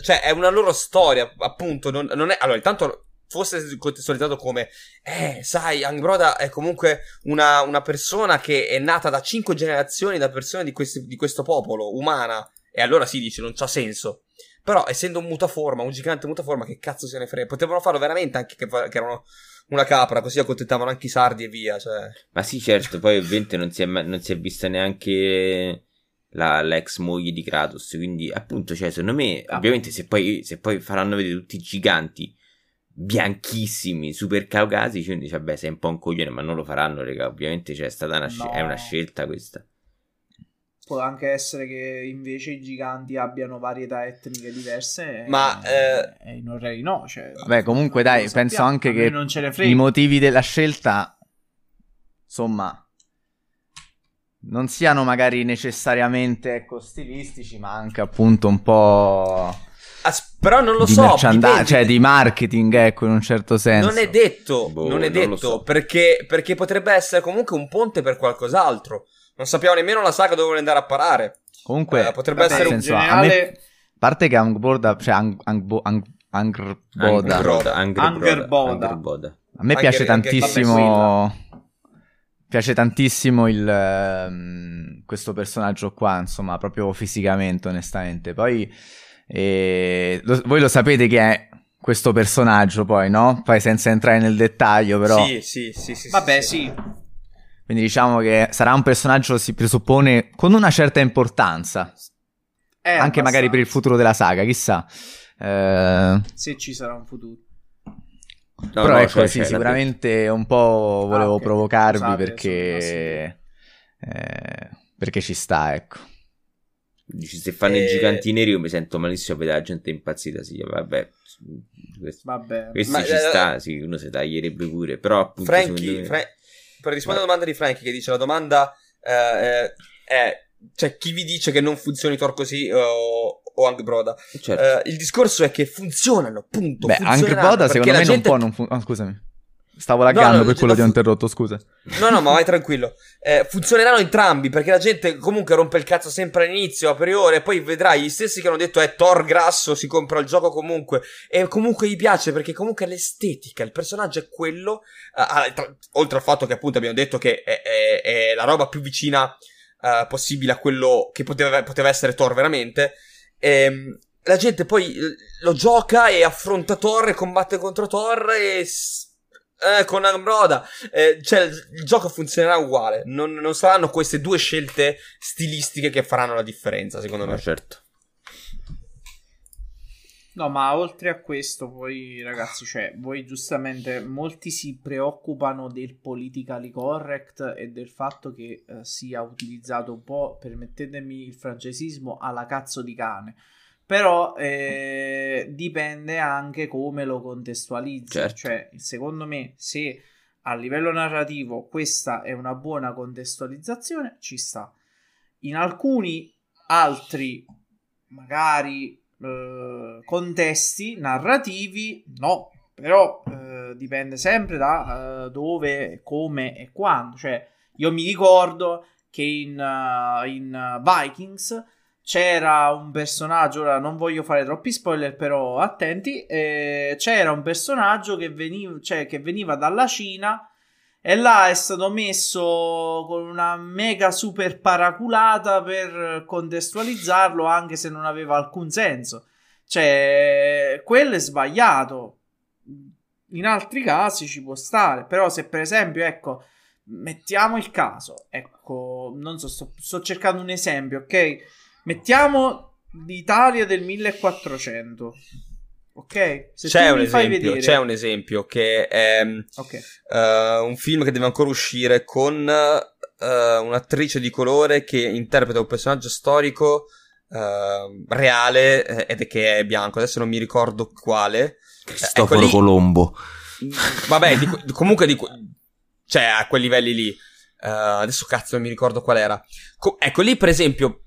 cioè, è una loro storia, appunto. Non, non è... Allora, intanto fosse contestualizzato come... Eh, sai, Angrboda è comunque una, una persona che è nata da cinque generazioni da persone di, questi, di questo popolo, umana. E allora si dice, non c'ha senso. Però, essendo un mutaforma, un gigante mutaforma, che cazzo se ne frega? Potevano farlo veramente anche che, che erano... una capra, così accontentavano anche i sardi e via, cioè. Ma sì, certo, poi ovviamente non si è, non si è vista neanche la, l'ex moglie di Kratos, quindi appunto, cioè, secondo me, ah, ovviamente se poi, se poi faranno vedere tutti i giganti bianchissimi, super caucasici, quindi dice, vabbè, sei un po' un coglione, ma non lo faranno, raga, ovviamente, cioè, è stata una, no. è una scelta questa. Può anche essere che invece i giganti abbiano varietà etniche diverse, ma e, eh, e i norreni no. Cioè, vabbè, comunque, dai, penso sappiamo, anche che non ce ne frega. I motivi della scelta, insomma, non siano magari necessariamente ecco, stilistici, ma anche appunto un po'. As- però non lo di so, merchandise, cioè di marketing, ecco, in un certo senso. Non è detto, boh, non è non detto so. perché, perché potrebbe essere comunque un ponte per qualcos'altro. Non sappiamo nemmeno la saga dove vuole andare a parare. Comunque, eh, potrebbe vabbè, essere un senso, generale... A me, parte che Angrboda... Cioè, ang, ang, ang, Angrboda... Angrboda. Angrboda. Angrboda. A me piace Angr- tantissimo... Angr- piace tantissimo il... questo personaggio qua, insomma, proprio fisicamente, onestamente. Poi, eh, lo, voi lo sapete che è... questo personaggio, poi, no? Poi senza entrare nel dettaglio, però... Sì, sì, sì. sì vabbè, sì. sì. Quindi diciamo che sarà un personaggio, si presuppone, con una certa importanza. Eh, anche abbastanza. Magari per il futuro della saga, chissà. Eh... Se ci sarà un futuro. No, però no, ecco, cioè, sì, sicuramente un po' volevo ah, okay. provocarvi Scusate, perché... Eh, perché ci sta, ecco. Dici, se fanno e... i giganti neri io mi sento malissimo per la gente impazzita, sì, vabbè... vabbè. Questi ma, ci eh, sta, sì, uno si taglierebbe pure, però appunto... Frankie, per rispondere alla domanda di Frankie che dice la domanda eh, è cioè chi vi dice che non funzioni Thor così o, o Angrboda certo. eh, il discorso è che funzionano punto. Beh, Angrboda secondo me gente... non può non fun- oh, scusami stavo laggando no, no, per quello ti ho fu- interrotto scusa no no ma vai tranquillo eh, funzioneranno entrambi perché la gente comunque rompe il cazzo sempre all'inizio a priori e poi vedrai gli stessi che hanno detto è eh, Thor grasso si compra il gioco comunque e comunque gli piace perché comunque l'estetica il personaggio è quello eh, tra, oltre al fatto che appunto abbiamo detto che è, è, è la roba più vicina eh, possibile a quello che poteva, poteva essere Thor veramente ehm la gente poi lo gioca e affronta Thor e combatte contro Thor e s- Eh, con Angrboda eh, cioè il gioco funzionerà uguale non, non saranno queste due scelte stilistiche che faranno la differenza secondo no, me certo No, ma oltre a questo, poi ragazzi, cioè, voi giustamente, molti si preoccupano del politically correct e del fatto che eh, sia utilizzato un po', permettetemi il francesismo, alla cazzo di cane. Però eh, dipende anche come lo contestualizzi. Certo. Cioè, secondo me, se a livello narrativo questa è una buona contestualizzazione, ci sta. In alcuni altri, magari... Uh, contesti narrativi no, però uh, dipende sempre da uh, dove, come e quando. Cioè, io mi ricordo che in, uh, in Vikings c'era un personaggio, ora non voglio fare troppi spoiler, però attenti, eh, c'era un personaggio che veniva, cioè, che veniva dalla Cina e là è stato messo con una mega super paraculata per contestualizzarlo, anche se non aveva alcun senso. Cioè, quello è sbagliato. In altri casi ci può stare. Però se per esempio, ecco, mettiamo il caso, ecco, non so, sto, sto cercando un esempio, ok? Mettiamo l'Italia del millequattrocento. Ok, se c'è, un esempio, vedere... c'è un esempio che è okay. uh, un film che deve ancora uscire con uh, un'attrice di colore che interpreta un personaggio storico uh, reale ed è che è bianco, adesso non mi ricordo quale. Cristoforo eh, Colombo. Vabbè, di, comunque di, cioè a quei livelli lì. Uh, adesso cazzo non mi ricordo qual era. Co- ecco lì per esempio...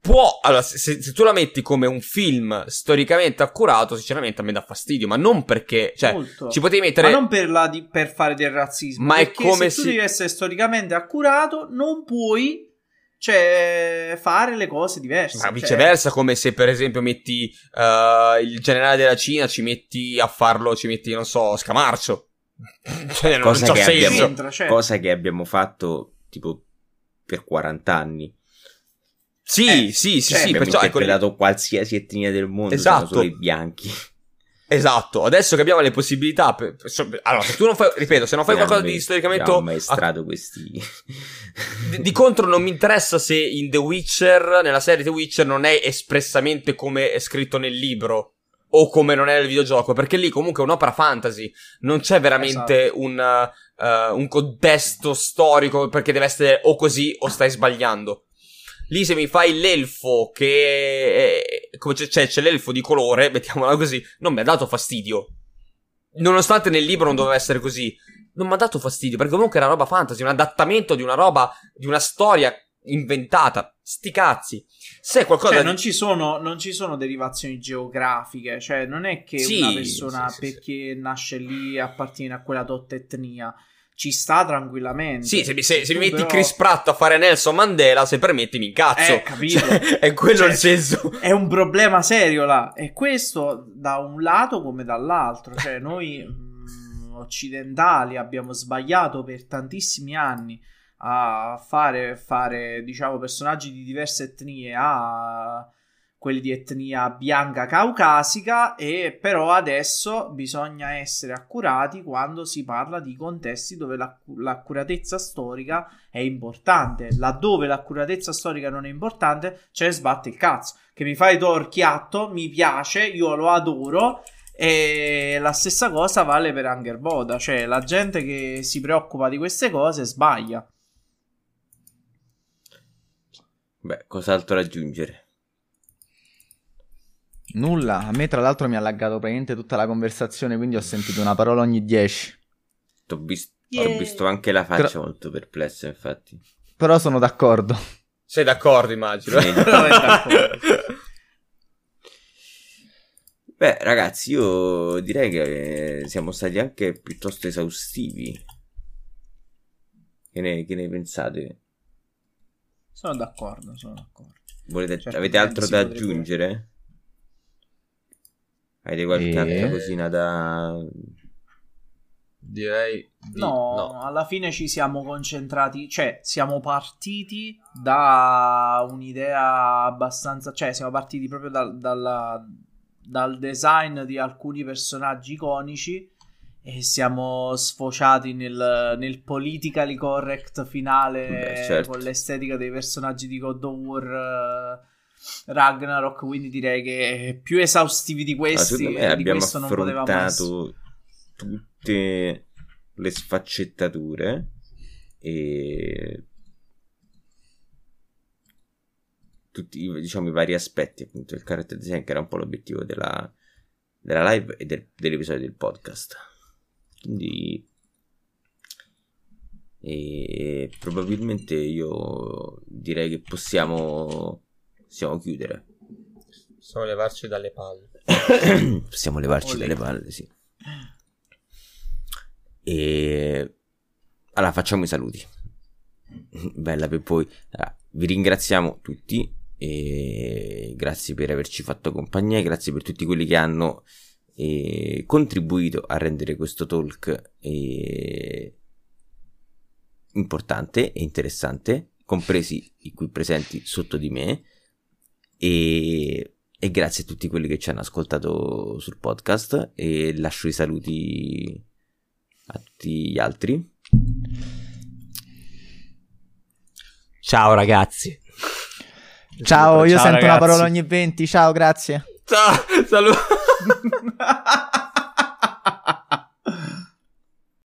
Può, allora, se, se tu la metti come un film storicamente accurato, sinceramente a me dà fastidio, ma non perché, cioè, molto. Ci potevi mettere, ma non per, la di, per fare del razzismo, ma perché è come se tu si... devi essere storicamente accurato, non puoi, cioè, fare le cose diverse. Ma viceversa, cioè... come se per esempio metti uh, il generale della Cina, ci metti a farlo, ci metti, non so, Scamarcio, cioè, non cosa, non che abbiamo, entra, certo. Cosa che abbiamo fatto tipo per quaranta anni. Sì, eh, sì, sì, cioè, sì, perciò ecco, dato qualsiasi etnia del mondo, esatto. Sono solo i bianchi. Esatto, adesso che abbiamo le possibilità per, per, per, allora, se tu non fai, ripeto, se non fai qualcosa di storicamente maestrato a... questi di, di contro non mi interessa se in The Witcher, nella serie The Witcher non è espressamente come è scritto nel libro o come non è nel videogioco, perché lì comunque è un'opera fantasy, non c'è veramente esatto. un uh, un contesto storico, perché deve essere o così o stai sbagliando. Lì se mi fai l'elfo che come c'è, c'è, c'è l'elfo di colore, mettiamola così, non mi ha dato fastidio. Nonostante nel libro non doveva essere così, non mi ha dato fastidio, perché comunque era roba fantasy, un adattamento di una roba, di una storia inventata. Sti cazzi. Se qualcosa cioè, non ci sono non ci sono derivazioni geografiche, cioè non è che sì, una persona sì, sì, perché sì. nasce lì appartiene a quella dotta etnia. Ci sta tranquillamente. Sì, se mi, se, se mi metti però... Chris Pratt a fare Nelson Mandela, se permetti mi incazzo. Eh, capito. Cioè, è quello cioè, il senso. È un problema serio là. E questo da un lato come dall'altro. Cioè noi mh, occidentali abbiamo sbagliato per tantissimi anni a fare, fare diciamo personaggi di diverse etnie a... quelli di etnia bianca caucasica, e però adesso bisogna essere accurati quando si parla di contesti dove l'acc- l'accuratezza storica è importante. Laddove l'accuratezza storica non è importante, cioè sbatte il cazzo. Che mi fai Thor chiatto, mi piace, io lo adoro, e la stessa cosa vale per Angrboda. Cioè la gente che si preoccupa di queste cose sbaglia. Beh, cos'altro da aggiungere? Nulla, a me tra l'altro mi ha laggato praticamente tutta la conversazione, quindi ho sentito una parola ogni dieci. T'ho visto, yeah. Ho visto anche la faccia però, molto perplessa, infatti. Però sono d'accordo. Sei d'accordo, immagino. Sì, d'accordo. Beh, ragazzi, io direi che siamo stati anche piuttosto esaustivi. Che ne, che ne pensate? Sono d'accordo, sono d'accordo. Volete, certo, avete altro da aggiungere? Potrebbe... Hai qualche e... altra cosina da... Direi... Di... No, no, alla fine ci siamo concentrati, cioè siamo partiti da un'idea abbastanza... Cioè siamo partiti proprio dal, dalla, dal design di alcuni personaggi iconici e siamo sfociati nel, nel politically correct finale. Beh, certo. Con l'estetica dei personaggi di God of War... Ragnarok, quindi direi che più esaustivi di questi, ah, me abbiamo di questo non potevamo essere. Tutte le sfaccettature e tutti, diciamo, i vari aspetti, appunto il character design, che era un po' l'obiettivo della, della live e del, dell'episodio del podcast. Quindi e probabilmente io direi che possiamo possiamo chiudere, possiamo levarci dalle palle possiamo levarci Olè. dalle palle sì. E allora facciamo i saluti, bella per poi. Allora, vi ringraziamo tutti e grazie per averci fatto compagnia, grazie per tutti quelli che hanno eh, contribuito a rendere questo talk eh, importante e interessante, compresi i qui presenti sotto di me, e, e grazie a tutti quelli che ci hanno ascoltato sul podcast, e lascio i saluti a tutti gli altri. Ciao ragazzi. Ciao, ciao io ciao, sento ragazzi. Una parola ogni venti. Ciao, grazie. Ciao, saluto.